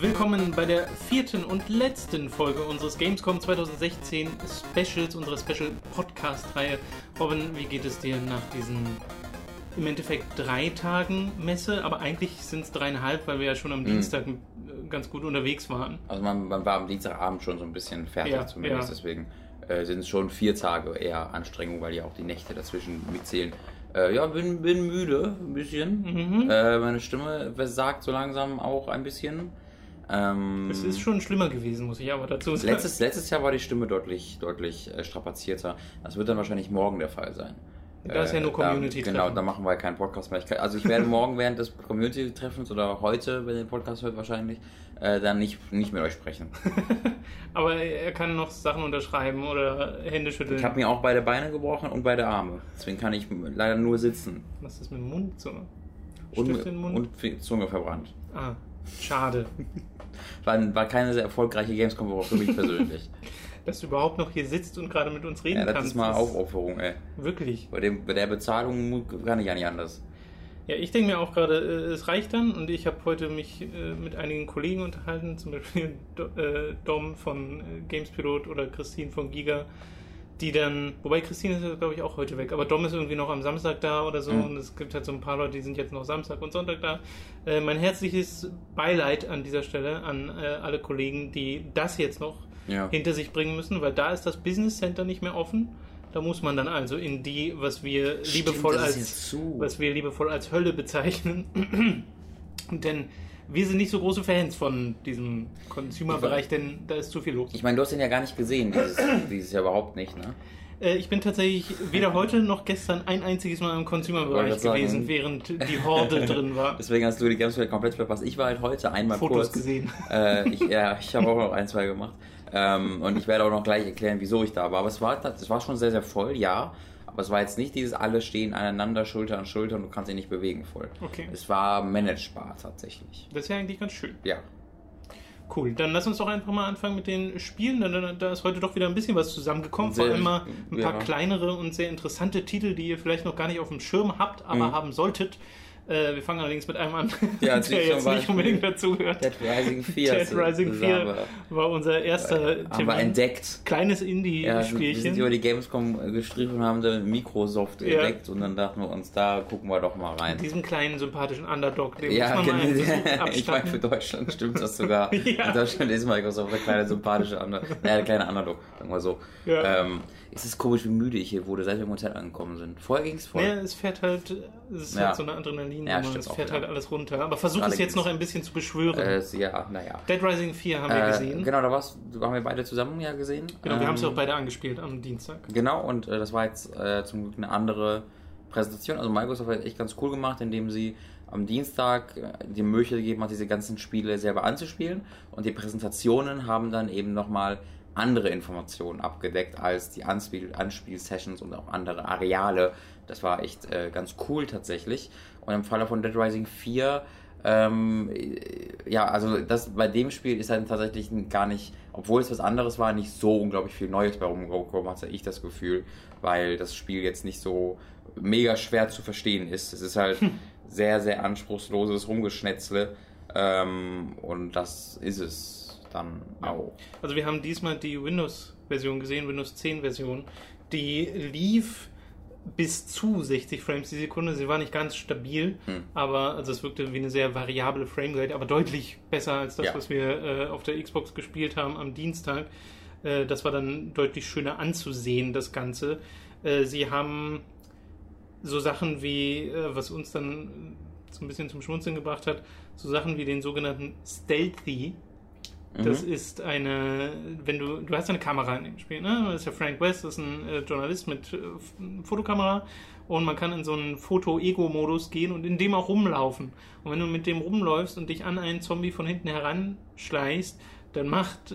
Willkommen bei der 4. und letzten Folge unseres Gamescom 2016 Specials, unserer Special-Podcast-Reihe. Robin, wie geht es dir nach diesen im Endeffekt 3 Tagen Messe? Aber eigentlich sind es 3,5, weil wir ja schon am Dienstag ganz gut unterwegs waren. Also man war am Dienstagabend schon so ein bisschen fertig, ja, zumindest. Ja. Deswegen sind es schon 4 Tage eher Anstrengung, weil ja auch die Nächte dazwischen mitzählen. Ja, bin müde, ein bisschen. Mhm. Meine Stimme versagt so langsam auch ein bisschen. Es ist schon schlimmer gewesen, muss ich aber dazu sagen. Letztes Jahr war die Stimme deutlich strapazierter. Das wird dann wahrscheinlich morgen der Fall sein. Da ist ja nur Community-Treffen. Genau, da machen wir ja keinen Podcast mehr. Also ich werde morgen während des Community-Treffens oder heute, wenn ihr den Podcast hört wahrscheinlich, dann nicht mit euch sprechen. Aber er kann noch Sachen unterschreiben oder Hände schütteln. Ich habe mir auch beide Beine gebrochen und beide Arme. Deswegen kann ich leider nur sitzen. Was ist mit dem Mund? Und Zunge verbrannt. Ah, schade. War keine sehr erfolgreiche Gamescom, auch für mich persönlich. Dass du überhaupt noch hier sitzt und gerade mit uns reden kannst. Ja, das ist mal Aufopferung, ey. Wirklich. Bei der Bezahlung kann ich ja nicht anders. Ja, ich denke mir auch gerade, es reicht dann. Und ich habe heute mich mit einigen Kollegen unterhalten, zum Beispiel Dom von Gamespilot oder Christine von Giga, die dann, wobei Christine ist, glaube ich, auch heute weg, aber Dom ist irgendwie noch am Samstag da oder so und es gibt halt so ein paar Leute, die sind jetzt noch Samstag und Sonntag da. Mein herzliches Beileid an dieser Stelle an alle Kollegen, die das jetzt noch hinter sich bringen müssen, weil da ist das Business Center nicht mehr offen. Da muss man dann also in die, was wir liebevoll als Hölle bezeichnen. Denn wir sind nicht so große Fans von diesem Consumer-Bereich, denn da ist zu viel los. Ich meine, du hast ihn ja gar nicht gesehen, dieses Jahr überhaupt nicht, ne? Ich bin tatsächlich weder heute noch gestern ein einziges Mal im Consumer-Bereich gewesen, während die Horde drin war. Deswegen hast du die Gamescom komplett verpasst. Ich war halt heute einmal Fotos kurz gesehen. Ich habe auch noch 1, 2 gemacht. Und ich werde auch noch gleich erklären, wieso ich da war. Aber es war schon sehr, sehr voll, ja. Aber es war jetzt nicht dieses, alle stehen aneinander, Schulter an Schulter und du kannst dich nicht bewegen voll. Okay. Es war managebar tatsächlich. Das ist ja eigentlich ganz schön. Ja. Cool, dann lass uns doch einfach mal anfangen mit den Spielen. Da ist heute doch wieder ein bisschen was zusammengekommen. Vor allem mal ein paar kleinere und sehr interessante Titel, die ihr vielleicht noch gar nicht auf dem Schirm habt, aber haben solltet. Wir fangen allerdings mit einem an, der jetzt nicht unbedingt dazugehört. Dead Rising 4. Dead Rising 4 war unser erster Thema. Haben wir entdeckt. Kleines Indie-Spielchen. Ja, wir sind über die Gamescom gestrichen und haben dann Microsoft entdeckt und dann dachten wir uns, da gucken wir doch mal rein. Diesen kleinen, sympathischen Underdog, den muss man mal ich meine, für Deutschland stimmt das sogar. In Deutschland ist Microsoft der kleine, sympathische Underdog. Naja, der kleine Underdog, sagen wir so. Ja. Es ist komisch, wie müde ich hier wurde, seit wir im Hotel angekommen sind. Vorher ging es voll. Ja, es ist halt so eine Adrenalin, es fährt halt alles runter. Aber versuch es jetzt noch ein bisschen zu beschwören. Dead Rising 4 haben wir gesehen. Genau, haben wir beide zusammen gesehen. Genau, wir haben es auch beide angespielt am Dienstag. Genau, und das war jetzt zum Glück eine andere Präsentation. Also Microsoft hat echt ganz cool gemacht, indem sie am Dienstag die Möglichkeit gegeben hat, diese ganzen Spiele selber anzuspielen. Und die Präsentationen haben dann eben nochmal andere Informationen abgedeckt als die Anspiel-Sessions und auch andere Areale. Das war echt ganz cool tatsächlich. Und im Falle von Dead Rising 4, bei dem Spiel ist halt tatsächlich gar nicht, obwohl es was anderes war, nicht so unglaublich viel Neues bei rumgekommen, hatte ich das Gefühl, weil das Spiel jetzt nicht so mega schwer zu verstehen ist. Es ist halt sehr, sehr anspruchsloses Rumgeschnetzle und das ist es. Auch. Also wir haben diesmal die Windows-Version gesehen, Windows 10-Version, die lief bis zu 60 Frames die Sekunde. Sie war nicht ganz stabil, aber es wirkte wie eine sehr variable Framerate, aber deutlich besser als das, was wir auf der Xbox gespielt haben am Dienstag. Das war dann deutlich schöner anzusehen, das Ganze. Sie haben so Sachen wie, was uns dann so ein bisschen zum Schmunzeln gebracht hat, so Sachen wie den sogenannten Stealthy. Das ist du hast eine Kamera in dem Spiel, ne? Das ist ja Frank West, das ist ein Journalist mit Fotokamera und man kann in so einen Foto-Ego-Modus gehen und in dem auch rumlaufen. Und wenn du mit dem rumläufst und dich an einen Zombie von hinten heranschleichst, dann macht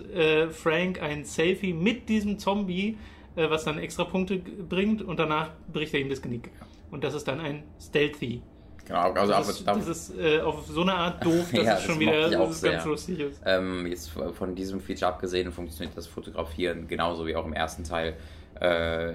Frank ein Selfie mit diesem Zombie was dann extra Punkte bringt, und danach bricht er ihm das Genick. Ja. Und das ist dann ein Stealthy. Genau, also das ist auf so eine Art doof, dass ja, es schon wieder ganz lustig ist. Jetzt von diesem Feature abgesehen funktioniert das Fotografieren genauso wie auch im ersten Teil.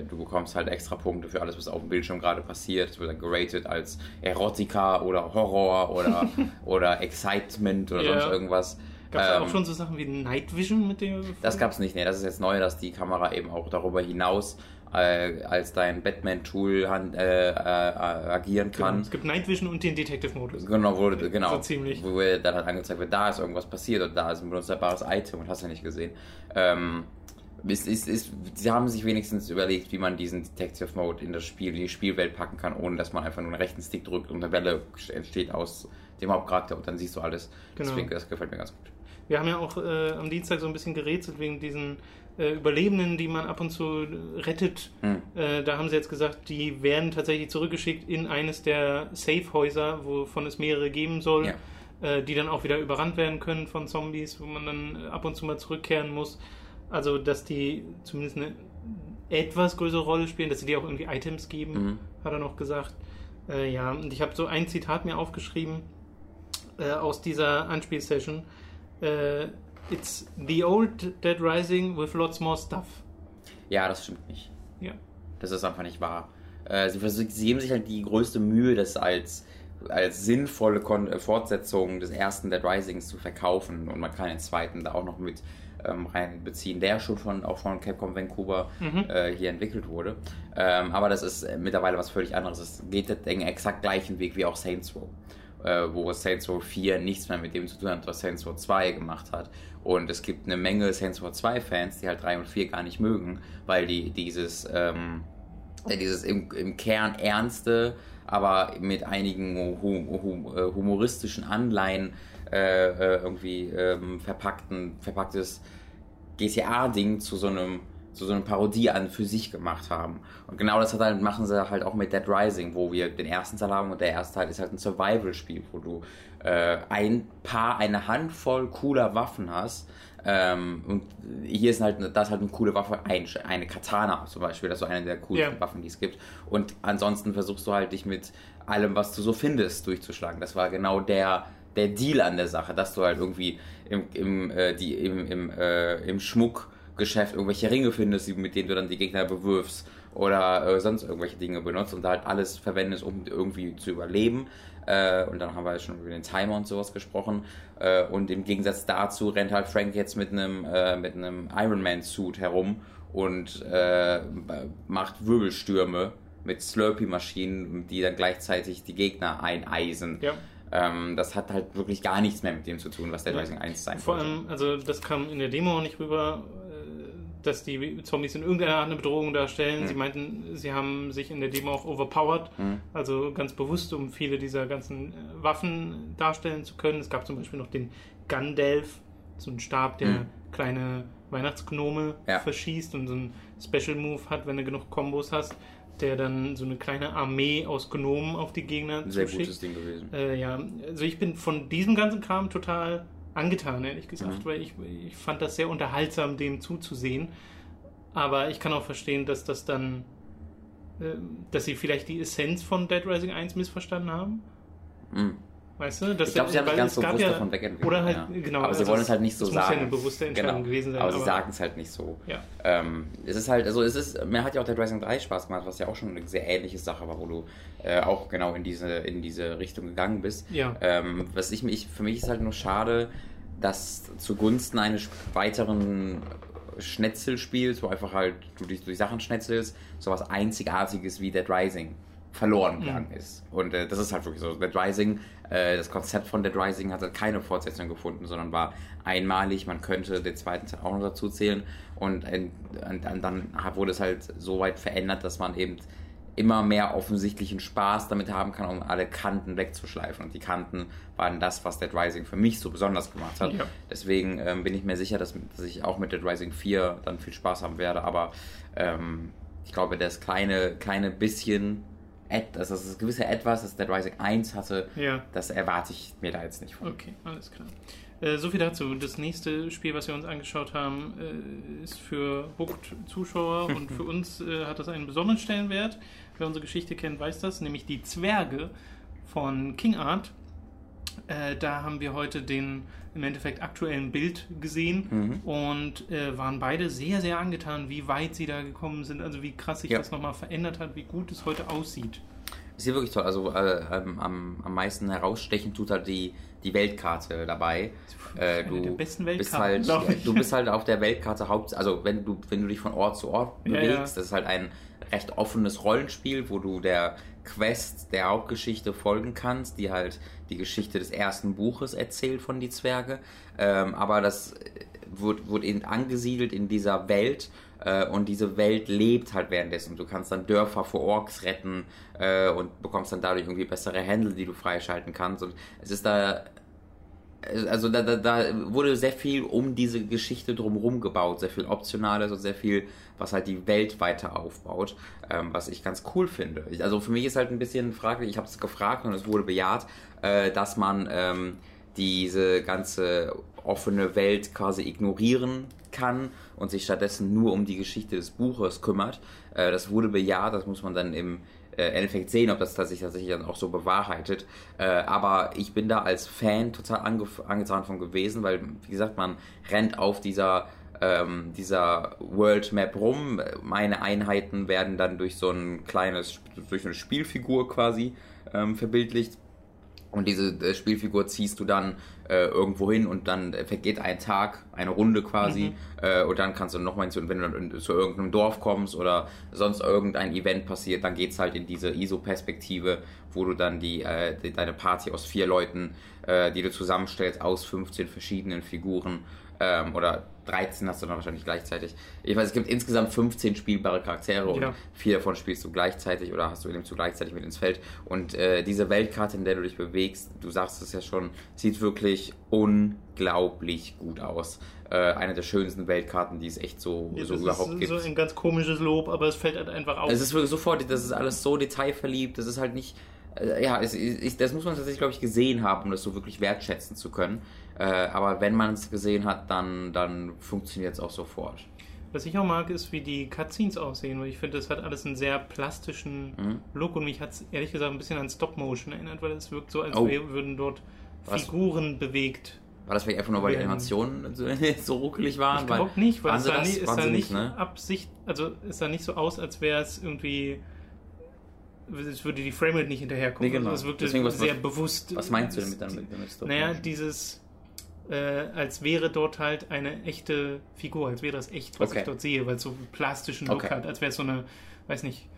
Du bekommst halt extra Punkte für alles, was auf dem Bildschirm gerade passiert. Es wird dann geratet als Erotika oder Horror oder, oder Excitement oder sonst irgendwas. Gab es auch schon so Sachen wie Night Vision mit dem? Das gab es nicht, ne. Das ist jetzt neu, dass die Kamera eben auch darüber hinaus als dein Batman-Tool agieren kann. Genau. Es gibt Night Vision und den Detective-Modus. Genau, so ziemlich. Wo dann halt angezeigt wird, da ist irgendwas passiert und da ist ein benutzerbares Item und hast ja nicht gesehen. Sie haben sich wenigstens überlegt, wie man diesen Detective Mode in das Spiel, in die Spielwelt packen kann, ohne dass man einfach nur einen rechten Stick drückt und eine Welle entsteht aus dem Hauptcharakter und dann siehst du alles. Genau. Deswegen, das gefällt mir ganz gut. Wir haben ja auch am Dienstag so ein bisschen gerätselt wegen diesen Überlebenden, die man ab und zu rettet. Hm. Da haben sie jetzt gesagt, die werden tatsächlich zurückgeschickt in eines der Safe-Häuser, wovon es mehrere geben soll, die dann auch wieder überrannt werden können von Zombies, wo man dann ab und zu mal zurückkehren muss. Also, dass die zumindest eine etwas größere Rolle spielen, dass sie dir auch irgendwie Items geben, hat er noch gesagt. Und ich habe so ein Zitat mir aufgeschrieben aus dieser Anspielsession. It's the old Dead Rising with lots more stuff. Ja, das stimmt nicht. Ja. Das ist einfach nicht wahr. Sie geben sich halt die größte Mühe, das als sinnvolle Fortsetzung des ersten Dead Risings zu verkaufen, und man kann den zweiten da auch noch mit reinbeziehen, der schon auch von Capcom Vancouver hier entwickelt wurde. Aber das ist mittlerweile was völlig anderes. Es geht den exakt gleichen Weg wie auch Saints Row, wo Saints Row 4 nichts mehr mit dem zu tun hat, was Saints Row 2 gemacht hat. Und es gibt eine Menge Saints Row 2 Fans, die halt 3 und 4 gar nicht mögen, weil die dieses im Kern ernste, aber mit einigen humoristischen Anleihen verpacktes GTA-Ding zu so einem Parodie an für sich gemacht haben. Und genau das machen sie halt auch mit Dead Rising, wo wir den ersten Teil haben, und der erste Teil ist halt ein Survival-Spiel, wo du eine Handvoll cooler Waffen hast. Und hier ist halt eine coole Waffe, eine Katana zum Beispiel, das ist so eine der coolsten Waffen, die es gibt. Und ansonsten versuchst du halt, dich mit allem, was du so findest, durchzuschlagen. Das war genau der Deal an der Sache, dass du halt irgendwie im Schmuckgeschäft irgendwelche Ringe findest, mit denen du dann die Gegner bewirfst oder sonst irgendwelche Dinge benutzt und da halt alles verwendest, um irgendwie zu überleben. Und dann haben wir schon über den Timer und sowas gesprochen. Und im Gegensatz dazu rennt halt Frank jetzt mit einem Iron Man-Suit herum und macht Wirbelstürme mit Slurpee-Maschinen, die dann gleichzeitig die Gegner eineisen. Ja. Das hat halt wirklich gar nichts mehr mit dem zu tun, was Dead Rising 1 sein wollte. Vor allem, also das kam in der Demo auch nicht rüber, dass die Zombies in irgendeiner Art eine Bedrohung darstellen. Mhm. Sie meinten, sie haben sich in der Demo auch overpowered, also ganz bewusst, um viele dieser ganzen Waffen darstellen zu können. Es gab zum Beispiel noch den Gundelf, so einen Stab, der kleine Weihnachtsgnome verschießt und so einen Special Move hat, wenn du genug Kombos hast, der dann so eine kleine Armee aus Gnomen auf die Gegner zuschickt. Sehr gutes Ding gewesen. Also ich bin von diesem ganzen Kram total angetan, ehrlich gesagt, weil ich fand das sehr unterhaltsam, dem zuzusehen. Aber ich kann auch verstehen, dass das dann, dass sie vielleicht die Essenz von Dead Rising 1 missverstanden haben. Mhm. Weißt du? Ich glaube, sie haben sich ganz bewusst davon wegentwickelt. Oder halt, genau. Aber sie wollen es halt nicht so sagen. Das muss ja eine bewusste Entscheidung gewesen sein. Aber sie sagen es halt nicht so. Ja. Es ist halt, also mir hat ja auch Dead Rising 3 Spaß gemacht, was ja auch schon eine sehr ähnliche Sache war, wo du auch genau in diese Richtung gegangen bist. Ja. Für mich ist halt nur schade, dass zugunsten eines weiteren Schnetzelspiels, wo einfach halt du dich durch Sachen schnetzelst, sowas Einzigartiges wie Dead Rising verloren gegangen ist. Und das ist halt wirklich so. Dead Rising, das Konzept von Dead Rising hat halt keine Fortsetzung gefunden, sondern war einmalig. Man könnte den zweiten Teil auch noch dazu zählen. Und dann wurde es halt so weit verändert, dass man eben immer mehr offensichtlichen Spaß damit haben kann, um alle Kanten wegzuschleifen. Und die Kanten waren das, was Dead Rising für mich so besonders gemacht hat. Ja. Deswegen bin ich mir sicher, dass ich auch mit Dead Rising 4 dann viel Spaß haben werde. Aber ich glaube, das kleine bisschen das ist das gewisse Etwas, das Dead Rising 1 hatte, das erwarte ich mir da jetzt nicht von. Okay, alles klar. So viel dazu. Das nächste Spiel, was wir uns angeschaut haben, ist für Hooked-Zuschauer und für uns hat das einen besonderen Stellenwert. Wer unsere Geschichte kennt, weiß das, nämlich die Zwerge von King Art. Da haben wir heute den im Endeffekt aktuellen Bild gesehen und waren beide sehr, sehr angetan, wie weit sie da gekommen sind, also wie krass sich das nochmal verändert hat, wie gut es heute aussieht. Ist hier wirklich toll, also am meisten herausstechen tut halt die Weltkarte dabei. Du der besten Weltkarten, bist halt, du bist halt auf der Weltkarte also wenn du dich von Ort zu Ort bewegst, das ist halt ein recht offenes Rollenspiel, wo du der Quest der Hauptgeschichte folgen kannst, die halt die Geschichte des ersten Buches erzählt von die Zwerge, aber das wird eben angesiedelt in dieser Welt und diese Welt lebt halt währenddessen. Du kannst dann Dörfer vor Orks retten und bekommst dann dadurch irgendwie bessere Händel, die du freischalten kannst, und es ist da, also da wurde sehr viel um diese Geschichte drumherum gebaut, sehr viel Optionales und sehr viel, was halt die Welt weiter aufbaut, was ich ganz cool finde. Also für mich ist halt ein bisschen fraglich, ich habe es gefragt und es wurde bejaht, dass man diese ganze offene Welt quasi ignorieren kann und sich stattdessen nur um die Geschichte des Buches kümmert. Das wurde bejaht, das muss man dann im Endeffekt sehen, ob das tatsächlich dann auch so bewahrheitet. Aber ich bin da als Fan total angetan von gewesen, weil, wie gesagt, man rennt auf dieser World Map rum. Meine Einheiten werden dann durch durch eine Spielfigur quasi verbildlicht. Und diese Spielfigur ziehst du dann irgendwo hin und dann vergeht ein Tag, eine Runde quasi und dann kannst du nochmal wenn du dann zu irgendeinem Dorf kommst oder sonst irgendein Event passiert, dann geht's halt in diese ISO-Perspektive, wo du dann deine Party aus 4 Leuten, die du zusammenstellst, aus 15 verschiedenen Figuren oder 13 hast du dann wahrscheinlich gleichzeitig. Ich weiß, es gibt insgesamt 15 spielbare Charaktere und 4 davon spielst du gleichzeitig oder nimmst du gleichzeitig mit ins Feld. Und diese Weltkarte, in der du dich bewegst, du sagst es ja schon, sieht wirklich unglaublich gut aus. Eine der schönsten Weltkarten, die es echt so überhaupt gibt. Das ist so ein ganz komisches Lob, aber es fällt halt einfach auf. Es ist wirklich sofort, das ist alles so detailverliebt, das ist halt nicht... Ja, das muss man tatsächlich, glaube ich, gesehen haben, um das so wirklich wertschätzen zu können. Aber wenn man es gesehen hat, dann funktioniert es auch sofort. Was ich auch mag, ist, wie die Cutscenes aussehen, weil ich finde, das hat alles einen sehr plastischen Look und mich hat es ehrlich gesagt ein bisschen an Stop-Motion erinnert, weil es wirkt so, als würden dort Figuren bewegt. War das vielleicht einfach nur, weil die Animationen so ruckelig waren? Ich glaube nicht, weil es sah nicht so aus, als wäre es irgendwie... Es würde die Framerate nicht hinterherkommen. Nee, genau. Also das wirkt sehr bewusst. Was meinst du denn damit Stop Motion? Naja, dieses, als wäre dort halt eine echte Figur, als wäre das echt, was ich dort sehe, weil es so einen plastischen Look hat, als wäre es so eine, weiß nicht,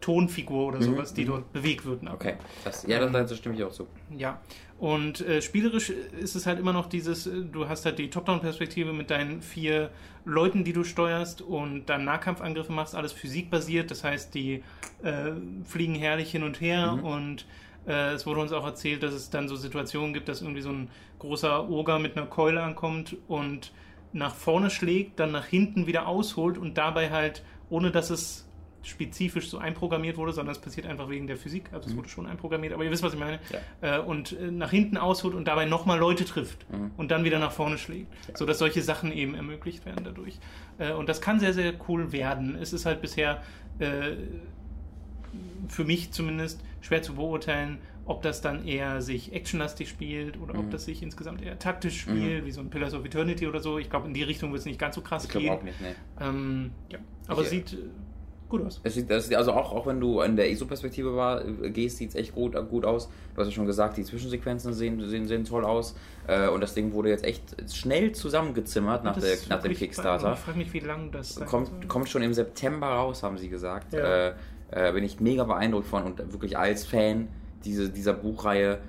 Tonfigur oder sowas, die dort bewegt wird. Okay, dazu stimme ich auch zu. Ja, und spielerisch ist es halt immer noch dieses, du hast halt die Top-Down-Perspektive mit deinen 4 Leuten, die du steuerst und dann Nahkampfangriffe machst, alles physikbasiert, das heißt, die fliegen herrlich hin und her und es wurde uns auch erzählt, dass es dann so Situationen gibt, dass irgendwie so ein großer Oger mit einer Keule ankommt und nach vorne schlägt, dann nach hinten wieder ausholt und dabei halt, ohne dass es spezifisch so einprogrammiert wurde, sondern es passiert einfach wegen der Physik, also es wurde schon einprogrammiert, aber ihr wisst, was ich meine, und nach hinten ausholt und dabei nochmal Leute trifft und dann wieder nach vorne schlägt, sodass solche Sachen eben ermöglicht werden dadurch. Und das kann sehr, sehr cool werden. Es ist halt bisher für mich zumindest schwer zu beurteilen, ob das dann eher sich actionlastig spielt oder ob das sich insgesamt eher taktisch spielt, wie so ein Pillars of Eternity oder so. Ich glaube, in die Richtung wird es nicht ganz so krass gehen. Ich glaube auch nicht, ne. Aber sieht... gut aus. Also auch wenn du in der ISO-Perspektive gehst, sieht es echt gut aus. Du hast ja schon gesagt, die Zwischensequenzen sehen toll aus. Und das Ding wurde jetzt echt schnell zusammengezimmert nach dem Kickstarter. Ich frage mich, wie lange das sein soll. Kommt schon im September raus, haben sie gesagt. Ja. Bin ich mega beeindruckt von und wirklich als Fan dieser Buchreihe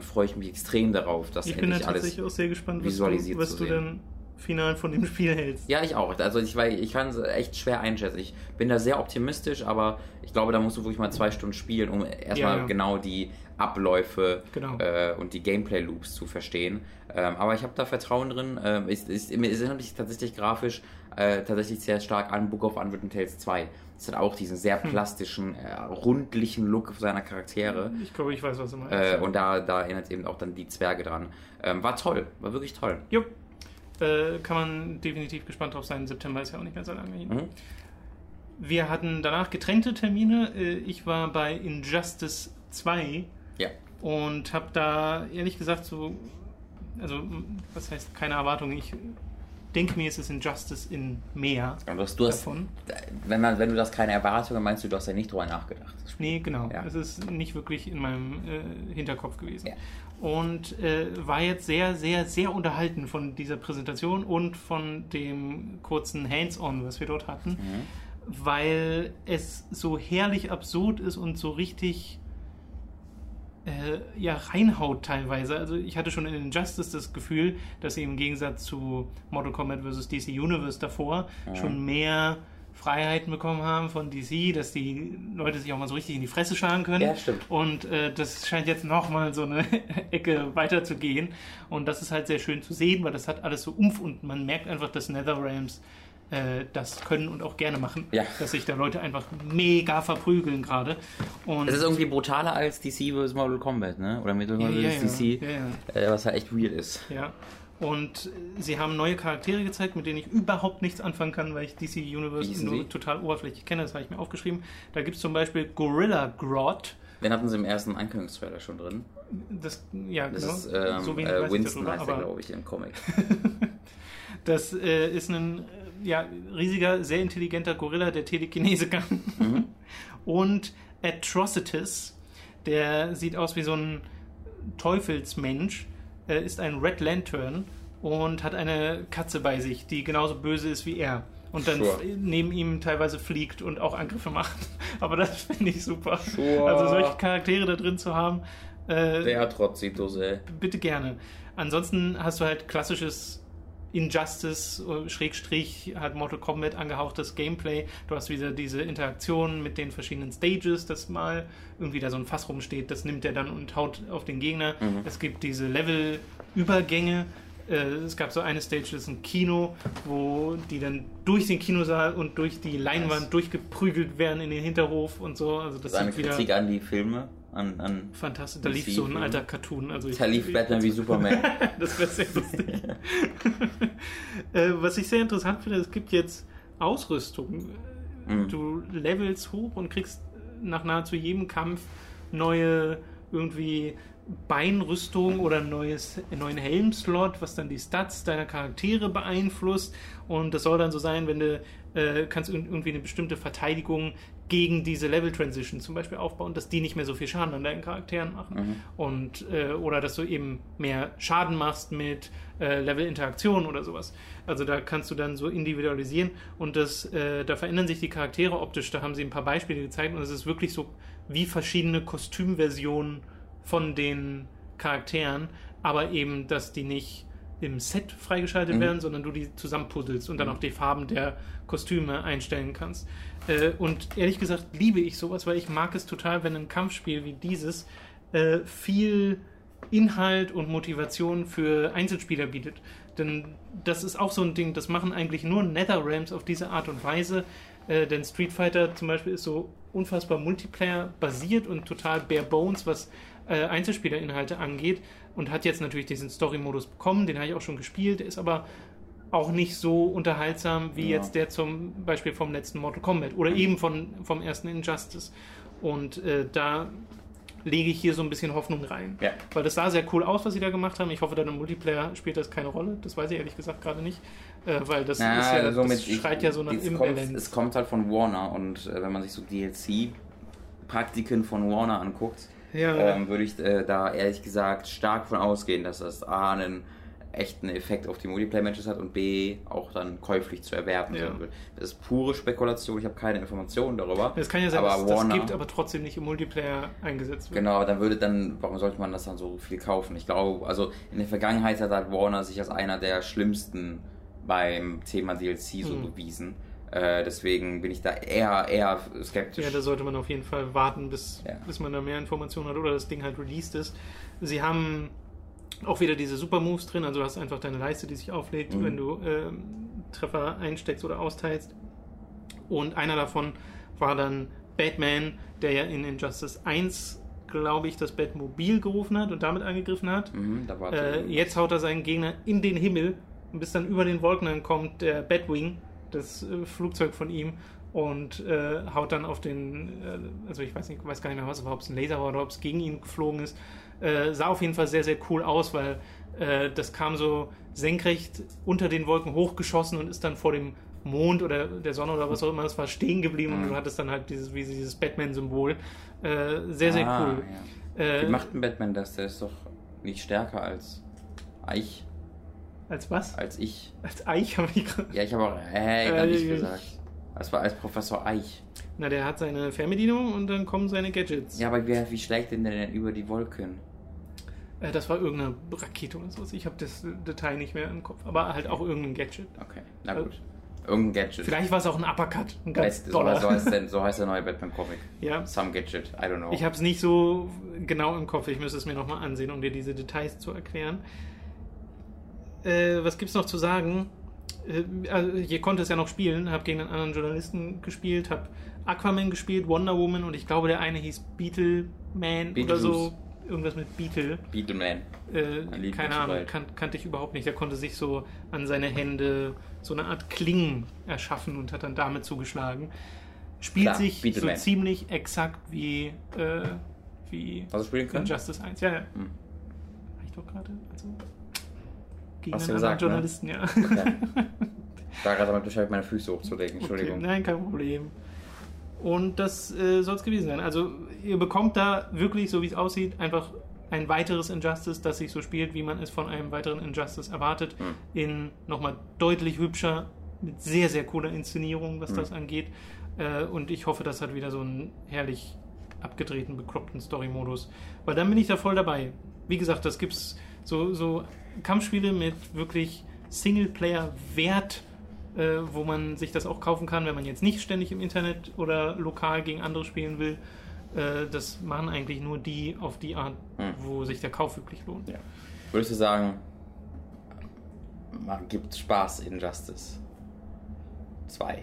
freue ich mich extrem darauf, dass endlich alles visualisiert zu sehen. Ich bin natürlich auch sehr gespannt, was du denn final von dem Spiel hältst. Ja, ich auch. Also ich kann es echt schwer einschätzen. Ich bin da sehr optimistisch, aber ich glaube, da musst du wirklich mal 2 Stunden spielen, um erstmal genau die Abläufe und die Gameplay-Loops zu verstehen. Aber ich habe da Vertrauen drin. Es erinnert mich tatsächlich grafisch sehr stark an Book of Unwritten Tales 2. Es hat auch diesen sehr plastischen, rundlichen Look seiner Charaktere. Ich glaube, ich weiß, was du meinst. Und da erinnert eben auch dann die Zwerge dran. War toll, war wirklich toll. Jo. Kann man definitiv gespannt drauf sein. September ist ja auch nicht mehr so lange hin. Mhm. Wir hatten danach getrennte Termine. Ich war bei Injustice 2. Ja. Und habe da ehrlich gesagt so, also was heißt keine Erwartung, ich denke mir, es ist Injustice in mehr davon. Wenn du das keine Erwartung meinst, du hast ja nicht drüber nachgedacht. Nee, genau. Ja. Es ist nicht wirklich in meinem Hinterkopf gewesen. Ja. Und war jetzt sehr, sehr, sehr unterhalten von dieser Präsentation und von dem kurzen Hands-on, was wir dort hatten, weil es so herrlich absurd ist und so richtig ja, reinhaut teilweise. Also ich hatte schon in Injustice das Gefühl, dass sie im Gegensatz zu Mortal Kombat vs. DC Universe davor schon mehr Freiheiten bekommen haben von DC, dass die Leute sich auch mal so richtig in die Fresse schlagen können. Ja, stimmt. Und das scheint jetzt nochmal so eine Ecke weiter zu gehen. Und das ist halt sehr schön zu sehen, weil das hat alles so Umf und man merkt einfach, dass NetherRealms das können und auch gerne machen, dass sich da Leute einfach mega verprügeln gerade. Das ist irgendwie brutaler als DC vs. Mortal Kombat, ne? Oder Mortal Kombat vs. DC, was halt echt weird ist. Ja, und sie haben neue Charaktere gezeigt, mit denen ich überhaupt nichts anfangen kann, weil ich DC Universe nur total oberflächlich kenne, das habe ich mir aufgeschrieben. Da gibt es zum Beispiel Gorilla Grodd. Den hatten sie im ersten Ankündigungstrailer schon drin. Das, ja, das ist so wenig weiß Winston ich darüber, heißt er, glaube ich, im Comic. Das ist ein riesiger, sehr intelligenter Gorilla, der Telekinese kann. Mhm. Und Atrocitus, der sieht aus wie so ein Teufelsmensch, ist ein Red Lantern und hat eine Katze bei sich, die genauso böse ist wie er. Und dann neben ihm teilweise fliegt und auch Angriffe macht. Aber das finde ich super. Sure. Also solche Charaktere da drin zu haben. Der Atrocitus, ey. Bitte gerne. Ansonsten hast du halt klassisches Injustice, Schrägstrich, hat Mortal Kombat angehauchtes Gameplay. Du hast wieder diese Interaktion mit den verschiedenen Stages, dass mal irgendwie da so ein Fass rumsteht, das nimmt er dann und haut auf den Gegner. Mhm. Es gibt diese Level-Übergänge. Es gab so eine Stage, das ist ein Kino, wo die dann durch den Kinosaal und durch die Leinwand durchgeprügelt werden in den Hinterhof und so. Also das ist eine Kritik an die Filme. An Fantastisch, da lief so ein alter Cartoon. Also da lief Batman wie Superman. Das wäre sehr lustig. Was ich sehr interessant finde, es gibt jetzt Ausrüstung. Du levelst hoch und kriegst nach nahezu jedem Kampf neue irgendwie Beinrüstung oder neuen Helmslot, was dann die Stats deiner Charaktere beeinflusst. Und das soll dann so sein, wenn du kannst irgendwie eine bestimmte Verteidigung gegen diese Level-Transition zum Beispiel aufbauen, dass die nicht mehr so viel Schaden an deinen Charakteren machen. Und oder dass du eben mehr Schaden machst mit Level-Interaktion oder sowas. Also da kannst du dann so individualisieren und das, da verändern sich die Charaktere optisch. Da haben sie ein paar Beispiele gezeigt und es ist wirklich so wie verschiedene Kostümversionen von den Charakteren, aber eben, dass die nicht im Set freigeschaltet werden, sondern du die zusammenpuzzelst und dann auch die Farben der Kostüme einstellen kannst. Und ehrlich gesagt liebe ich sowas, weil ich mag es total, wenn ein Kampfspiel wie dieses viel Inhalt und Motivation für Einzelspieler bietet. Denn das ist auch so ein Ding, das machen eigentlich nur NetherRealms auf diese Art und Weise, denn Street Fighter zum Beispiel ist so unfassbar Multiplayer-basiert und total bare bones, was Einzelspielerinhalte angeht und hat jetzt natürlich diesen Story-Modus bekommen, den habe ich auch schon gespielt, der ist aber auch nicht so unterhaltsam wie jetzt der zum Beispiel vom letzten Mortal Kombat oder eben vom ersten Injustice. Und da lege ich hier so ein bisschen Hoffnung rein. Ja. Weil das sah sehr cool aus, was sie da gemacht haben. Ich hoffe, dann im Multiplayer spielt das keine Rolle. Das weiß ich ehrlich gesagt gerade nicht. Weil das ist ja, also das schreit ja so nach Imbalance. Es kommt halt von Warner und wenn man sich so DLC-Praktiken von Warner anguckt, würde ich da ehrlich gesagt stark von ausgehen, dass das A, einen echten Effekt auf die Multiplayer-Matches hat und B, auch dann käuflich zu erwerben sein will. Das ist pure Spekulation, ich habe keine Informationen darüber. Das kann ja sein, dass es das gibt, aber trotzdem nicht im Multiplayer eingesetzt wird. Genau, aber warum sollte man das dann so viel kaufen? Ich glaube, also in der Vergangenheit hat Warner sich als einer der schlimmsten beim Thema DLC so bewiesen. Deswegen bin ich da eher skeptisch. Ja, da sollte man auf jeden Fall warten, bis man da mehr Informationen hat oder das Ding halt released ist. Sie haben auch wieder diese Supermoves drin, also du hast einfach deine Leiste, die sich auflädt, wenn du Treffer einsteckst oder austeilst. Und einer davon war dann Batman, der ja in Injustice 1, glaube ich, das Batmobil gerufen hat und damit angegriffen hat. Jetzt haut er seinen Gegner in den Himmel und bis dann über den Wolken dann kommt der Batwing, das Flugzeug von ihm, und haut dann auf den, also ich weiß gar nicht mehr, was überhaupt es ein Laser war oder ob es gegen ihn geflogen ist. Sah auf jeden Fall sehr, sehr cool aus, weil das kam so senkrecht unter den Wolken hochgeschossen und ist dann vor dem Mond oder der Sonne oder was auch immer, das war stehen geblieben und du hattest dann halt dieses Batman-Symbol. Sehr, sehr cool. Ja. Wie macht ein Batman das? Der ist doch nicht stärker als Eich. Als was? Als ich. Als Eich habe ich gerade. Ja, ich habe auch nicht gesagt. Das war als Professor Eich. Na, der hat seine Fernbedienung und dann kommen seine Gadgets. Ja, aber wie schlägt denn der denn über die Wolken? Das war irgendeine Rakete oder sowas. Ich habe das Detail nicht mehr im Kopf. Aber halt auch irgendein Gadget. Okay, na gut. Irgendein Gadget. Vielleicht war es auch ein Uppercut. Ein ganz Dollar. So heißt der neue Batman-Comic. Ja. Some Gadget, I don't know. Ich habe es nicht so genau im Kopf. Ich müsste es mir nochmal ansehen, um dir diese Details zu erklären. Was gibt's noch zu sagen? Also ich konnte es ja noch spielen, habe gegen einen anderen Journalisten gespielt, habe Aquaman gespielt, Wonder Woman und ich glaube, der eine hieß Beetleman oder so. Irgendwas mit Beetle. Beetleman. Keine Ahnung, kannte ich überhaupt nicht. Der konnte sich so an seine Hände so eine Art Klingen erschaffen und hat dann damit zugeschlagen. Spielt klar, sich Beetleman. So ziemlich exakt wie Injustice 1. Ja, ja. Hm. War ich doch gerade? Also gegen hast du gesagt, Journalisten, ne? Ja. Okay. Ich war gerade damit beschäftigt, meine Füße hochzulegen. Entschuldigung. Okay, nein, kein Problem. Und das soll es gewesen sein. Also ihr bekommt da wirklich, so wie es aussieht, einfach ein weiteres Injustice, das sich so spielt, wie man es von einem weiteren Injustice erwartet. In nochmal deutlich hübscher, mit sehr, sehr cooler Inszenierung, was das angeht. Und ich hoffe, das hat wieder so einen herrlich abgedrehten, bekloppten Story-Modus. Weil dann bin ich da voll dabei. Wie gesagt, das gibt's so Kampfspiele mit wirklich Singleplayer-Wert, wo man sich das auch kaufen kann, wenn man jetzt nicht ständig im Internet oder lokal gegen andere spielen will. Das machen eigentlich nur die auf die Art, wo sich der Kauf wirklich lohnt. Ja. Würdest du sagen, man gibt Spaß in Injustice 2?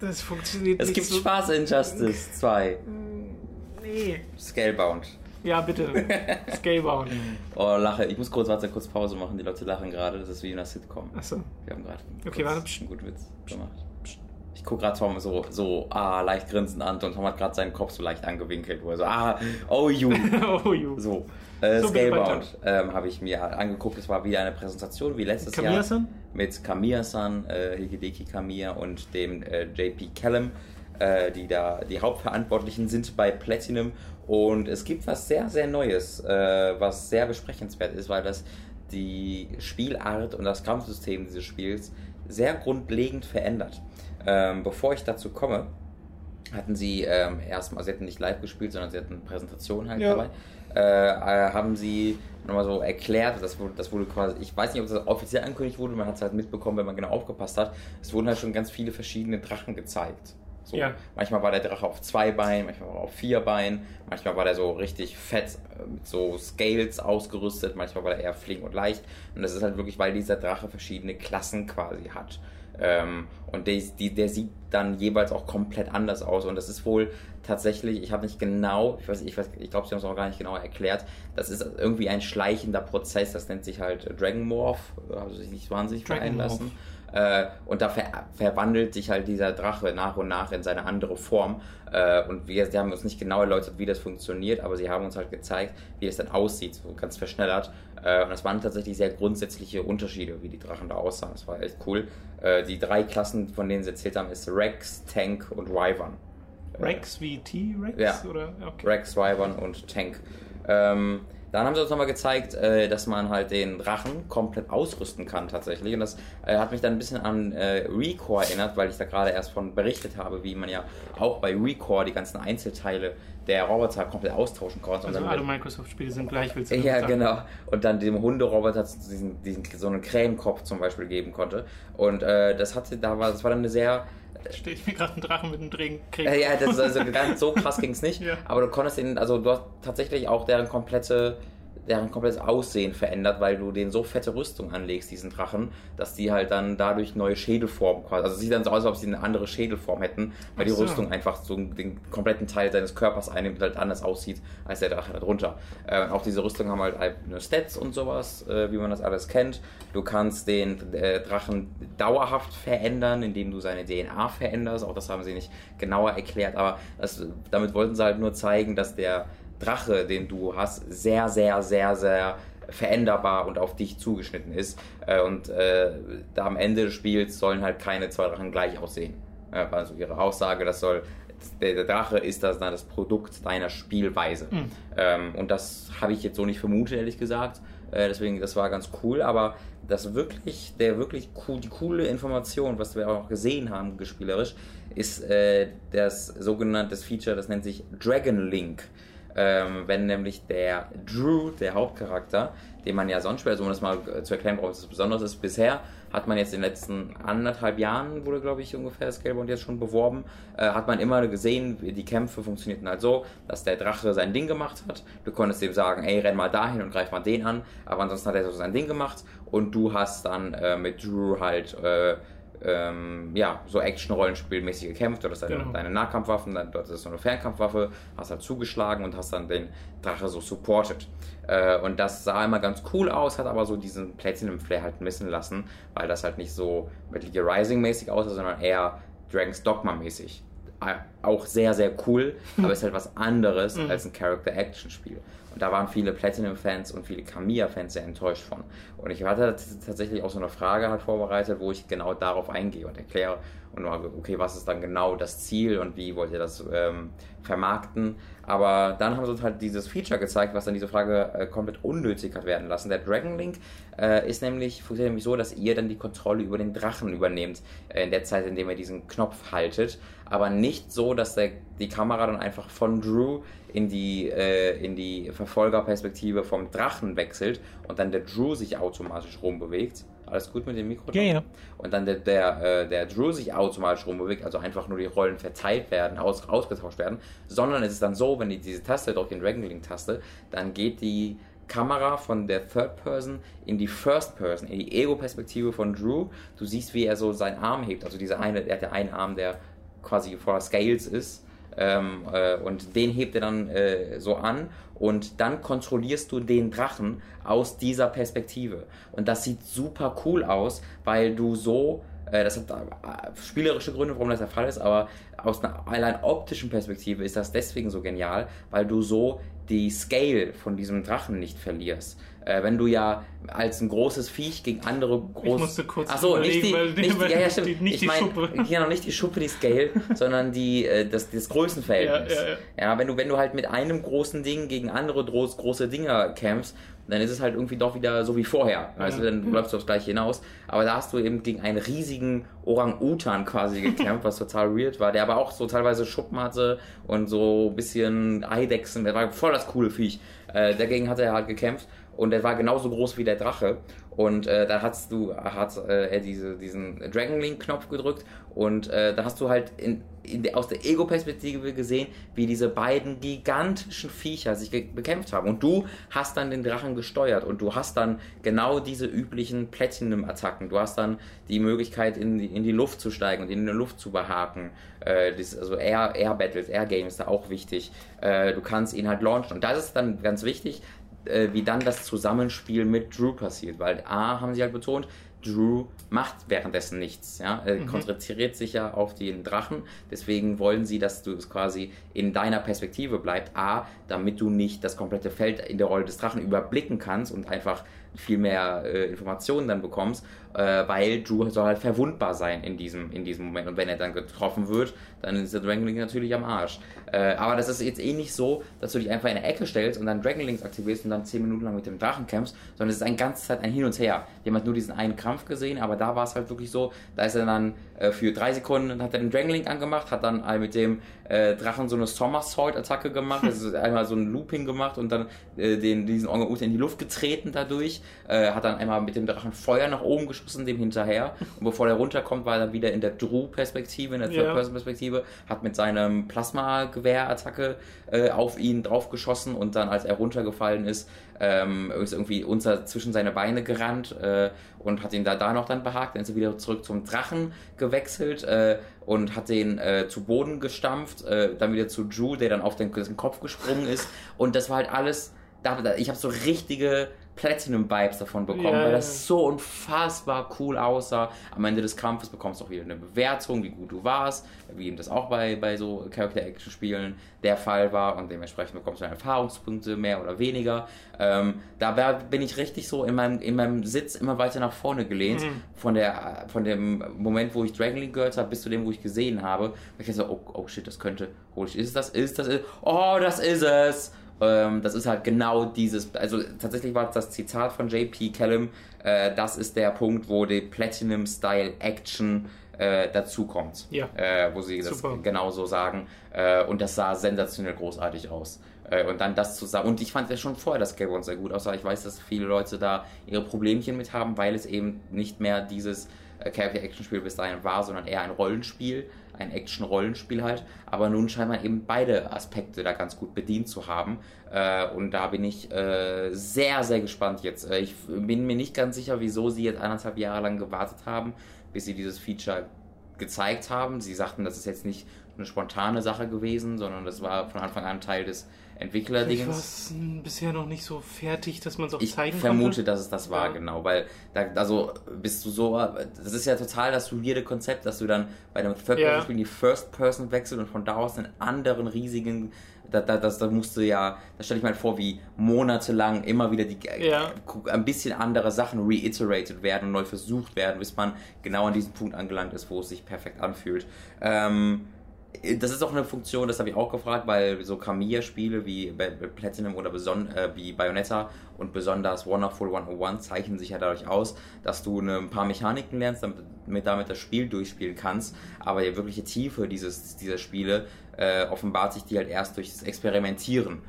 Das funktioniert nicht. Es gibt so Spaß in Injustice 2. Nee. Scalebound. Ja, bitte. Scalebound. Oh, lache. Ich muss kurz Pause machen. Die Leute lachen gerade. Das ist wie in einer Sitcom. Achso. Wir haben gerade einen guten Witz gemacht. Ich gucke gerade Tom so leicht grinsend an und Tom hat gerade seinen Kopf so leicht angewinkelt. Wo er so, oh you. Oh you. So. Scalebound habe ich mir angeguckt. Es war wieder eine Präsentation wie letztes Jahr. Mit Kamiya-san, Hideki Kamiya und dem JP Callum, die da die Hauptverantwortlichen sind bei Platinum. Und es gibt was sehr, sehr Neues, was sehr besprechenswert ist, weil das die Spielart und das Kampfsystem dieses Spiels sehr grundlegend verändert. Bevor ich dazu komme, hatten sie erstmal, sie hatten nicht live gespielt, sondern sie hatten eine Präsentation halt dabei, haben sie nochmal so erklärt, das wurde quasi, ich weiß nicht, ob das offiziell angekündigt wurde, man hat es halt mitbekommen, wenn man genau aufgepasst hat, es wurden halt schon ganz viele verschiedene Drachen gezeigt. So. Ja. Manchmal war der Drache auf 2 Beinen, manchmal war er auf 4 Beinen, manchmal war der so richtig fett mit so Scales ausgerüstet, manchmal war der eher flink und leicht. Und das ist halt wirklich, weil dieser Drache verschiedene Klassen quasi hat. Und der sieht dann jeweils auch komplett anders aus. Und das ist wohl tatsächlich, ich glaube, sie haben es auch gar nicht genau erklärt, das ist irgendwie ein schleichender Prozess, das nennt sich halt Dragon Morph, also sich nicht wahnsinnig einlassen. Und da verwandelt sich halt dieser Drache nach und nach in seine andere Form. Und sie haben uns nicht genau erläutert, wie das funktioniert, aber sie haben uns halt gezeigt, wie es dann aussieht, so ganz verschnellert. Und das waren tatsächlich sehr grundsätzliche Unterschiede, wie die Drachen da aussahen. Das war echt cool. Die 3 Klassen, von denen sie erzählt haben, ist Rex, Tank und Wyvern. Rex wie T-Rex? Ja. Oder? Okay. Rex, Wyvern und Tank. Dann haben sie uns nochmal gezeigt, dass man halt den Drachen komplett ausrüsten kann tatsächlich. Und das hat mich dann ein bisschen an ReCore erinnert, weil ich da gerade erst von berichtet habe, wie man ja auch bei ReCore die ganzen Einzelteile der Roboter komplett austauschen konnte. Also alle Microsoft-Spiele sind gleich, willst du ja sagen. Genau. Und dann dem Hunderoboter so einen Krähenkopf zum Beispiel geben konnte. Und das war dann eine sehr... Stehe ich mir gerade einen Drachen mit einem Drehenkrieg. Ja, das ist also so krass ging es nicht. Ja. Aber du konntest ihn, also du hast tatsächlich auch deren komplette deren komplettes Aussehen verändert, weil du denen so fette Rüstung anlegst, diesen Drachen, dass die halt dann dadurch neue Schädelformen quasi, also es sieht dann so aus, als ob sie eine andere Schädelform hätten, weil die Rüstung einfach so den kompletten Teil seines Körpers einnimmt und halt anders aussieht, als der Drache darunter. Auch diese Rüstung haben halt eine Stats und sowas, wie man das alles kennt. Du kannst den Drachen dauerhaft verändern, indem du seine DNA veränderst, auch das haben sie nicht genauer erklärt, aber damit wollten sie halt nur zeigen, dass der Drache, den du hast, sehr, sehr, sehr, sehr veränderbar und auf dich zugeschnitten ist. Und da am Ende des Spiels sollen halt keine zwei Drachen gleich aussehen. Also ihre Aussage, der Drache ist das Produkt deiner Spielweise. Mhm. Und das habe ich jetzt so nicht vermutet, ehrlich gesagt. Deswegen, das war ganz cool, aber die coole Information, was wir auch gesehen haben, gespielerisch, ist das sogenannte Feature, das nennt sich Dragon Link. Wenn nämlich der Drew, der Hauptcharakter, den man ja sonst spielt, also um das mal zu erklären, warum es besonders ist, bisher hat man jetzt in den letzten 1,5 Jahren, wurde glaube ich ungefähr Scalebound jetzt schon beworben, hat man immer gesehen, die Kämpfe funktionierten halt so, dass der Drache sein Ding gemacht hat, du konntest ihm sagen, ey, renn mal dahin und greif mal den an, aber ansonsten hat er so sein Ding gemacht und du hast dann mit Drew halt so Action-Rollenspielmäßig gekämpft. Du hast deine Nahkampfwaffen, dann dort ist so eine Fernkampfwaffe, hast halt zugeschlagen und hast dann den Drache so supported. Und das sah immer ganz cool aus, hat aber so diesen Platinum-Flair halt missen lassen, weil das halt nicht so Metal Gear Rising-mäßig aussah, sondern eher Dragon's Dogma-mäßig. Auch sehr, sehr cool, aber ist halt was anderes als ein Character-Action-Spiel. Und da waren viele Platinum-Fans und viele Kamiya-Fans sehr enttäuscht von. Und ich hatte tatsächlich auch so eine Frage halt vorbereitet, wo ich genau darauf eingehe und erkläre, und okay, was ist dann genau das Ziel und wie wollt ihr das vermarkten? Aber dann haben sie halt dieses Feature gezeigt, was dann diese Frage komplett unnötig hat werden lassen. Der Dragon Link funktioniert nämlich so, dass ihr dann die Kontrolle über den Drachen übernehmt, in der Zeit, in der ihr diesen Knopf haltet. Aber nicht so, dass die Kamera dann einfach von Drew in die Verfolgerperspektive vom Drachen wechselt und dann der Drew sich automatisch rumbewegt. Alles gut mit dem Mikro? Ja, ja. Und dann der Drew sich automatisch rumbewegt, also einfach nur die Rollen verteilt werden, ausgetauscht werden, sondern es ist dann so, wenn ihr diese Taste drückt, die Dragon Link-Taste, dann geht die Kamera von der Third Person in die First Person, in die Ego-Perspektive von Drew. Du siehst, wie er so seinen Arm hebt, also er hat ja einen Arm, der quasi voller Scales ist, und den hebt er dann so an und dann kontrollierst du den Drachen aus dieser Perspektive und das sieht super cool aus, weil du so, das hat spielerische Gründe, warum das der Fall ist, aber aus einer allein optischen Perspektive ist das deswegen so genial, weil du so die Scale von diesem Drachen nicht verlierst. Wenn du ja als ein großes Viech gegen andere groß... Ich musste kurz nicht die Schuppe, die Scale, sondern das Größenverhältnis. Ja, wenn du halt mit einem großen Ding gegen andere große Dinger kämpfst, dann ist es halt irgendwie doch wieder so wie vorher. Also dann bleibst du aufs Gleiche hinaus. Aber da hast du eben gegen einen riesigen Orang-Utan quasi gekämpft, was total weird war, der aber auch so teilweise Schuppen hatte und so ein bisschen Eidechsen, der war voll das coole Viech. Dagegen hat er halt gekämpft. Und er war genauso groß wie der Drache. Und da hat er diesen Dragon Link-Knopf gedrückt. Und da hast du halt aus der Ego-Perspektive gesehen, wie diese beiden gigantischen Viecher sich bekämpft haben. Und du hast dann den Drachen gesteuert. Und du hast dann genau diese üblichen Platinum-Attacken. Du hast dann die Möglichkeit, in die Luft zu steigen und in der Luft zu behaken. Also Air-Battles, Air-Game ist da auch wichtig. Du kannst ihn halt launchen. Und das ist dann ganz wichtig, wie dann das Zusammenspiel mit Drew passiert, weil haben sie halt betont, Drew macht währenddessen nichts, ja? Konzentriert sich ja auf den Drachen, deswegen wollen sie, dass du es quasi in deiner Perspektive bleibt, damit du nicht das komplette Feld in der Rolle des Drachen überblicken kannst und einfach viel mehr Informationen dann bekommst, weil Drew soll halt verwundbar sein in diesem Moment und wenn er dann getroffen wird, dann ist der Dragon Link natürlich am Arsch. Aber das ist jetzt nicht so, dass du dich einfach in eine Ecke stellst und dann Dragon Links aktivierst und dann 10 Minuten lang mit dem Drachen kämpfst, sondern es ist eine ganze Zeit ein Hin und Her. Jemand nur diesen einen Kampf gesehen, aber da war es halt wirklich so, da ist er dann für 3 Sekunden, hat er den Dragon Link angemacht, hat dann mit dem Drachen so eine Somersault-Attacke gemacht, also einmal so ein Looping gemacht und dann diesen Orang-Utan in die Luft getreten dadurch, hat dann einmal mit dem Drachen Feuer nach oben geschossen, dem hinterher, und bevor der runterkommt, war er dann wieder in der Drew-Perspektive, in der Third-Person-Perspektive, hat mit seinem Plasma-Gewehr-Attacke auf ihn draufgeschossen und dann, als er runtergefallen ist, ist irgendwie zwischen seine Beine gerannt und hat ihn da noch dann behagt, dann ist er wieder zurück zum Drachen gewechselt und hat den zu Boden gestampft, dann wieder zu Drew, der dann auf dessen Kopf gesprungen ist, und das war halt alles, ich habe so richtige Platinum-Vibes davon bekommen, weil das so unfassbar cool aussah. Am Ende des Kampfes bekommst du auch wieder eine Bewertung, wie gut du warst, wie eben das auch bei so Character-Action-Spielen der Fall war, und dementsprechend bekommst du dann Erfahrungspunkte, mehr oder weniger. Da bin ich richtig so in meinem Sitz immer weiter nach vorne gelehnt, von dem Moment, wo ich Dragon League gehört habe, bis zu dem, wo ich gesehen habe. Und ich dachte so, oh shit, das könnte, das ist es! Das ist halt genau dieses, also tatsächlich war das Zitat von JP Callum, das ist der Punkt, wo die Platinum-Style-Action dazukommt. Ja. Wo sie das genau so sagen. Und das sah sensationell großartig aus. Und dann das zusammen. Und ich fand ja schon vorher das Scalebound sehr gut aus. Ich weiß, dass viele Leute da ihre Problemchen mit haben, weil es eben nicht mehr dieses Character-Action-Spiel bis dahin war, sondern eher ein Rollenspiel. Ein Action-Rollenspiel halt, aber nun scheint man eben beide Aspekte da ganz gut bedient zu haben, und da bin ich sehr, sehr gespannt jetzt. Ich bin mir nicht ganz sicher, wieso sie jetzt 1,5 Jahre lang gewartet haben, bis sie dieses Feature gezeigt haben. Sie sagten, das ist jetzt nicht eine spontane Sache gewesen, sondern das war von Anfang an Teil des Entwickler-Dingens. War es bisher noch nicht so fertig, dass man es auch zeigen kann? Ich vermute, dass es das war, genau, weil da, also bist du so, das ist ja total das weirde Konzept, dass du dann bei einem Third-Person-Spiel in die First-Person wechselst und von da aus einen anderen riesigen, da musst du ja, da stelle ich mir vor, wie monatelang immer wieder die ein bisschen andere Sachen reiterated werden und neu versucht werden, bis man genau an diesem Punkt angelangt ist, wo es sich perfekt anfühlt. Das ist auch eine Funktion, das habe ich auch gefragt, weil so Kamiya-Spiele wie Platinum oder wie Bayonetta und besonders Wonderful 101 zeichnen sich ja dadurch aus, dass du ein paar Mechaniken lernst, damit das Spiel durchspielen kannst, aber die wirkliche Tiefe dieser Spiele offenbart sich die halt erst durch das Experimentieren.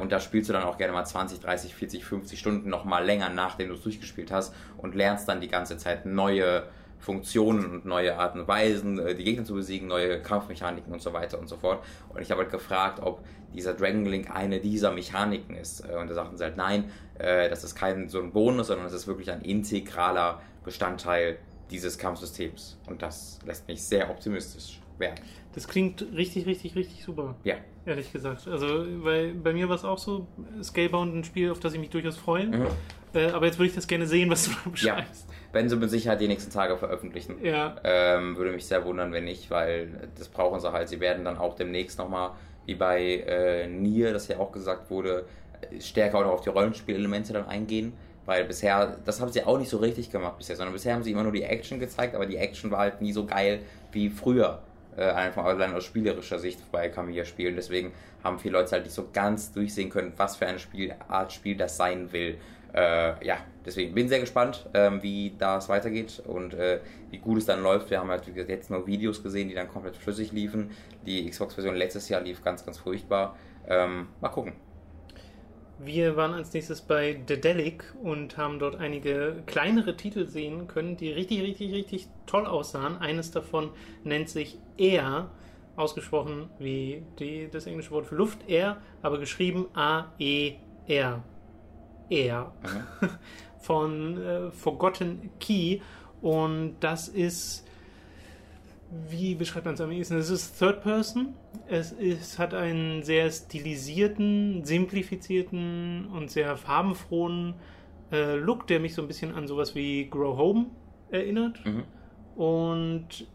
Und da spielst du dann auch gerne mal 20, 30, 40, 50 Stunden nochmal länger, nachdem du es durchgespielt hast, und lernst dann die ganze Zeit neue Funktionen und neue Arten und Weisen, die Gegner zu besiegen, neue Kampfmechaniken und so weiter und so fort. Und ich habe halt gefragt, ob dieser Dragon Link eine dieser Mechaniken ist. Und da sagten sie halt, nein, das ist kein so ein Bonus, sondern es ist wirklich ein integraler Bestandteil dieses Kampfsystems. Und das lässt mich sehr optimistisch werden. Das klingt richtig, richtig, richtig super. Ja. Ehrlich gesagt. Also, weil bei mir war es auch so, Scalebound, ein Spiel, auf das ich mich durchaus freue. Mhm. Aber jetzt würde ich das gerne sehen, was du da beschreibst. Ja. Wenn sie mit Sicherheit die nächsten Tage veröffentlichen. Ja. Würde mich sehr wundern, wenn nicht, weil das brauchen sie halt. Sie werden dann auch demnächst nochmal, wie bei Nier, das ja auch gesagt wurde, stärker auch noch auf die Rollenspielelemente dann eingehen. Weil bisher, das haben sie auch nicht so richtig gemacht bisher, sondern bisher haben sie immer nur die Action gezeigt, aber die Action war halt nie so geil wie früher. Einfach allein aus spielerischer Sicht bei Kamiya-Spielen. Deswegen haben viele Leute halt nicht so ganz durchsehen können, was für eine Art Spiel das sein will. Deswegen bin sehr gespannt, wie das weitergeht und wie gut es dann läuft. Wir haben halt jetzt nur Videos gesehen, die dann komplett flüssig liefen. Die Xbox-Version letztes Jahr lief ganz, ganz furchtbar. Mal gucken. Wir waren als nächstes bei Dedelic und haben dort einige kleinere Titel sehen können, die richtig, richtig, richtig toll aussahen. Eines davon nennt sich AER, ausgesprochen wie das englische Wort für Luft, Air, aber geschrieben A-E-R. AER von Forgotten Key, und das ist, wie beschreibt man es am ehesten, es ist Third Person, hat einen sehr stilisierten, simplifizierten und sehr farbenfrohen Look, der mich so ein bisschen an sowas wie Grow Home erinnert, und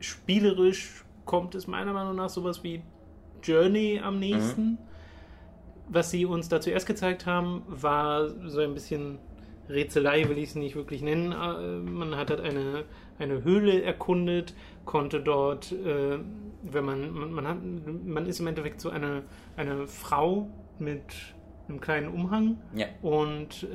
spielerisch kommt es meiner Meinung nach sowas wie Journey am nächsten. Was sie uns da zuerst gezeigt haben, war so ein bisschen Rätselei, will ich es nicht wirklich nennen. Man hat halt eine Höhle erkundet, konnte dort, wenn man ist im Endeffekt so eine Frau mit einem kleinen Umhang, und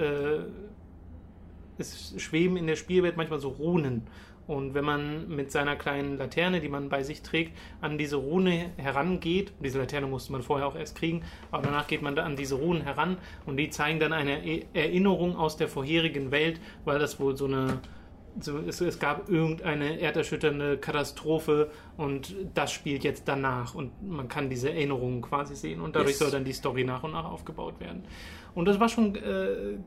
es schweben in der Spielwelt manchmal so Runen. Und wenn man mit seiner kleinen Laterne, die man bei sich trägt, an diese Rune herangeht, diese Laterne musste man vorher auch erst kriegen, aber danach geht man an diese Runen heran und die zeigen dann eine Erinnerung aus der vorherigen Welt, weil das wohl es gab irgendeine erderschütternde Katastrophe und das spielt jetzt danach und man kann diese Erinnerungen quasi sehen und dadurch soll dann die Story nach und nach aufgebaut werden. Und das war schon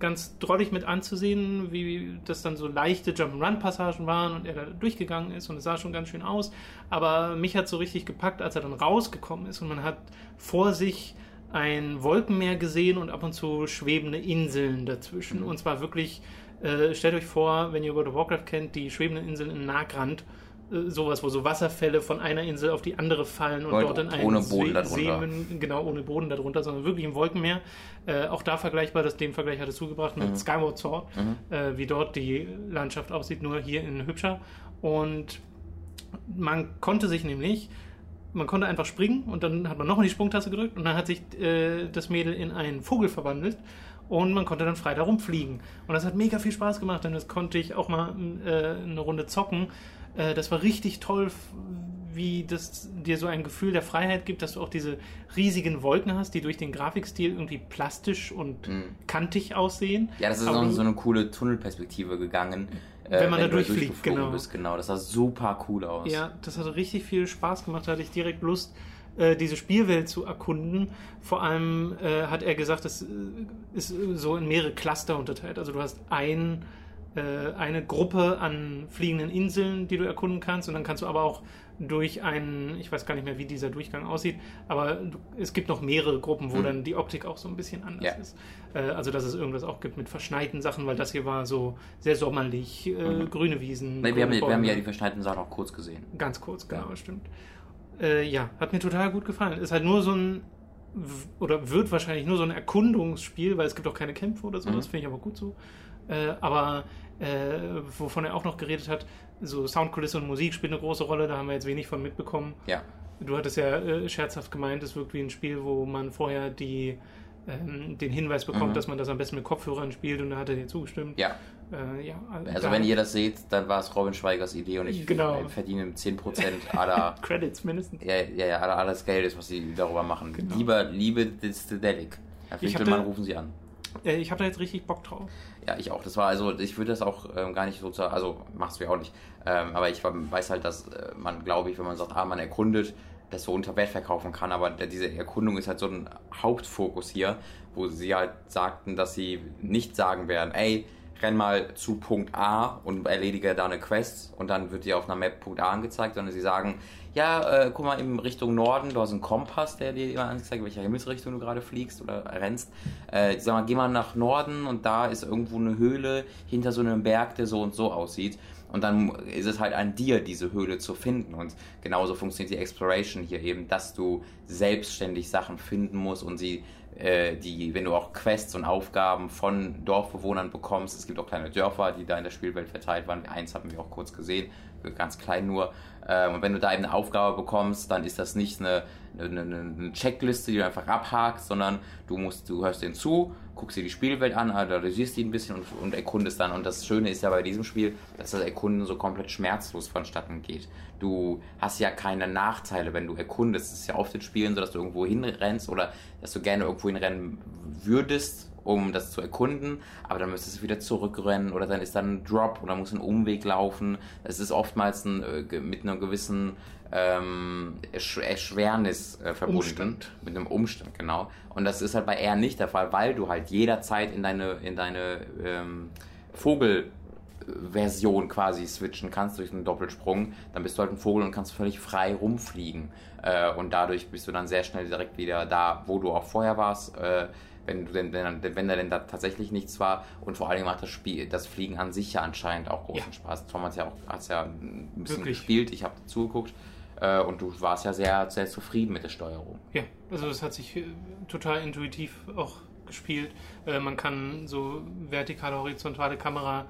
ganz drollig mit anzusehen, wie das dann so leichte Jump'n'Run-Passagen waren und er da durchgegangen ist und es sah schon ganz schön aus. Aber mich hat so richtig gepackt, als er dann rausgekommen ist und man hat vor sich ein Wolkenmeer gesehen und ab und zu schwebende Inseln dazwischen. Mhm. Und zwar wirklich, stellt euch vor, wenn ihr World of Warcraft kennt, die schwebenden Inseln in Nagrand. Sowas, wo so Wasserfälle von einer Insel auf die andere fallen und dort in einen ohne Boden darunter, sondern wirklich im Wolkenmeer. Auch da vergleichbar, den Vergleich hattest du gebracht mit Skyward Sword, wie dort die Landschaft aussieht, nur hier in hübscher. Und man konnte einfach springen und dann hat man noch in die Sprungtaste gedrückt und dann hat sich das Mädel in einen Vogel verwandelt und man konnte dann frei da rumfliegen. Und das hat mega viel Spaß gemacht, denn das konnte ich auch mal eine Runde zocken. Das war richtig toll, wie das dir so ein Gefühl der Freiheit gibt, dass du auch diese riesigen Wolken hast, die durch den Grafikstil irgendwie plastisch und kantig aussehen. Ja, das ist auch so eine coole Tunnelperspektive gegangen. Wenn man da durchfliegt, genau. Das sah super cool aus. Ja, das hat richtig viel Spaß gemacht. Da hatte ich direkt Lust, diese Spielwelt zu erkunden. Vor allem hat er gesagt, das ist so in mehrere Cluster unterteilt. Also du hast eine Gruppe an fliegenden Inseln, die du erkunden kannst und dann kannst du aber auch durch einen, ich weiß gar nicht mehr, wie dieser Durchgang aussieht, aber es gibt noch mehrere Gruppen, wo dann die Optik auch so ein bisschen anders ist. Also dass es irgendwas auch gibt mit verschneiten Sachen, weil das hier war so sehr sommerlich, grüne Wiesen. Wir haben ja die verschneiten Sachen auch kurz gesehen. Ganz kurz, genau, stimmt. Ja, hat mir total gut gefallen. Ist halt nur so ein oder wird wahrscheinlich nur so ein Erkundungsspiel, weil es gibt auch keine Kämpfe oder so, das finde ich aber gut so. Aber wovon er auch noch geredet hat, so Soundkulisse und Musik spielt eine große Rolle, da haben wir jetzt wenig von mitbekommen. Ja. Du hattest ja scherzhaft gemeint, es wirkt wie ein Spiel, wo man vorher den Hinweis bekommt, dass man das am besten mit Kopfhörern spielt und da hat er dir zugestimmt. Ja. Ja, also wenn ihr das seht, dann war es Robin Schweigers Idee und ich verdiene 10% aller Credits mindestens. Ja, aller das Geld ist, was sie darüber machen. Genau. Liebe Distedelic. Herr Finkelmann, rufen Sie an. Ich habe da jetzt richtig Bock drauf. Ja, ich auch. Das war ich würde das auch gar nicht so, machst du ja auch nicht. Aber ich weiß halt, dass man, glaube ich, wenn man sagt, man erkundet, das so unter Wert verkaufen kann. Aber diese Erkundung ist halt so ein Hauptfokus hier, wo sie halt sagten, dass sie nicht sagen werden, renn mal zu Punkt A und erledige da eine Quest und dann wird dir auf einer Map Punkt A angezeigt, sondern sie sagen, guck mal in Richtung Norden, du hast einen Kompass, der dir immer angezeigt, welche Himmelsrichtung du gerade fliegst oder rennst. Sag mal, geh mal nach Norden und da ist irgendwo eine Höhle hinter so einem Berg, der so und so aussieht. Und dann ist es halt an dir, diese Höhle zu finden. Und genauso funktioniert die Exploration hier eben, dass du selbstständig Sachen finden musst und wenn du auch Quests und Aufgaben von Dorfbewohnern bekommst. Es gibt auch kleine Dörfer, die da in der Spielwelt verteilt waren. Eins haben wir auch kurz gesehen, ganz klein nur. Und wenn du da eben eine Aufgabe bekommst, dann ist das nicht eine Checkliste, die du einfach abhakst, sondern du hörst denen zu, guckst dir die Spielwelt an, analysierst die ein bisschen und erkundest dann. Und das Schöne ist ja bei diesem Spiel, dass das Erkunden so komplett schmerzlos vonstatten geht. Du hast ja keine Nachteile, wenn du erkundest. Es ist ja oft in Spielen so, dass du irgendwo hinrennst oder dass du gerne irgendwo hinrennen würdest, um das zu erkunden, aber dann müsstest du wieder zurückrennen oder dann ist dann ein Drop oder muss ein Umweg laufen. Es ist oftmals mit einer gewissen Erschwernis verbunden. Mit einem Umstand, genau. Und das ist halt bei AER nicht der Fall, weil du halt jederzeit in deine Vogelversion quasi switchen kannst durch einen Doppelsprung. Dann bist du halt ein Vogel und kannst völlig frei rumfliegen. Und dadurch bist du dann sehr schnell direkt wieder da, wo du auch vorher warst, wenn da denn da tatsächlich nichts war. Und vor allem macht das Fliegen an sich ja anscheinend auch großen Spaß. Tom hat es ja ein bisschen gespielt, ich habe zugeguckt und du warst ja sehr, sehr zufrieden mit der Steuerung. Ja, also das hat sich total intuitiv auch gespielt. Man kann so vertikale, horizontale Kamera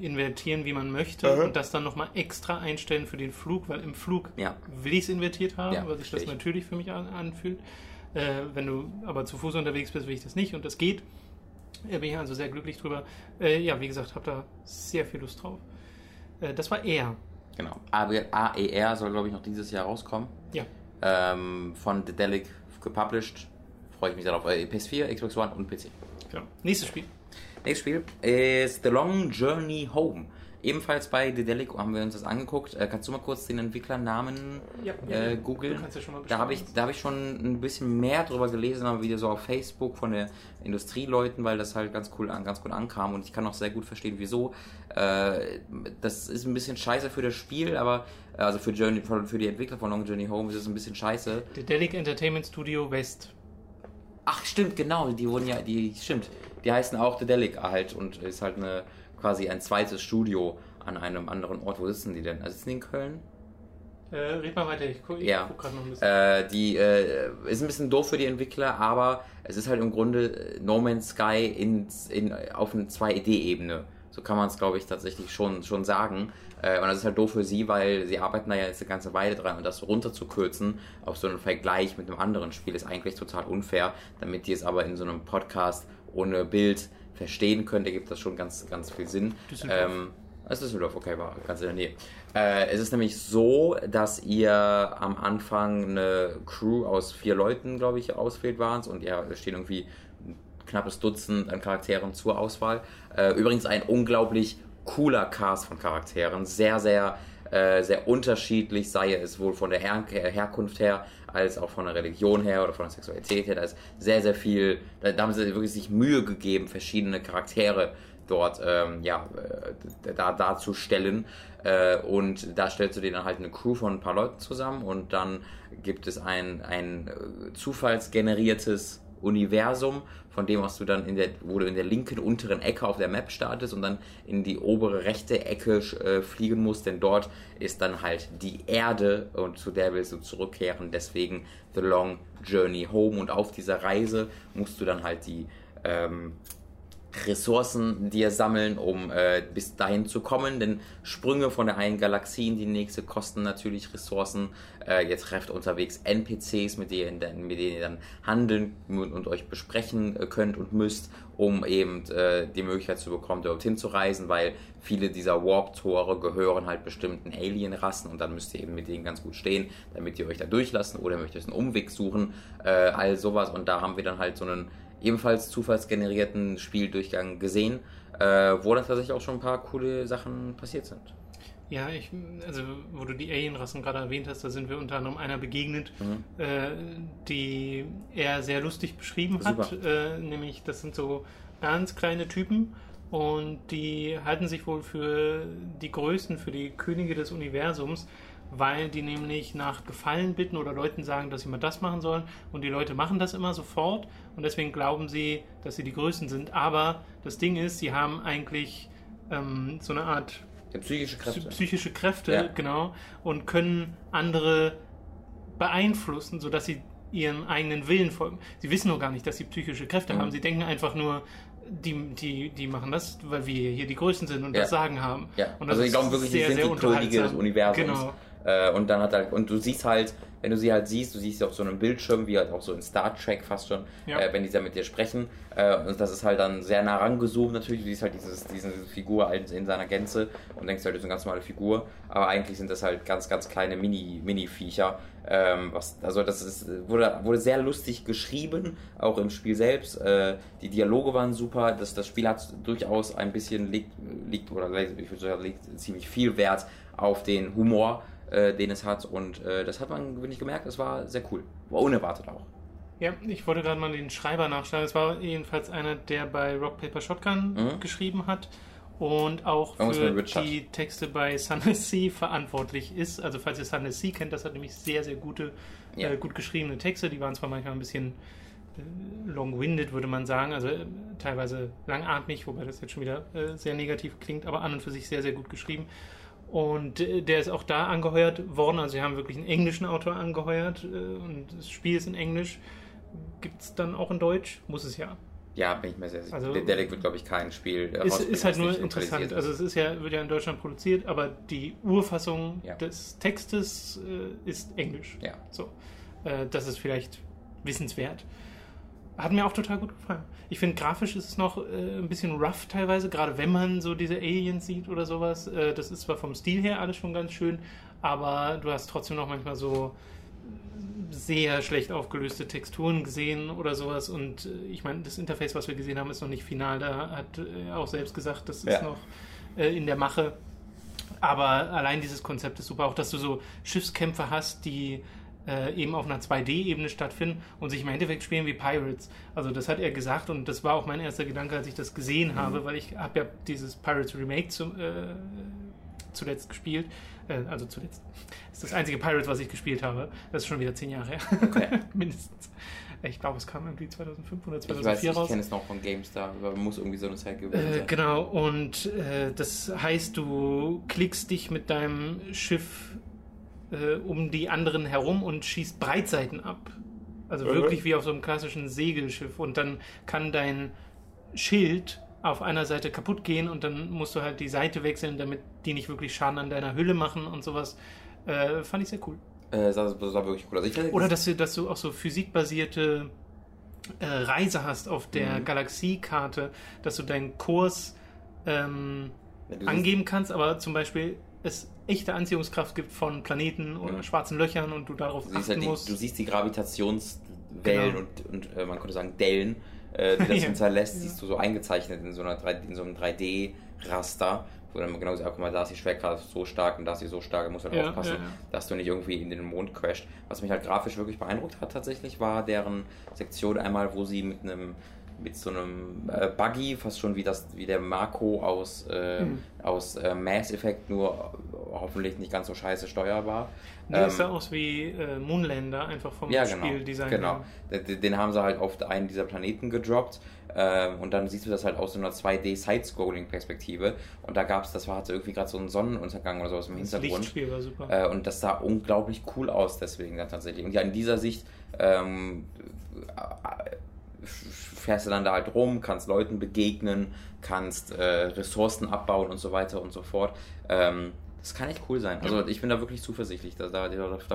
invertieren, wie man möchte und das dann nochmal extra einstellen für den Flug, weil im Flug will ich es invertiert haben, weil sich das natürlich für mich anfühlt. Wenn du aber zu Fuß unterwegs bist, will ich das nicht und das geht. Da bin ich also sehr glücklich drüber. Ja, wie gesagt, habe da sehr viel Lust drauf. Das war AER. Genau. AER soll, glaube ich, noch dieses Jahr rauskommen. Ja. Von The Delic gepublished. Freue ich mich darauf. PS4, Xbox One und PC. Genau. Nächstes Spiel. Nächstes Spiel ist The Long Journey Home. Ebenfalls bei The Delic haben wir uns das angeguckt. Kannst du mal kurz den Entwicklernamen googeln? Ja, da habe ich schon ein bisschen mehr drüber gelesen, aber wieder so auf Facebook von der Industrieleuten, weil das halt ganz cool ankam und ich kann auch sehr gut verstehen, wieso. Das ist ein bisschen scheiße für das Spiel, aber also für die Entwickler von Long Journey Home ist es ein bisschen scheiße. The Delic Entertainment Studio West. Ach stimmt, genau, die heißen auch The Delic halt und ist halt eine quasi ein zweites Studio an einem anderen Ort. Wo sitzen die denn? Also sitzen die in Köln? Red mal weiter, ich guck gerade noch ein bisschen. Ist ein bisschen doof für die Entwickler, aber es ist halt im Grunde No Man's Sky auf eine 2D-Ebene. So kann man es, glaube ich, tatsächlich schon sagen. Und das ist halt doof für sie, weil sie arbeiten da ja jetzt eine ganze Weile dran. Und das runterzukürzen auf so einen Vergleich mit einem anderen Spiel ist eigentlich total unfair. Damit die es aber in so einem Podcast ohne Bild verstehen können, da gibt das schon ganz viel Sinn. Es ist Düsseldorf, okay, war ganz in der Nähe. Es ist nämlich so, dass ihr am Anfang eine Crew aus 4 Leuten, glaube ich, auswählt waren's. Und ja, stehen irgendwie knappes Dutzend an Charakteren zur Auswahl. Übrigens ein unglaublich cooler Cast von Charakteren. Sehr, sehr, sehr unterschiedlich, sei es wohl von der Herkunft her, als auch von der Religion her oder von der Sexualität her. Da ist sehr, sehr viel, da haben sie wirklich sich Mühe gegeben, verschiedene Charaktere dort darzustellen. Und da stellst du dir dann halt eine Crew von ein paar Leuten zusammen und dann gibt es ein zufallsgeneriertes Universum, von dem aus du dann wo du in der linken unteren Ecke auf der Map startest und dann in die obere rechte Ecke fliegen musst, denn dort ist dann halt die Erde und zu der willst du zurückkehren, deswegen The Long Journey Home, und auf dieser Reise musst du dann halt die Ressourcen dir sammeln, um bis dahin zu kommen, denn Sprünge von der einen Galaxie in die nächste kosten natürlich Ressourcen. Ihr trefft unterwegs NPCs, mit denen ihr dann handeln und euch besprechen könnt und müsst, um eben die Möglichkeit zu bekommen, dort hinzureisen, weil viele dieser Warp-Tore gehören halt bestimmten Alien-Rassen und dann müsst ihr eben mit denen ganz gut stehen, damit ihr euch da durchlassen oder möchtet einen Umweg suchen, all sowas, und da haben wir dann halt so einen ebenfalls zufallsgenerierten Spieldurchgang gesehen, wo dann tatsächlich auch schon ein paar coole Sachen passiert sind. Ja, also wo du die Alien-Rassen gerade erwähnt hast, da sind wir unter anderem einer begegnet, die er sehr lustig beschrieben hat, nämlich das sind so ganz kleine Typen und die halten sich wohl für die Größten, für die Könige des Universums, weil die nämlich nach Gefallen bitten oder Leuten sagen, dass sie mal das machen sollen und die Leute machen das immer sofort und deswegen glauben sie, dass sie die Größten sind, aber das Ding ist, sie haben eigentlich so eine Art psychische Kräfte, ja. Genau, und können andere beeinflussen, sodass sie ihren eigenen Willen folgen. Sie wissen nur gar nicht, dass sie psychische Kräfte haben, sie denken einfach nur, die machen das, weil wir hier die Größten sind und das Sagen haben. Ja. Und das also ich glaube wirklich, sehr, die sind die Könige des Universums. Genau. Und dann und du siehst halt, wenn du sie halt siehst, auf so einem Bildschirm, wie halt auch so in Star Trek fast schon, wenn die da mit dir sprechen. Und das ist halt dann sehr nah rangezoomt natürlich. Du siehst halt diese Figur in seiner Gänze und denkst halt, das ist eine ganz normale Figur. Aber eigentlich sind das halt ganz, ganz kleine Mini-Viecher. Wurde sehr lustig geschrieben, auch im Spiel selbst. Die Dialoge waren super. Das Spiel hat durchaus ein bisschen legt ziemlich viel Wert auf den Humor, den es hat, und das hat man nicht gemerkt, es war sehr cool. War unerwartet auch. Ja, ich wollte gerade mal den Schreiber nachschlagen. Es war jedenfalls einer, der bei Rock Paper Shotgun geschrieben hat und auch für die Texte bei Sunless Sea verantwortlich ist. Also falls ihr Sunless Sea kennt, das hat nämlich sehr, sehr gute, gut geschriebene Texte. Die waren zwar manchmal ein bisschen long-winded, würde man sagen, also teilweise langatmig, wobei das jetzt schon wieder sehr negativ klingt, aber an und für sich sehr, sehr gut geschrieben. Und der ist auch da angeheuert worden, also wir haben wirklich einen englischen Autor angeheuert und das Spiel ist in Englisch. Gibt es dann auch in Deutsch? Muss es ja. Ja, bin ich mir sehr sicher. Also, der Delic wird, glaube ich, kein Spiel. Ist halt nur interessant. Also es wird ja in Deutschland produziert, aber die Urfassung des Textes ist Englisch. Ja. So, das ist vielleicht wissenswert. Hat mir auch total gut gefallen. Ich finde, grafisch ist es noch ein bisschen rough teilweise, gerade wenn man so diese Aliens sieht oder sowas. Das ist zwar vom Stil her alles schon ganz schön, aber du hast trotzdem noch manchmal so sehr schlecht aufgelöste Texturen gesehen oder sowas. Und ich meine, das Interface, was wir gesehen haben, ist noch nicht final. Da hat er auch selbst gesagt, das ist noch in der Mache. Aber allein dieses Konzept ist super. Auch, dass du so Schiffskämpfe hast, die eben auf einer 2D-Ebene stattfinden und sich im Endeffekt spielen wie Pirates. Also das hat er gesagt und das war auch mein erster Gedanke, als ich das gesehen habe, weil ich habe ja dieses Pirates Remake zuletzt gespielt. Also zuletzt. Das ist das einzige Pirates, was ich gespielt habe. Das ist schon wieder 10 Jahre her. Okay. Mindestens. Ich glaube, es kam irgendwie 2005 oder 2004 raus. Ich kenne es noch von GameStar, aber man muss irgendwie so eine Zeit gewesen sein. Genau, und das heißt, du klickst dich mit deinem Schiff um die anderen herum und schießt Breitseiten ab. Also wirklich wie auf so einem klassischen Segelschiff. Und dann kann dein Schild auf einer Seite kaputt gehen und dann musst du halt die Seite wechseln, damit die nicht wirklich Schaden an deiner Hülle machen und sowas. Fand ich sehr cool. Das war wirklich cool. Also oder dass du auch so physikbasierte Reise hast auf der Galaxiekarte, dass du deinen Kurs angeben kannst, aber zum Beispiel es echte Anziehungskraft gibt von Planeten oder schwarzen Löchern und du darauf achten musst. Du siehst die Gravitationswellen und man könnte sagen Dellen, die das hinterlässt, siehst du so eingezeichnet in so einem 3D-Raster, wo dann genau sagt, guck mal, da ist die Schwerkraft so stark und da ist sie so stark, musst du halt aufpassen, dass du nicht irgendwie in den Mond crasht. Was mich halt grafisch wirklich beeindruckt hat tatsächlich, war deren Sektion einmal, wo sie mit so einem Buggy, fast schon wie der Marco aus Mass Effect, nur hoffentlich nicht ganz so scheiße steuerbar. Der sah aus wie Moonlander, einfach vom Spieldesign. Genau. Den haben sie halt auf einen dieser Planeten gedroppt und dann siehst du das halt aus so einer 2D-Side-Scrolling-Perspektive und da gab's, hatte irgendwie gerade so einen Sonnenuntergang oder so aus dem Hintergrund. Das Lichtspiel war super. Und das sah unglaublich cool aus deswegen dann tatsächlich. Und ja, in dieser Sicht fährst du dann da halt rum, kannst Leuten begegnen, kannst Ressourcen abbauen und so weiter und so fort. Das kann echt cool sein. Also ich bin da wirklich zuversichtlich. Da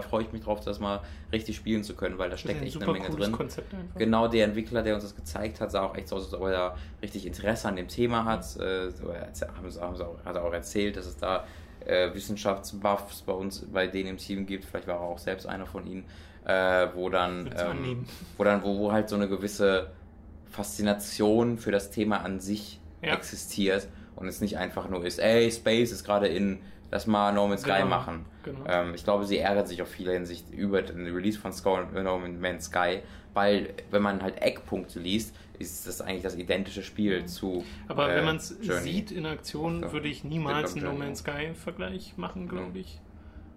freue ich mich drauf, das mal richtig spielen zu können, weil da steckt echt eine Menge drin. Konzept einfach. Genau, der Entwickler, der uns das gezeigt hat, sah auch echt so aus, als ob er da richtig Interesse an dem Thema hat. Hat er auch erzählt, dass es da Wissenschaftsbuffs bei denen im Team gibt. Vielleicht war er auch selbst einer von ihnen. Wo halt so eine gewisse Faszination für das Thema an sich existiert und es nicht einfach nur ist, ey, Space ist gerade in, lass mal No Man's Sky machen. Genau. Ich glaube, sie ärgert sich auf viele Hinsicht über den Release von No Man's Sky, weil wenn man halt Eckpunkte liest, ist das eigentlich das identische Spiel zu aber wenn man es sieht in Aktion, würde ich niemals einen No Man's Sky Vergleich machen, glaube ich.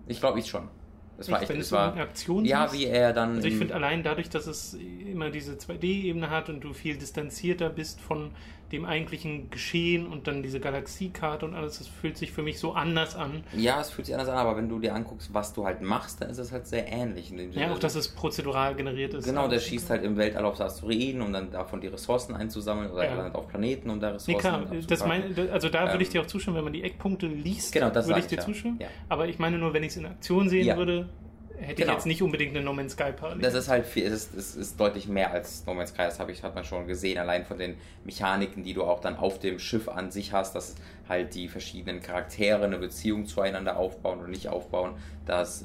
Ich glaube, ich schon. Das war echt, wenn es so eine Aktion ist, wie er dann... Also ich finde allein dadurch, dass es immer diese 2D-Ebene hat und du viel distanzierter bist von dem eigentlichen Geschehen und dann diese Galaxiekarte und alles, das fühlt sich für mich so anders an. Ja, es fühlt sich anders an, aber wenn du dir anguckst, was du halt machst, dann ist das halt sehr ähnlich. Ja, auch dass es prozedural generiert ist. Genau, der schießt halt im Weltall auf Asteroiden, um dann davon die Ressourcen einzusammeln oder halt auf Planeten, um da Ressourcen einzusammeln. Also da würde ich dir auch zustimmen, wenn man die Eckpunkte liest, würde ich dir zustimmen. Ja. Aber ich meine nur, wenn ich es in Aktion sehen würde, hätte ich jetzt nicht unbedingt eine No Man's Sky Parallel. Das ist halt viel, es ist deutlich mehr als No Man's Sky, das hat man schon gesehen, allein von den Mechaniken, die du auch dann auf dem Schiff an sich hast, dass halt die verschiedenen Charaktere eine Beziehung zueinander aufbauen oder nicht aufbauen, dass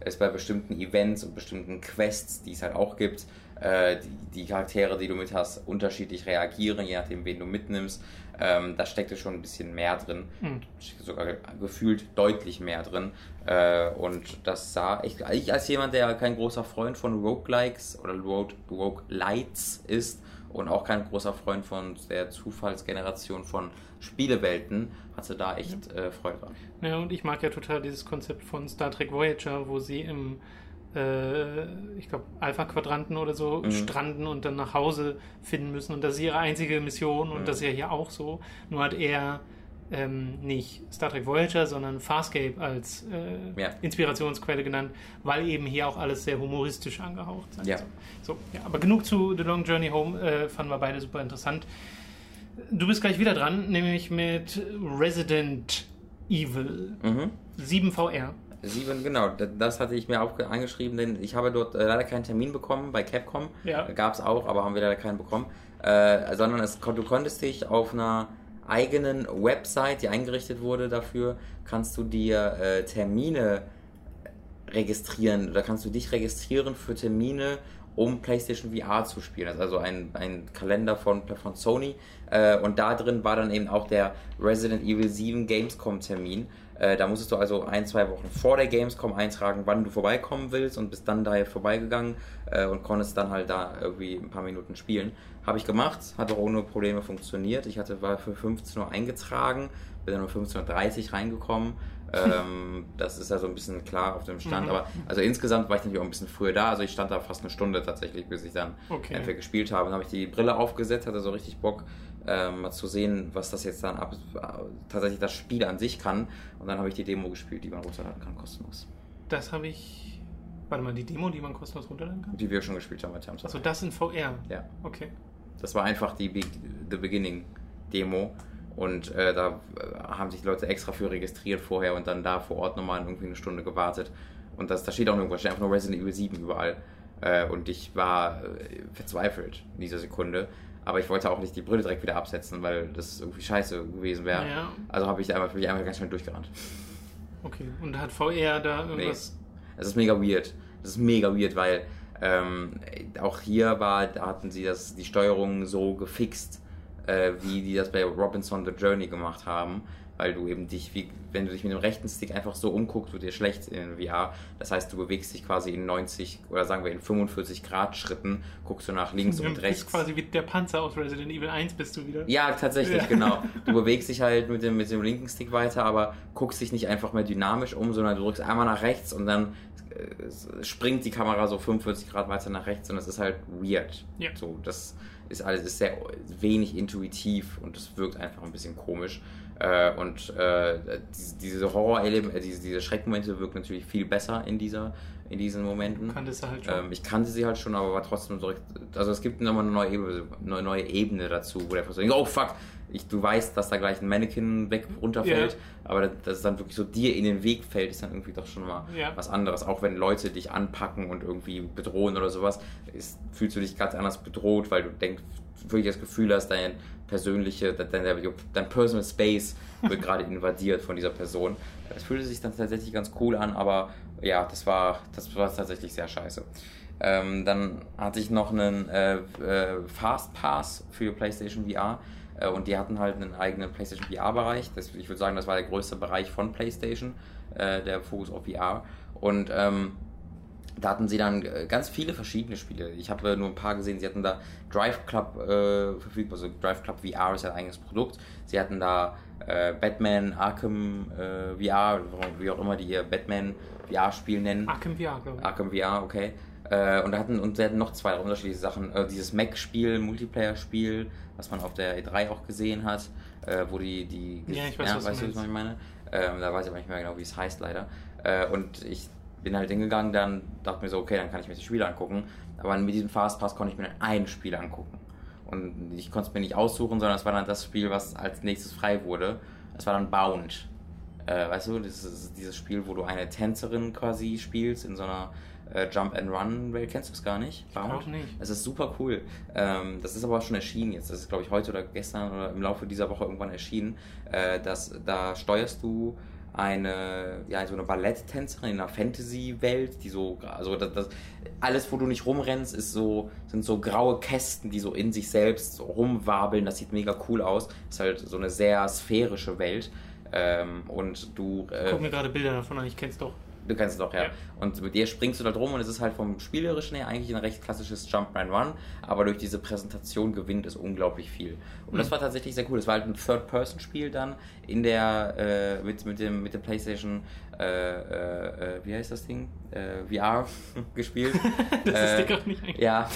es bei bestimmten Events und bestimmten Quests, die es halt auch gibt, die Charaktere, die du mit hast, unterschiedlich reagieren, je nachdem, wen du mitnimmst. Da steckte schon ein bisschen mehr drin, sogar gefühlt deutlich mehr drin. Und das sah ich als jemand, der kein großer Freund von Roguelikes oder Roguelites ist und auch kein großer Freund von der Zufallsgeneration von Spielewelten, hatte da echt Freude dran. Ja, und ich mag ja total dieses Konzept von Star Trek Voyager, wo sie im ich glaube, Alpha-Quadranten oder so stranden und dann nach Hause finden müssen. Und das ist ihre einzige Mission und das ist ja hier auch so. Nur hat er nicht Star Trek Voyager, sondern Farscape als Inspirationsquelle genannt, weil eben hier auch alles sehr humoristisch angehaucht sein soll. So, aber genug zu The Long Journey Home, fanden wir beide super interessant. Du bist gleich wieder dran, nämlich mit Resident Evil 7 VR. 7, genau. Das hatte ich mir auch eingeschrieben, denn ich habe dort leider keinen Termin bekommen bei Capcom. Ja. Gab es auch, aber haben wir leider keinen bekommen. Sondern du konntest dich auf einer eigenen Website, die eingerichtet wurde dafür, kannst du dir Termine registrieren oder kannst du dich registrieren für Termine, um PlayStation VR zu spielen. Das ist also ein Kalender von Sony und da drin war dann eben auch der Resident Evil 7 Gamescom Termin. Da musstest du also 1-2 Wochen vor der Gamescom eintragen, wann du vorbeikommen willst und bist dann daher vorbeigegangen und konntest dann halt da irgendwie ein paar Minuten spielen. Habe ich gemacht, hat auch ohne Probleme funktioniert. Ich war für 15 Uhr eingetragen, bin dann um 15.30 Uhr reingekommen. Das ist ja so ein bisschen klar auf dem Stand, aber also insgesamt war ich natürlich auch ein bisschen früher da, also ich stand da fast eine Stunde tatsächlich, bis ich dann einfach gespielt habe. Dann habe ich die Brille aufgesetzt, hatte so richtig Bock mal zu sehen, was das jetzt dann tatsächlich das Spiel an sich kann, und dann habe ich die Demo gespielt, die man runterladen kann, kostenlos. Warte mal, die Demo, die man kostenlos runterladen kann? Die wir schon gespielt haben. Also das in VR? Ja. Okay. Das war einfach die The Beginning Demo. Und da haben sich Leute extra für registriert vorher und dann da vor Ort nochmal irgendwie eine Stunde gewartet. Und da steht auch irgendwo, steht einfach nur Resident Evil 7 überall. Und ich war verzweifelt in dieser Sekunde. Aber ich wollte auch nicht die Brille direkt wieder absetzen, weil das irgendwie scheiße gewesen wäre. Naja. Also habe ich mich einmal ganz schnell durchgerannt. Okay, und hat VR da irgendwas? Nee. Das ist mega weird. Das ist mega weird, weil auch hier hatten sie die Steuerung so gefixt, wie die das bei Robinson The Journey gemacht haben, weil du eben wenn du dich mit dem rechten Stick einfach so umguckst, wird dir schlecht in VR. Das heißt, du bewegst dich quasi in 90 oder sagen wir in 45 Grad Schritten, guckst du nach links und rechts. Du bist quasi wie der Panzer aus Resident Evil 1 bist du wieder. Ja, tatsächlich, ja. Genau. Du bewegst dich halt mit dem linken Stick weiter, aber guckst dich nicht einfach mehr dynamisch um, sondern du drückst einmal nach rechts und dann springt die Kamera so 45 Grad weiter nach rechts und das ist halt weird. Ja. So, das ist alles sehr wenig intuitiv und es wirkt einfach ein bisschen komisch. Und diese Horror-Elemente, diese Schreckmomente wirken natürlich viel besser in diesen Momenten. Ich kannte sie halt schon, aber war trotzdem direkt. Also es gibt nochmal eine neue Ebene dazu, wo der Person denkt, oh fuck, du weißt, dass da gleich ein Mannequin runterfällt, yeah. Aber dass es dann wirklich so dir in den Weg fällt, ist dann irgendwie doch schon mal was anderes. Auch wenn Leute dich anpacken und irgendwie bedrohen oder sowas, fühlst du dich ganz anders bedroht, weil du wirklich das Gefühl hast, dein Personal Space wird gerade invadiert von dieser Person. Das fühlte sich dann tatsächlich ganz cool an, aber ja, das war tatsächlich sehr scheiße. Dann hatte ich noch einen Fastpass für PlayStation VR und die hatten halt einen eigenen PlayStation VR-Bereich. Ich würde sagen, das war der größte Bereich von PlayStation, der Fokus auf VR. Und da hatten sie dann ganz viele verschiedene Spiele. Ich habe nur ein paar gesehen. Sie hatten da Drive Club verfügbar. Also Drive Club VR ist ja ein eigenes Produkt. Sie hatten da Batman, Arkham VR, wie auch immer die ihr Batman VR-Spiel nennen. Arkham VR, glaube ich. Arkham VR, okay. Und sie hatten noch zwei unterschiedliche Sachen. Dieses Mech-Spiel, Multiplayer-Spiel, was man auf der E3 auch gesehen hat, wo die... Ja, ich weiß, was ich meine. Da weiß ich aber nicht mehr genau, wie es heißt, leider. Und ich bin halt hingegangen, dann dachte mir so, okay, dann kann ich mir das Spiel angucken. Aber mit diesem Fastpass konnte ich mir dann ein Spiel angucken. Und ich konnte es mir nicht aussuchen, sondern es war dann das Spiel, was als nächstes frei wurde. Es war dann Bound. Weißt du, das ist dieses Spiel, wo du eine Tänzerin quasi spielst in so einer Jump-and-Run-Welt. Kennst du es gar nicht? Bound? Ich auch nicht. Es ist super cool. Das ist aber schon erschienen jetzt. Das ist, glaube ich, heute oder gestern oder im Laufe dieser Woche irgendwann erschienen. Da steuerst du so eine Balletttänzerin in einer Fantasy-Welt, die so, also das alles, wo du nicht rumrennst, sind so graue Kästen, die so in sich selbst so rumwabeln. Das sieht mega cool aus. Ist halt so eine sehr sphärische Welt. Ich guck mir gerade Bilder davon an, ich kenn's doch. Du kennst es doch, ja. Und mit dir springst du da drum und es ist halt vom Spielerischen her eigentlich ein recht klassisches Jump-and-Run, aber durch diese Präsentation gewinnt es unglaublich viel. Und das war tatsächlich sehr cool. Das war halt ein Third-Person-Spiel dann in der mit dem PlayStation wie heißt das Ding? VR gespielt. Das ist dir gar nicht eigentlich. Ja.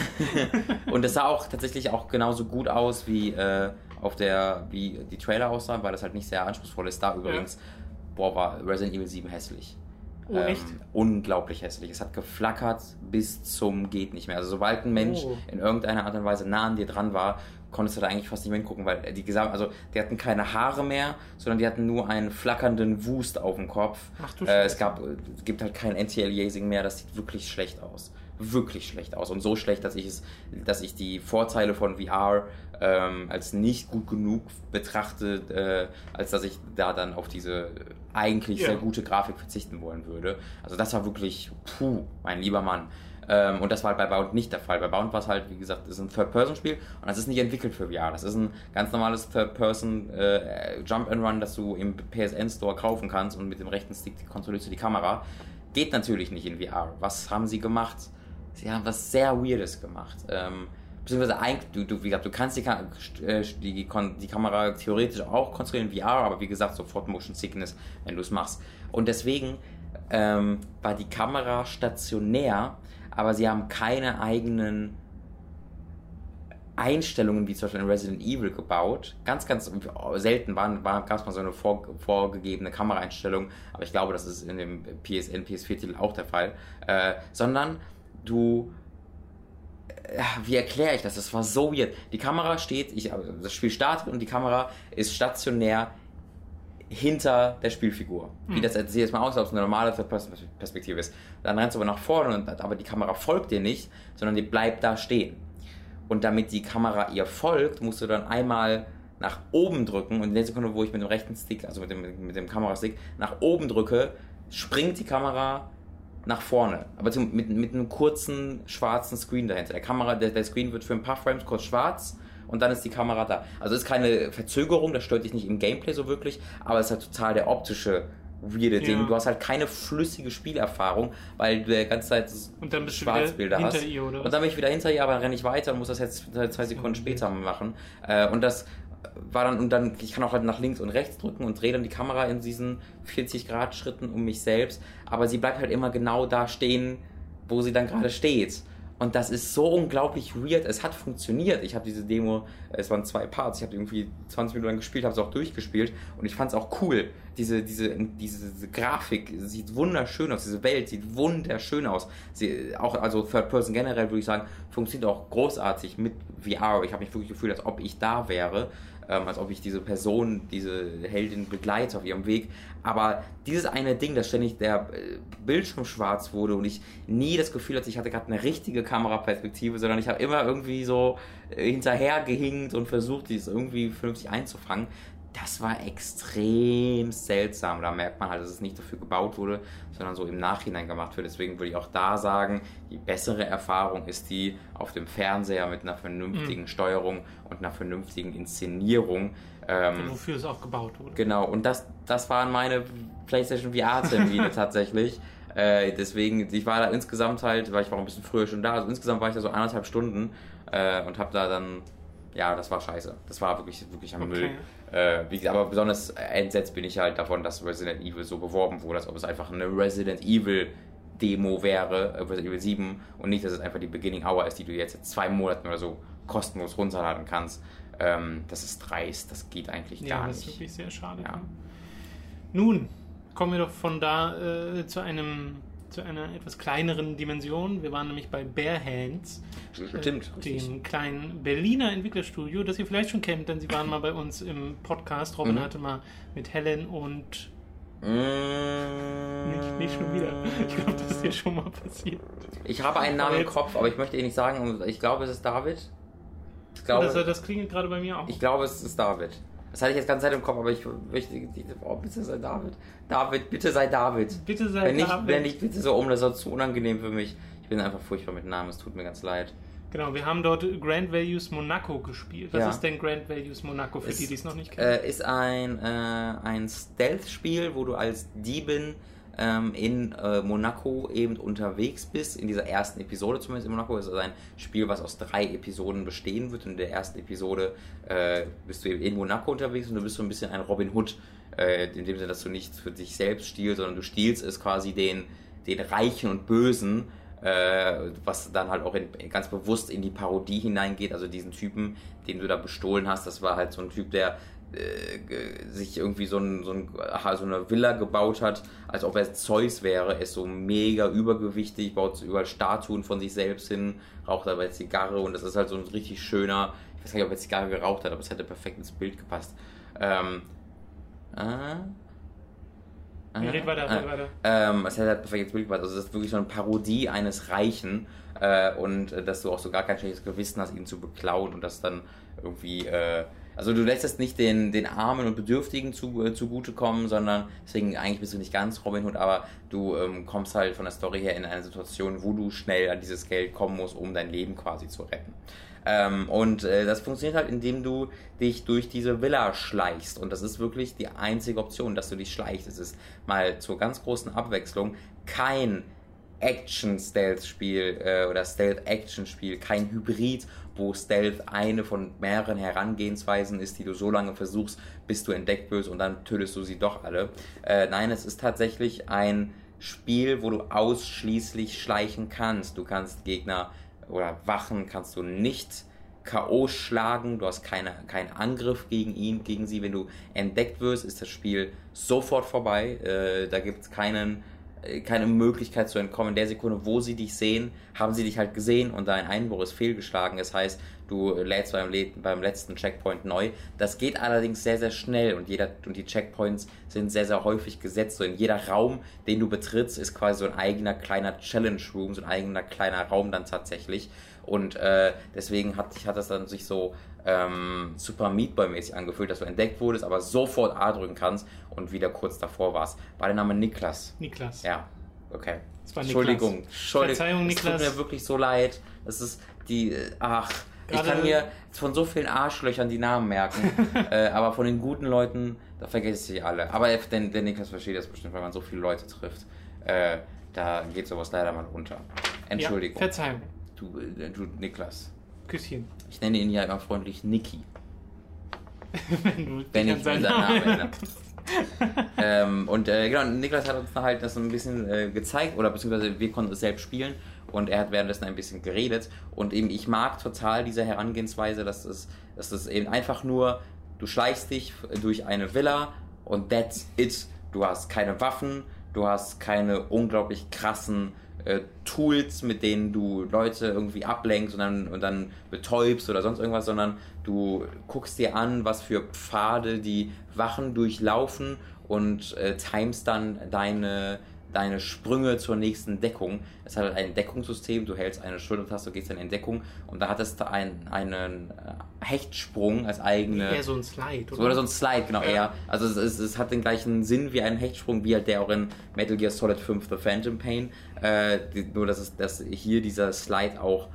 Und das sah auch tatsächlich auch genauso gut aus wie die Trailer aussahen, weil das halt nicht sehr anspruchsvoll ist. Da übrigens, war Resident Evil 7 hässlich. Oh, echt? Unglaublich hässlich. Es hat geflackert bis zum geht nicht mehr. Also sobald ein Mensch in irgendeiner Art und Weise nah an dir dran war, konntest du da eigentlich fast nicht mehr hingucken, weil die gesamten, also die hatten keine Haare mehr, sondern die hatten nur einen flackernden Wust auf dem Kopf. Ach du Scheiße. Es gibt halt kein Anti-Aliasing mehr, das sieht wirklich schlecht aus. Wirklich schlecht aus. Und so schlecht, dass ich die Vorteile von VR als nicht gut genug betrachte, als dass ich da dann auf diese eigentlich sehr gute Grafik verzichten wollen würde. Also das war wirklich, puh, mein lieber Mann. Und das war halt bei Bound nicht der Fall. Bei Bound war es halt, wie gesagt, ist ein Third-Person-Spiel und das ist nicht entwickelt für VR. Das ist ein ganz normales Third-Person-Jump-and-Run, das du im PSN-Store kaufen kannst und mit dem rechten Stick kontrollierst du die Kamera. Geht natürlich nicht in VR. Was haben sie gemacht? Sie haben was sehr Weirdes gemacht. Beziehungsweise eigentlich, du kannst die Kamera theoretisch auch kontrollieren in VR, aber wie gesagt, sofort Motion Sickness, wenn du es machst. Und deswegen war die Kamera stationär, aber sie haben keine eigenen Einstellungen, wie zum Beispiel in Resident Evil, gebaut. Ganz, ganz selten gab es mal so eine vorgegebene Kameraeinstellung, aber ich glaube, das ist in dem PSN, PS4-Titel auch der Fall. Sondern wie erkläre ich das? Das war so weird. Die Kamera steht, das Spiel startet und die Kamera ist stationär hinter der Spielfigur. Wie das jetzt mal aus, ob es eine normale Perspektive ist. Dann rennst du aber nach vorne, aber die Kamera folgt dir nicht, sondern die bleibt da stehen. Und damit die Kamera ihr folgt, musst du dann einmal nach oben drücken und in der Sekunde, wo ich mit dem rechten Stick, also mit dem Kamerastick, nach oben drücke, springt die Kamera nach vorne, aber mit einem kurzen schwarzen Screen dahinter. Der Screen wird für ein paar Frames kurz schwarz und dann ist die Kamera da. Also ist keine Verzögerung, das stört dich nicht im Gameplay so wirklich, aber es ist halt total der optische weirde Ding. Du hast halt keine flüssige Spielerfahrung, weil du die ganze Zeit Schwarzbilder hast. Und dann bin ich wieder hinter ihr, aber dann renne ich weiter und muss das jetzt 2 Sekunden später machen. Und das war dann, ich kann auch halt nach links und rechts drücken und drehe dann die Kamera in diesen 40-Grad-Schritten um mich selbst, aber sie bleibt halt immer genau da stehen, wo sie dann gerade steht. Und das ist so unglaublich weird. Es hat funktioniert. Ich habe diese Demo, es waren 2 Parts, ich habe irgendwie 20 Minuten lang gespielt, habe es auch durchgespielt und ich fand es auch cool. Diese Grafik sieht wunderschön aus, diese Welt sieht wunderschön aus. Also Third Person generell würde ich sagen, funktioniert auch großartig mit VR. Ich habe mich wirklich gefühlt, als ob ich da wäre, als ob ich diese Person, diese Heldin begleite auf ihrem Weg. Aber dieses eine Ding, dass ständig der Bildschirm schwarz wurde und ich nie das Gefühl hatte, ich hatte gerade eine richtige Kameraperspektive, sondern ich habe immer irgendwie so hinterhergehinkt und versucht, dies irgendwie vernünftig einzufangen. Das war extrem seltsam. Da merkt man halt, dass es nicht dafür gebaut wurde, sondern so im Nachhinein gemacht wird. Deswegen würde ich auch da sagen, die bessere Erfahrung ist die auf dem Fernseher mit einer vernünftigen Steuerung und einer vernünftigen Inszenierung. Wofür es auch gebaut wurde. Genau, und das waren meine PlayStation VR-Termine tatsächlich. Deswegen, ich war da insgesamt halt, weil ich war ein bisschen früher schon da, also insgesamt war ich da so 1,5 Stunden und habe da dann... Ja, das war scheiße. Das war wirklich, wirklich am Müll. Aber besonders entsetzt bin ich halt davon, dass Resident Evil so beworben wurde, als ob es einfach eine Resident Evil Demo wäre, Resident Evil 7, und nicht, dass es einfach die Beginning Hour ist, die du jetzt in 2 Monaten oder so kostenlos runterladen kannst. Das ist dreist, das geht eigentlich gar nicht. Ja, das ist wirklich sehr schade. Ja. Nun, kommen wir doch von da zu einer etwas kleineren Dimension. Wir waren nämlich bei Bare Hands, dem kleinen Berliner Entwicklerstudio, das ihr vielleicht schon kennt, denn sie waren mal bei uns im Podcast. Robin hatte mal mit Helen und... Nicht schon wieder. Ich glaube, das ist dir schon mal passiert. Ich habe einen Namen im Kopf, aber ich möchte ihn nicht sagen. Ich glaube, es ist David. Ich glaube, das klingelt gerade bei mir auch. Ich glaube, es ist David. Das hatte ich jetzt ganze Zeit im Kopf, aber ich möchte... Oh, bitte sei David. David, bitte sei David. Bitte sei David. Wenn nicht, bitte so das ist zu unangenehm für mich. Ich bin einfach furchtbar mit Namen, es tut mir ganz leid. Genau, wir haben dort Grand Values Monaco gespielt. Was ist denn Grand Values Monaco für die es noch nicht kennen? Ist ein Stealth-Spiel, wo du als Diebin in Monaco eben unterwegs bist, in dieser ersten Episode zumindest in Monaco. Es ist ein Spiel, was aus 3 Episoden bestehen wird. Und in der ersten Episode bist du eben in Monaco unterwegs und du bist so ein bisschen ein Robin Hood, in dem Sinne, dass du nicht für dich selbst stiehlst, sondern du stiehlst es quasi den Reichen und Bösen, was dann halt auch ganz bewusst in die Parodie hineingeht. Also diesen Typen, den du da bestohlen hast, das war halt so ein Typ, der sich irgendwie so eine Villa gebaut hat, als ob er Zeus wäre. Er ist so mega übergewichtig, baut so überall Statuen von sich selbst hin, raucht dabei Zigarre und das ist halt so ein richtig schöner, ich weiß gar nicht, ob er Zigarre geraucht hat, aber es hätte perfekt ins Bild gepasst. Red weiter. Es hätte halt perfekt ins Bild gepasst. Also das ist wirklich so eine Parodie eines Reichen und dass du auch so gar kein schlechtes Gewissen hast, ihn zu beklauen und das dann irgendwie... Also du lässt es nicht den Armen und Bedürftigen zugutekommen, sondern deswegen eigentlich bist du nicht ganz Robin Hood, aber du kommst halt von der Story her in eine Situation, wo du schnell an dieses Geld kommen musst, um dein Leben quasi zu retten. Das funktioniert halt, indem du dich durch diese Villa schleichst und das ist wirklich die einzige Option, dass du dich schleichst. Es ist mal zur ganz großen Abwechslung kein Action-Stealth-Spiel oder Stealth-Action-Spiel, kein Hybrid, wo Stealth eine von mehreren Herangehensweisen ist, die du so lange versuchst, bis du entdeckt wirst und dann tötest du sie doch alle. Nein, es ist tatsächlich ein Spiel, wo du ausschließlich schleichen kannst. Du kannst Gegner oder Wachen kannst du nicht K.O. schlagen, du hast keinen Angriff gegen sie. Wenn du entdeckt wirst, ist das Spiel sofort vorbei. Da gibt es keine Möglichkeit zu entkommen. In der Sekunde, wo sie dich sehen, haben sie dich halt gesehen und dein Einbruch ist fehlgeschlagen. Das heißt, du lädst beim letzten Checkpoint neu. Das geht allerdings sehr, sehr schnell und die Checkpoints sind sehr, sehr häufig gesetzt. So in jeder Raum, den du betrittst, ist quasi so ein eigener kleiner Challenge-Room, so ein eigener kleiner Raum dann tatsächlich. Und deswegen hat das dann sich so Super Meat Boy-mäßig angefühlt, dass du entdeckt wurdest, aber sofort A drücken kannst und wieder kurz davor warst. War der Name Niklas? Niklas. Ja, okay. Das war Entschuldigung. Verzeihung, Niklas. Es tut mir wirklich so leid. Das ist die... Gerade ich kann mir von so vielen Arschlöchern die Namen merken, aber von den guten Leuten, da vergesse ich alle. Aber der Niklas versteht das bestimmt, weil man so viele Leute trifft. Da geht sowas leider mal unter. Entschuldigung. Ja, Verzeihung. Du Niklas. Küsschen. Ich nenne ihn ja immer freundlich Niki. Wenn ich seinen Namen erinnere. Genau, Niklas hat uns halt das so ein bisschen gezeigt, oder beziehungsweise wir konnten es selbst spielen und er hat währenddessen ein bisschen geredet. Und eben, ich mag total diese Herangehensweise, dass es eben einfach nur, du schleichst dich durch eine Villa und that's it. Du hast keine Waffen, du hast keine unglaublich krassen Tools, mit denen du Leute irgendwie ablenkst und dann betäubst oder sonst irgendwas, sondern du guckst dir an, was für Pfade die Wachen durchlaufen und timest dann deine Sprünge zur nächsten Deckung. Es hat ein Deckungssystem, du hältst eine Schultertaste, gehst dann in Deckung und da hattest du einen Hechtsprung als eigene... Eher so ein Slide, oder? Oder so ein Slide, genau, eher. Also es hat den gleichen Sinn wie ein Hechtsprung, wie halt der auch in Metal Gear Solid 5 The Phantom Pain, nur dass hier dieser Slide auch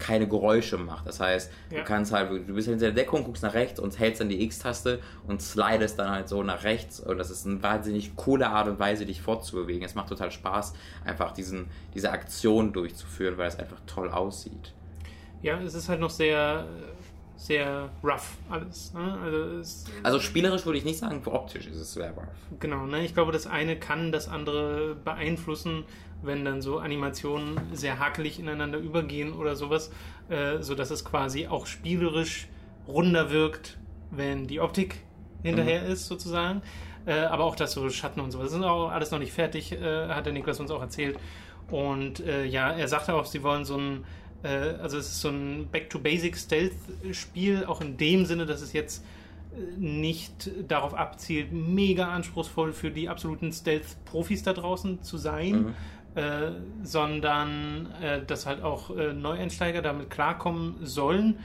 keine Geräusche macht. Das heißt, du kannst halt, du bist in der Deckung, guckst nach rechts und hältst dann die X-Taste und slidest dann halt so nach rechts und das ist eine wahnsinnig coole Art und Weise, dich fortzubewegen. Es macht total Spaß, einfach diese Aktion durchzuführen, weil es einfach toll aussieht. Ja, es ist halt noch sehr, sehr rough alles. Ne? Also spielerisch würde ich nicht sagen, optisch ist es sehr rough. Genau, ne? Ich glaube, das eine kann das andere beeinflussen, wenn dann so Animationen sehr hakelig ineinander übergehen oder sowas, sodass es quasi auch spielerisch runder wirkt, wenn die Optik hinterher ist sozusagen. Aber auch das so Schatten und sowas, das ist auch alles noch nicht fertig, hat der Niklas uns auch erzählt. Und er sagte auch, sie wollen so ein, also es ist so ein Back-to-Basic-Stealth-Spiel, auch in dem Sinne, dass es jetzt nicht darauf abzielt, mega anspruchsvoll für die absoluten Stealth-Profis da draußen zu sein, sondern dass halt auch Neueinsteiger damit klarkommen sollen,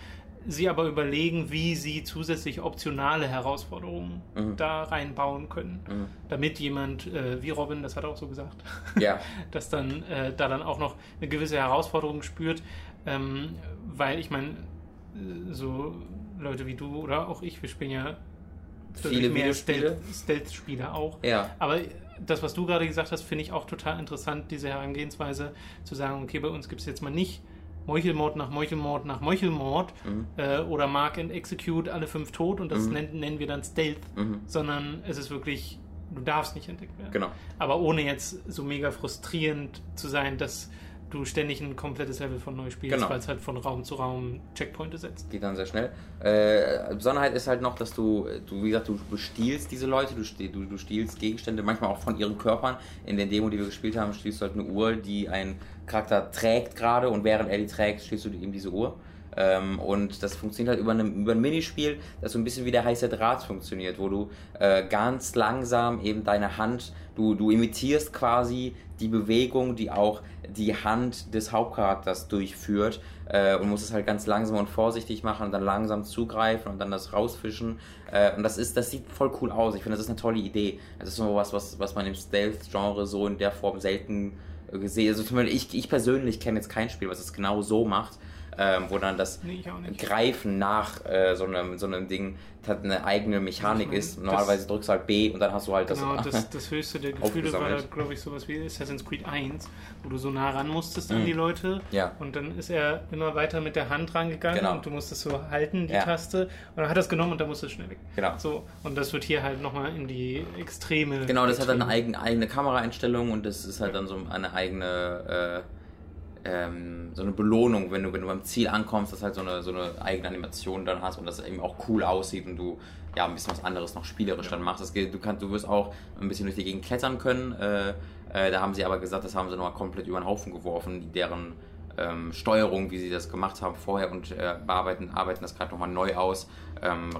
sie aber überlegen, wie sie zusätzlich optionale Herausforderungen da reinbauen können, damit jemand wie Robin, das hat er auch so gesagt, dass dann dann auch noch eine gewisse Herausforderung spürt, weil ich meine, so Leute wie du oder auch ich, wir spielen ja viele mehr Stealth-Spiele auch, aber das, was du gerade gesagt hast, finde ich auch total interessant, diese Herangehensweise zu sagen, okay, bei uns gibt es jetzt mal nicht Meuchelmord nach Meuchelmord nach Meuchelmord oder Mark and Execute, alle 5 tot und das nennen wir dann Stealth, sondern es ist wirklich, du darfst nicht entdeckt werden. Genau. Aber ohne jetzt so mega frustrierend zu sein, dass du ständig ein komplettes Level von neu spielst, genau, weil es halt von Raum zu Raum Checkpointe setzt. Geht dann sehr schnell. Besonderheit ist halt noch, dass du wie gesagt, du stiehlst diese Leute, du stiehlst Gegenstände, manchmal auch von ihren Körpern. In der Demo, die wir gespielt haben, stiehlst du halt eine Uhr, die ein Charakter trägt gerade, und während er die trägt, stiehlst du ihm diese Uhr. Und das funktioniert halt über ein Minispiel, das so ein bisschen wie der heiße Draht funktioniert, wo du ganz langsam eben deine Hand, du imitierst quasi die Bewegung, die auch die Hand des Hauptcharakters durchführt, und musst es halt ganz langsam und vorsichtig machen und dann langsam zugreifen und dann das rausfischen, und das sieht voll cool aus. Ich finde, das ist eine tolle Idee. Das ist so was man im Stealth-Genre so in der Form selten gesehen hat. Also ich persönlich kenne jetzt kein Spiel, was es genau so macht. Wo dann das Greifen nach so einem Ding hat eine eigene Mechanik, ich meine, ist. Normalerweise drückst du halt B und dann hast du halt das. Genau, das höchste der Gefühle war, glaube ich, sowas wie Assassin's Creed 1, wo du so nah ran musstest an die Leute, ja, und dann ist er immer weiter mit der Hand rangegangen, genau, und du musstest so halten, die, ja, Taste, und dann hat er es genommen und dann musstest du schnell weg. Genau. So, und das wird hier halt nochmal in die Extreme. Genau, das hat dann eine eigene Kameraeinstellung, und das ist halt dann so eine eigene... so eine Belohnung, wenn du beim Ziel ankommst, dass halt so eine eigene Animation dann hast und das eben auch cool aussieht und du ja ein bisschen was anderes noch spielerisch dann machst. Das geht, du wirst auch ein bisschen durch die Gegend klettern können. Da haben sie aber gesagt, das haben sie nochmal komplett über den Haufen geworfen, deren Steuerung, wie sie das gemacht haben vorher, und arbeiten das gerade nochmal neu aus,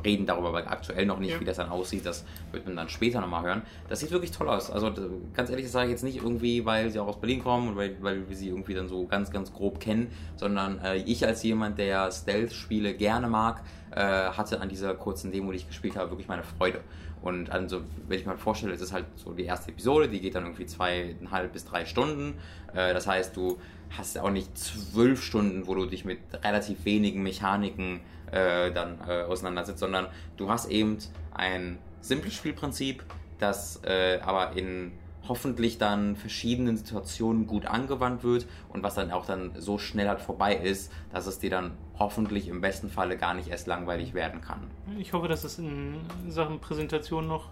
reden darüber aber aktuell noch nicht, ja, wie das dann aussieht, das wird man dann später nochmal hören. Das sieht wirklich toll aus, also ganz ehrlich, das sage ich jetzt nicht irgendwie, weil sie auch aus Berlin kommen und weil wir sie irgendwie dann so ganz, ganz grob kennen, sondern ich als jemand, der Stealth-Spiele gerne mag, hatte an dieser kurzen Demo, die ich gespielt habe, wirklich meine Freude. Und also, wenn ich mir vorstelle, es ist halt so die erste Episode, die geht dann irgendwie 2,5 bis 3 Stunden. Das heißt, du hast auch nicht 12 Stunden, wo du dich mit relativ wenigen Mechaniken dann auseinandersetzt, sondern du hast eben ein simples Spielprinzip, das aber in hoffentlich dann verschiedenen Situationen gut angewandt wird und was dann auch dann so schnell halt vorbei ist, dass es dir dann hoffentlich im besten Falle gar nicht erst langweilig werden kann. Ich hoffe, dass es in Sachen Präsentation noch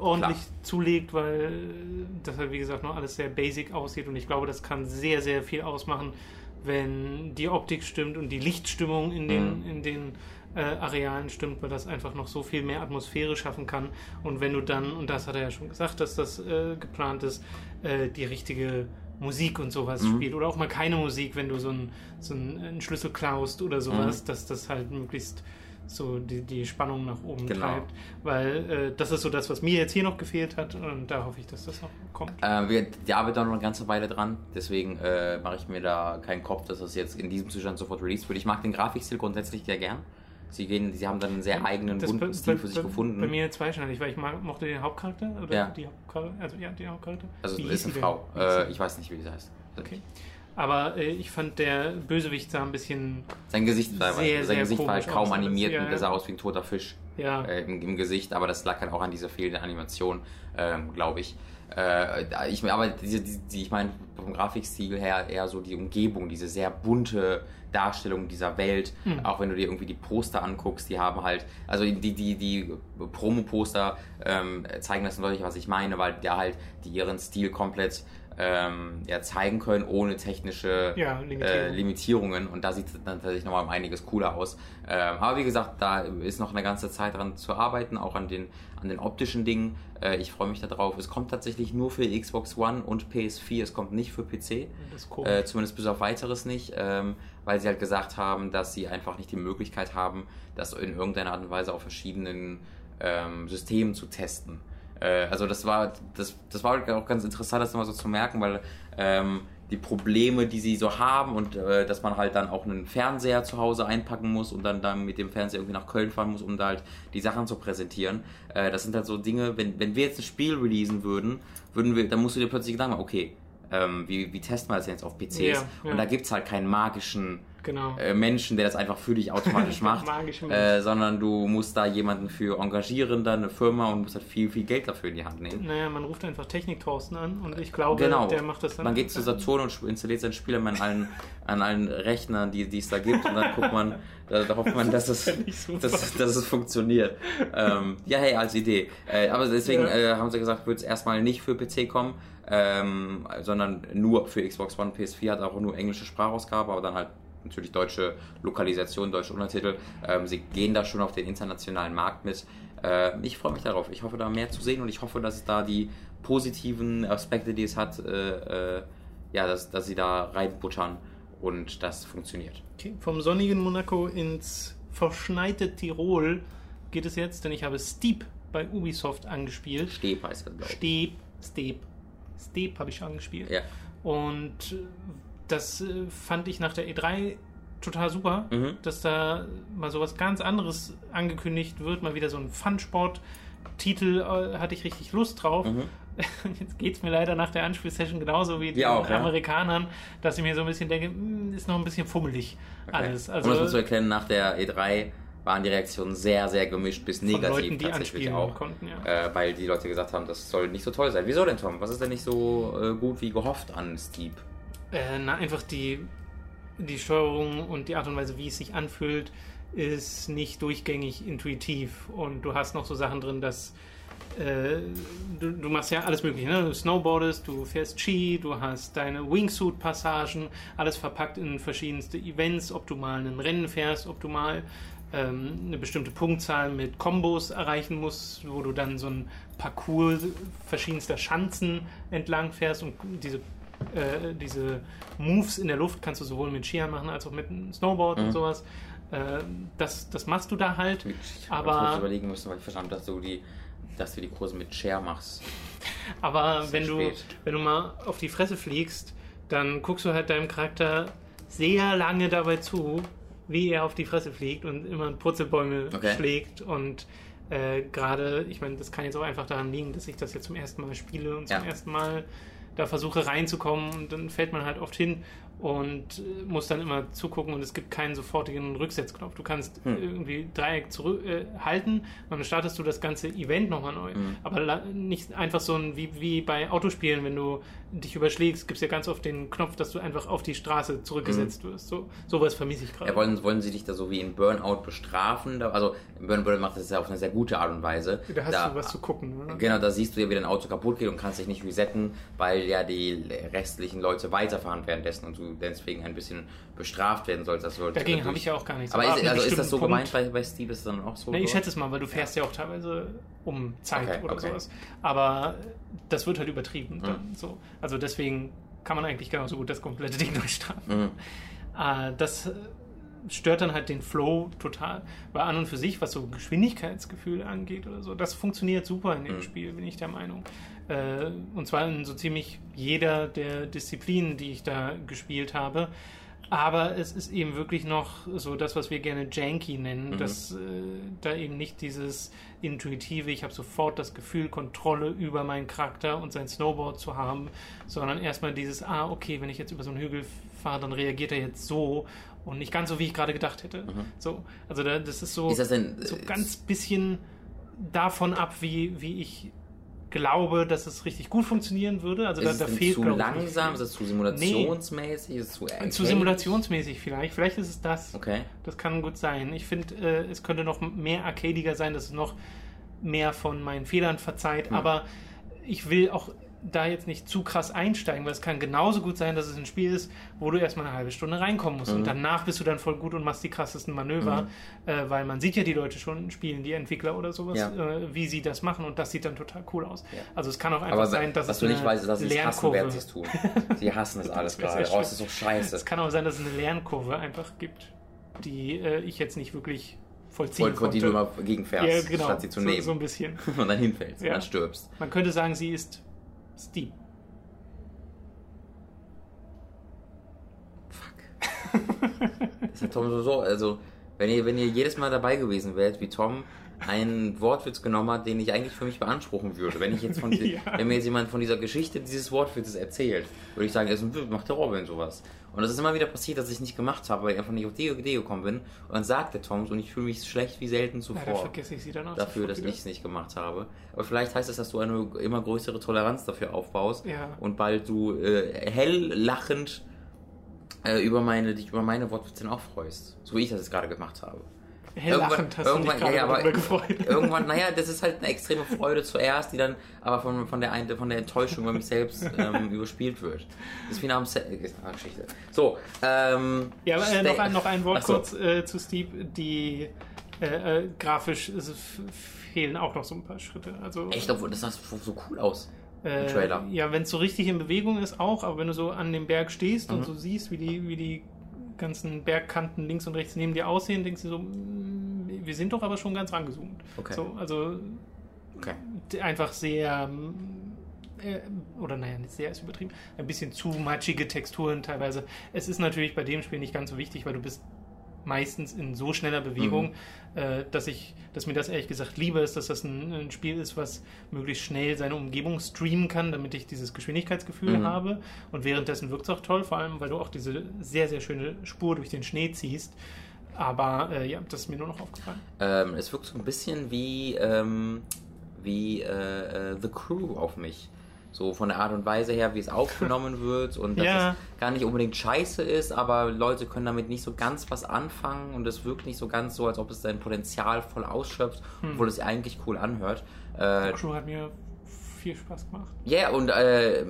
ordentlich zulegt, weil das halt, wie gesagt, noch alles sehr basic aussieht, und ich glaube, das kann sehr, sehr viel ausmachen, wenn die Optik stimmt und die Lichtstimmung in den Arealen stimmt, weil das einfach noch so viel mehr Atmosphäre schaffen kann. Und wenn du dann, und das hat er ja schon gesagt, dass das geplant ist, die richtige Musik und sowas spielt, oder auch mal keine Musik, wenn du so einen Schlüssel klaust oder sowas, dass das halt möglichst so die Spannung nach oben treibt, weil das ist so das, was mir jetzt hier noch gefehlt hat, und da hoffe ich, dass das noch kommt. Wir arbeiten noch eine ganze Weile dran, deswegen mache ich mir da keinen Kopf, dass das jetzt in diesem Zustand sofort released wird. Ich mag den Grafikstil grundsätzlich sehr gern. Sie haben dann einen sehr eigenen bunten Stil für sich gefunden. Bei mir zweischneidig, weil ich mochte den Hauptcharakter, oder die Hauptcharakter, die Hauptcharakter. Also die ist eine Frau, ich weiß nicht, wie sie heißt. Okay. Aber ich fand, der Bösewicht sah ein bisschen... Sein Gesicht war halt kaum animiert, und der sah aus wie ein toter Fisch im Gesicht, aber das lag halt auch an dieser fehlenden Animation, glaube ich. Ich meine, vom Grafikstil her eher so die Umgebung, diese sehr bunte Darstellung dieser Welt, auch wenn du dir irgendwie die Poster anguckst, die haben halt, also die Promo-Poster zeigen das deutlich, was ich meine, weil die ihren Stil komplett zeigen können, ohne technische Limitierungen, und da sieht es dann tatsächlich nochmal um einiges cooler aus. Aber wie gesagt, da ist noch eine ganze Zeit dran zu arbeiten, auch an den optischen Dingen. Ich freue mich darauf. Es kommt tatsächlich nur für Xbox One und PS4, es kommt nicht für PC, das ist cool. Zumindest bis auf weiteres nicht, weil sie halt gesagt haben, dass sie einfach nicht die Möglichkeit haben, das in irgendeiner Art und Weise auf verschiedenen Systemen zu testen. Also das war auch ganz interessant, das nochmal so zu merken, weil die Probleme, die sie so haben, und dass man halt dann auch einen Fernseher zu Hause einpacken muss und dann mit dem Fernseher irgendwie nach Köln fahren muss, um da halt die Sachen zu präsentieren. Das sind halt so Dinge, wenn wir jetzt ein Spiel releasen würden wir, dann musst du dir plötzlich Gedanken machen, okay, wie testen wir das jetzt auf PCs? Ja, ja. Und da gibt's halt keinen magischen genau. Menschen, der das einfach für dich automatisch macht, sondern du musst da jemanden für engagieren, dann eine Firma, und musst halt viel, viel Geld dafür in die Hand nehmen. Naja, man ruft einfach Technik-Thorsten an und ich glaube, der macht das dann. Man geht zu Saturn und installiert sein Spiel an allen Rechnern, die es da gibt, und dann guckt man, da hofft man, dass es funktioniert. Ja, hey, als Idee. Aber deswegen haben sie gesagt, wird es erstmal nicht für PC kommen, sondern nur für Xbox One, PS4, hat auch nur englische Sprachausgabe, aber dann halt natürlich deutsche Lokalisation, deutsche Untertitel. Sie gehen da schon auf den internationalen Markt mit. Ich freue mich darauf. Ich hoffe, da mehr zu sehen, und ich hoffe, dass es da die positiven Aspekte, die es hat, dass sie da reinbuttern und das funktioniert. Okay. Vom sonnigen Monaco ins verschneite Tirol geht es jetzt, denn ich habe Steep bei Ubisoft angespielt. Steep heißt das, glaube ich. Steep habe ich angespielt. Ja. Und das fand ich nach der E3 total super, dass da mal sowas ganz anderes angekündigt wird. Mal wieder so ein Fun-Sport-Titel, hatte ich richtig Lust drauf. Jetzt geht es mir leider nach der Anspielsession genauso wie den Amerikanern, dass ich mir so ein bisschen denke, ist noch ein bisschen fummelig alles. Also, um das mal zu erklären, nach der E3 waren die Reaktionen sehr, sehr gemischt bis negativ. Von Leuten, die tatsächlich auch konnten, weil die Leute gesagt haben, das soll nicht so toll sein. Wieso denn, Tom? Was ist denn nicht so gut wie gehofft an Steep? Einfach die Steuerung und die Art und Weise, wie es sich anfühlt, ist nicht durchgängig intuitiv. Und du hast noch so Sachen drin, dass du machst ja alles mögliche, ne? Du snowboardest, du fährst Ski, du hast deine Wingsuit-Passagen, alles verpackt in verschiedenste Events, ob du mal ein Rennen fährst, ob du mal eine bestimmte Punktzahl mit Kombos erreichen musst, wo du dann so ein Parcours verschiedenster Schanzen entlang fährst, und diese Moves in der Luft kannst du sowohl mit Skiern machen als auch mit einem Snowboard und sowas. Das machst du da halt. Ich muss überlegen müssen, weil ich verstanden habe, dass du die Kurse mit Skier machst. Aber wenn du mal auf die Fresse fliegst, dann guckst du halt deinem Charakter sehr lange dabei zu, wie er auf die Fresse fliegt und immer Purzelbäume schlägt. Und gerade, ich meine, das kann jetzt auch einfach daran liegen, dass ich das jetzt zum ersten Mal spiele und zum ersten Mal da versuche reinzukommen, und dann fällt man halt oft hin und muss dann immer zugucken, und es gibt keinen sofortigen Rücksetzknopf. Du kannst irgendwie Dreieck halten, dann startest du das ganze Event nochmal neu. Aber nicht einfach so ein, wie bei Autospielen, wenn du dich überschlägst, gibt es ja ganz oft den Knopf, dass du einfach auf die Straße zurückgesetzt wirst. Sowas vermisse ich gerade. Ja, wollen sie dich da so wie in Burnout bestrafen? Also Burnout macht das ja auf eine sehr gute Art und Weise. Da hast du was zu gucken. Oder? Genau, da siehst du ja, wie dein Auto kaputt geht, und kannst dich nicht resetten, weil ja die restlichen Leute weiterfahren währenddessen und du deswegen ein bisschen bestraft werden sollst. Dagegen habe ich ja auch gar nichts. Aber ist das so gemeint bei Steve? Ist das dann auch so? Nee, ich schätze es mal, weil du fährst ja auch teilweise um Zeit oder sowas. Aber das wird halt übertrieben. Dann, so. Also deswegen kann man eigentlich genauso gut das komplette Ding durchstrafen. Das stört dann halt den Flow total. Weil an und für sich, was so Geschwindigkeitsgefühl angeht oder so, das funktioniert super in dem Spiel, bin ich der Meinung. Und zwar in so ziemlich jeder der Disziplinen, die ich da gespielt habe. Aber es ist eben wirklich noch so das, was wir gerne janky nennen, dass da eben nicht dieses intuitive, ich habe sofort das Gefühl, Kontrolle über meinen Charakter und sein Snowboard zu haben, sondern erstmal dieses, okay, wenn ich jetzt über so einen Hügel fahre, dann reagiert er jetzt so und nicht ganz so, wie ich gerade gedacht hätte. So, also das ist so, ist das denn, so ganz bisschen davon ab, wie ich glaube, dass es richtig gut funktionieren würde. Also ist da fehlt, glaube ich, zu langsam? Ist es zu simulationsmäßig? Nee. Ist es zu simulationsmäßig vielleicht. Vielleicht ist es das. Okay. Das kann gut sein. Ich finde, es könnte noch mehr arcadiger sein, dass es noch mehr von meinen Fehlern verzeiht. Aber ich will auch da jetzt nicht zu krass einsteigen, weil es kann genauso gut sein, dass es ein Spiel ist, wo du erstmal eine halbe Stunde reinkommen musst und danach bist du dann voll gut und machst die krassesten Manöver, weil man sieht ja die Leute schon spielen, die Entwickler oder sowas, wie sie das machen, und das sieht dann total cool aus. Ja. Also es kann auch einfach sein, dass es eine Lernkurve... Aber was du nicht weißt, dass sie es tun. Sie hassen das alles gerade. Oh, es ist so scheiße. Es kann auch sein, dass es eine Lernkurve einfach gibt, die ich jetzt nicht wirklich... vollziehen konnte. Die du immer gegenfährst, statt sie zu nehmen. So ein bisschen. Und dann hinfällst und dann stirbst. Man könnte sagen, sie ist Steep. Fuck. Das hat Tom so. Also, wenn ihr jedes Mal dabei gewesen wärt, wie Tom einen Wortwitz genommen hat, den ich eigentlich für mich beanspruchen würde. Wenn ich jetzt von wenn mir jetzt jemand von dieser Geschichte dieses Wortwitzes erzählt, würde ich sagen, es macht der Robin sowas. Und das ist immer wieder passiert, dass ich es nicht gemacht habe, weil ich einfach nicht auf die Idee gekommen bin. Und dann sagt der Toms und ich fühle mich schlecht wie selten zuvor. Ja, dann vergesse ich sie dann auch dafür, dass ich es nicht gemacht habe. Aber vielleicht heißt es, dass du eine immer größere Toleranz dafür aufbaust, ja, und bald du hell lachend dich über meine Wortwitze auch freust. So wie ich das jetzt gerade gemacht habe. Hell lachend hast du dich gerade darüber gefreut. Irgendwann, naja, das ist halt eine extreme Freude zuerst, die dann aber von der Enttäuschung über mich selbst überspielt wird. Das ist wie nach dem Set. Geschichte. So, ja, aber noch ein Wort kurz zu Steep. Die grafisch fehlen auch noch so ein paar Schritte. Also, echt, obwohl das sah so cool aus. Trailer. Ja, wenn es so richtig in Bewegung ist auch, aber wenn du so an dem Berg stehst und so siehst, wie die ganzen Bergkanten links und rechts neben dir aussehen, denkst du so, wir sind doch aber schon ganz rangezoomt. Okay. So, also okay. Einfach sehr oder naja, nicht sehr, ist übertrieben, ein bisschen zu matschige Texturen teilweise. Es ist natürlich bei dem Spiel nicht ganz so wichtig, weil du bist meistens in so schneller Bewegung, dass mir das ehrlich gesagt lieber ist, dass das ein Spiel ist, was möglichst schnell seine Umgebung streamen kann, damit ich dieses Geschwindigkeitsgefühl habe. Und währenddessen wirkt es auch toll, vor allem, weil du auch diese sehr, sehr schöne Spur durch den Schnee ziehst. Aber ja, das ist mir nur noch aufgefallen. Es wirkt so ein bisschen wie The Crew auf mich. So von der Art und Weise her, wie es aufgenommen wird und dass es gar nicht unbedingt scheiße ist, aber Leute können damit nicht so ganz was anfangen und es wirkt nicht so ganz so, als ob es sein Potenzial voll ausschöpft, obwohl es eigentlich cool anhört. Das Crew hat mir viel Spaß gemacht. Ja, yeah, und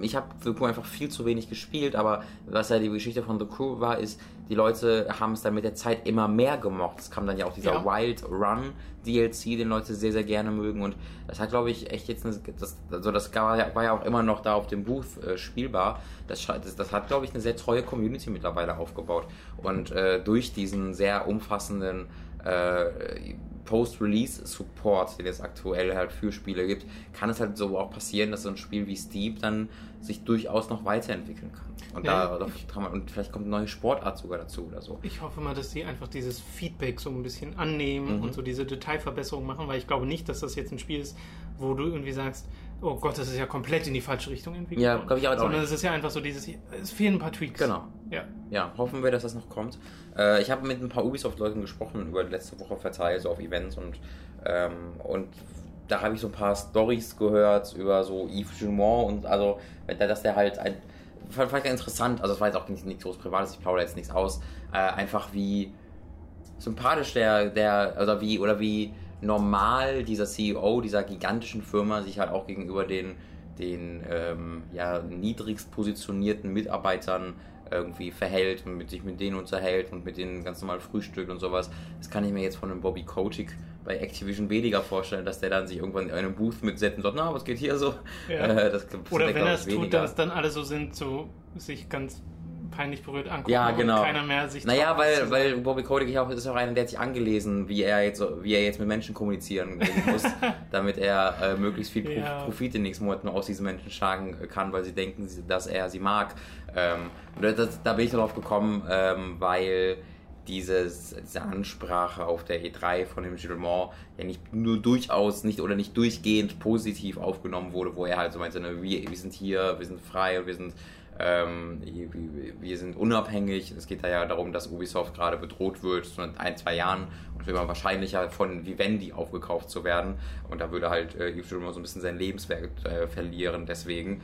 ich habe The Crew einfach viel zu wenig gespielt, aber was ja die Geschichte von The Crew war, ist, die Leute haben es dann mit der Zeit immer mehr gemocht. Es kam dann ja auch dieser Wild Run DLC, den Leute sehr, sehr gerne mögen und das hat, glaube ich, echt jetzt, das war ja auch immer noch da auf dem Booth spielbar. Das hat, glaube ich, eine sehr treue Community mittlerweile aufgebaut und durch diesen sehr umfassenden Post-Release-Support, den es aktuell halt für Spiele gibt, kann es halt so auch passieren, dass so ein Spiel wie Steep dann sich durchaus noch weiterentwickeln kann. Und, und vielleicht kommt eine neue Sportart sogar dazu oder so. Ich hoffe mal, dass sie einfach dieses Feedback so ein bisschen annehmen und so diese Detailverbesserungen machen, weil ich glaube nicht, dass das jetzt ein Spiel ist, wo du irgendwie sagst, oh Gott, das ist ja komplett in die falsche Richtung entwickelt. Ja, glaube ich auch. Sondern es ist ja einfach so dieses, es fehlen ein paar Tweaks. Genau. Ja, hoffen wir, dass das noch kommt. Ich habe mit ein paar Ubisoft-Leuten gesprochen über letzte Woche verteilt, so auf Events und da habe ich so ein paar Storys gehört über so Yves Gilmont und also, dass der halt vielleicht interessant, also es war jetzt auch nichts groß Privates, ich plaudere jetzt nichts aus, einfach wie sympathisch wie normal dieser CEO dieser gigantischen Firma sich halt auch gegenüber den niedrigst positionierten Mitarbeitern irgendwie verhält und sich mit denen unterhält und mit denen ganz normal frühstückt und sowas. Das kann ich mir jetzt von einem Bobby Kotick bei Activision weniger vorstellen, dass der dann sich irgendwann in einem Booth mitsetzt und sagt, na, was geht hier so? Ja. Das oder wenn er es tut, dass dann alle so sind, so sich ganz peinlich berührt angucken, ja, genau, und keiner mehr sich... Naja, weil Bobby Kotick ist auch einer, der hat sich angelesen, wie er jetzt mit Menschen kommunizieren muss, damit er möglichst viel Profit in den nächsten Monaten aus diesen Menschen schlagen kann, weil sie denken, dass er sie mag. Da bin ich darauf gekommen, weil diese Ansprache auf der E3 von dem Gilmont ja nicht durchgehend positiv aufgenommen wurde, wo er halt so meinte, wir sind hier, wir sind frei und wir sind unabhängig. Es geht da ja darum, dass Ubisoft gerade bedroht wird in 1-2 Jahren und immer wahrscheinlicher von Vivendi aufgekauft zu werden. Und da würde halt Yves Gilmont so ein bisschen sein Lebenswerk verlieren deswegen.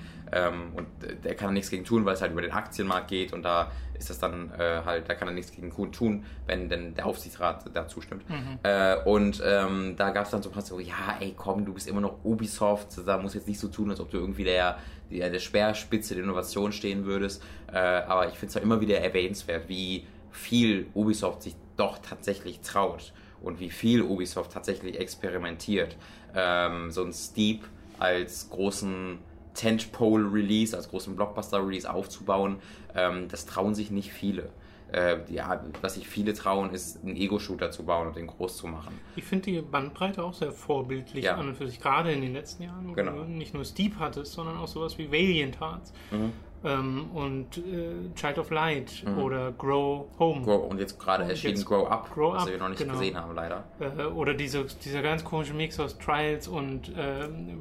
Und der kann nichts gegen tun, weil es halt über den Aktienmarkt geht und da ist das dann da kann er nichts gegen tun, wenn denn der Aufsichtsrat da zustimmt. Da gab es dann so ein paar so, ja ey komm, du bist immer noch Ubisoft, da musst jetzt nicht so tun, als ob du irgendwie der Speerspitze der Innovation stehen würdest, aber ich finde es halt immer wieder erwähnenswert, wie viel Ubisoft sich doch tatsächlich traut und wie viel Ubisoft tatsächlich experimentiert. So ein Steep als großen Tentpole-Release, als großen Blockbuster-Release aufzubauen, das trauen sich nicht viele. Was sich viele trauen, ist, einen Ego-Shooter zu bauen und den groß zu machen. Ich finde die Bandbreite auch sehr vorbildlich an und für sich, gerade in den letzten Jahren, wo du nicht nur Steep hattest, sondern auch sowas wie Valiant Hearts. und Child of Light oder Grow Home. Und jetzt gerade erschienen Grow Up, was wir noch nicht gesehen haben, leider. Oder dieser ganz komische Mix aus Trials und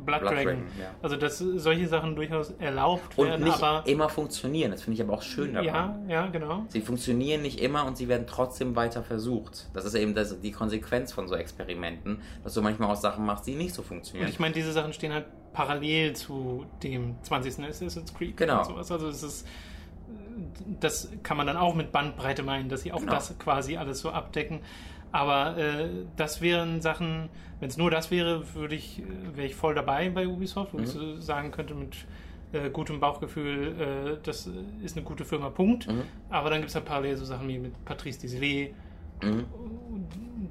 Blood Dragon. Ja. Also, dass solche Sachen durchaus erlaubt und werden, nicht aber immer funktionieren. Das finde ich aber auch schön dabei. Ja, genau. Sie funktionieren nicht immer und sie werden trotzdem weiter versucht. Das ist eben die Konsequenz von so Experimenten, dass du manchmal auch Sachen machst, die nicht so funktionieren. Und ich meine, diese Sachen stehen halt parallel zu dem 20. Assassin's Creed und sowas. Also das kann man dann auch mit Bandbreite meinen, dass sie auch das quasi alles so abdecken. Aber das wären Sachen, wenn es nur das wäre, wäre ich voll dabei bei Ubisoft, wo ich so sagen könnte mit gutem Bauchgefühl, das ist eine gute Firma, Punkt. Aber dann gibt es halt parallel so Sachen wie mit Patrice Desilets,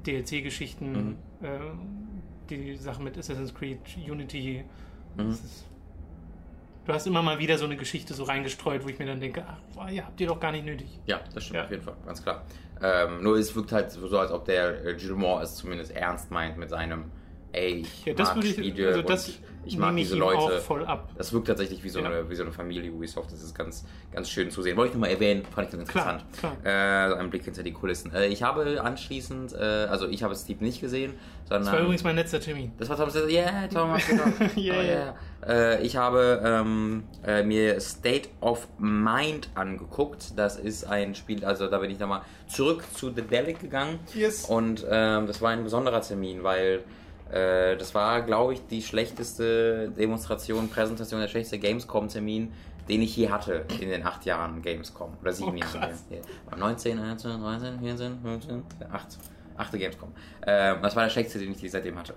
DLC-Geschichten, die Sache mit Assassin's Creed, Unity. Du hast immer mal wieder so eine Geschichte so reingestreut, wo ich mir dann denke, ihr habt die doch gar nicht nötig. Ja, das stimmt auf jeden Fall, ganz klar. Nur es wirkt halt so, als ob der Gilmore es zumindest ernst meint mit seinem ich mag diese Leute. Auch voll ab. Das wirkt tatsächlich wie so eine Familie Ubisoft. Das ist ganz, ganz schön zu sehen. Wollte ich nur mal erwähnen, fand ich das interessant. Klar. Ein Blick hinter die Kulissen. Ich habe anschließend, ich habe Steep nicht gesehen, sondern... Das war übrigens mein letzter Termin. Das war Thomas letzter Termin. Yeah, Thomas. Ich habe mir State of Mind angeguckt. Das ist ein Spiel, also da bin ich nochmal zurück zu The Delic gegangen. Yes. Und das war ein besonderer Termin, weil... Das war, glaube ich, die schlechteste Präsentation, der schlechteste Gamescom-Termin, den ich je hatte in den 8 Jahren Gamescom. Oder 7 Jahren. 19, 19, 19, 14, 15, 18. 8. Gamescom. Das war der schlechteste, den ich seitdem hatte.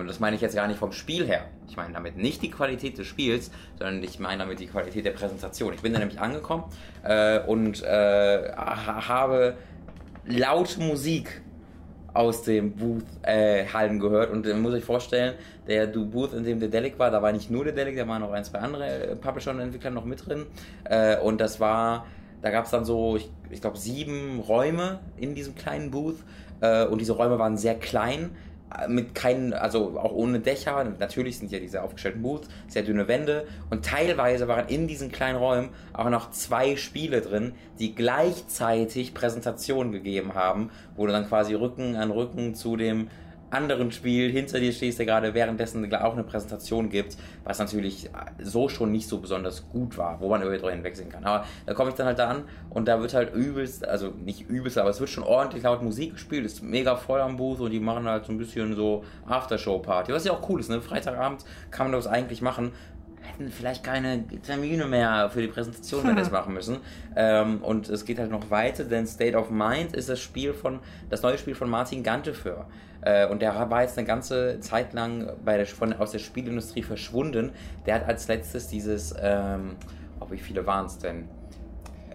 Und das meine ich jetzt gar nicht vom Spiel her. Ich meine damit nicht die Qualität des Spiels, sondern ich meine damit die Qualität der Präsentation. Ich bin da nämlich angekommen und habe laute Musik aus dem Booth Hallen gehört, und muss euch vorstellen, der Booth, in dem The Delic war, da war nicht nur The Delic, da waren noch ein, zwei andere Publisher und Entwickler noch mit drin, und das war, da gab es dann so, ich glaube 7 Räume in diesem kleinen Booth, und diese Räume waren sehr klein, mit keinen, also auch ohne Dächer, natürlich sind ja diese aufgestellten Booths, sehr dünne Wände, und teilweise waren in diesen kleinen Räumen auch noch 2 Spiele drin, die gleichzeitig Präsentationen gegeben haben, wo du dann quasi Rücken an Rücken zu dem anderen Spiel hinter dir stehst, der gerade währenddessen auch eine Präsentation gibt, was natürlich so schon nicht so besonders gut war, wo man über drüber hinwegsehen kann. Aber da komme ich dann halt da an und da wird halt übelst, also nicht übelst, aber es wird schon ordentlich laut Musik gespielt, ist mega voll am Booth und die machen halt so ein bisschen so Aftershow-Party, was ja auch cool ist, ne? Freitagabend kann man das eigentlich machen. Hätten vielleicht keine Termine mehr für die Präsentation, wenn wir das machen müssen. Und es geht halt noch weiter, denn State of Mind ist das neue Spiel von Martin Ganteföhr. Und der war jetzt eine ganze Zeit lang aus der Spielindustrie verschwunden. Der hat als letztes dieses, wie viele waren es denn?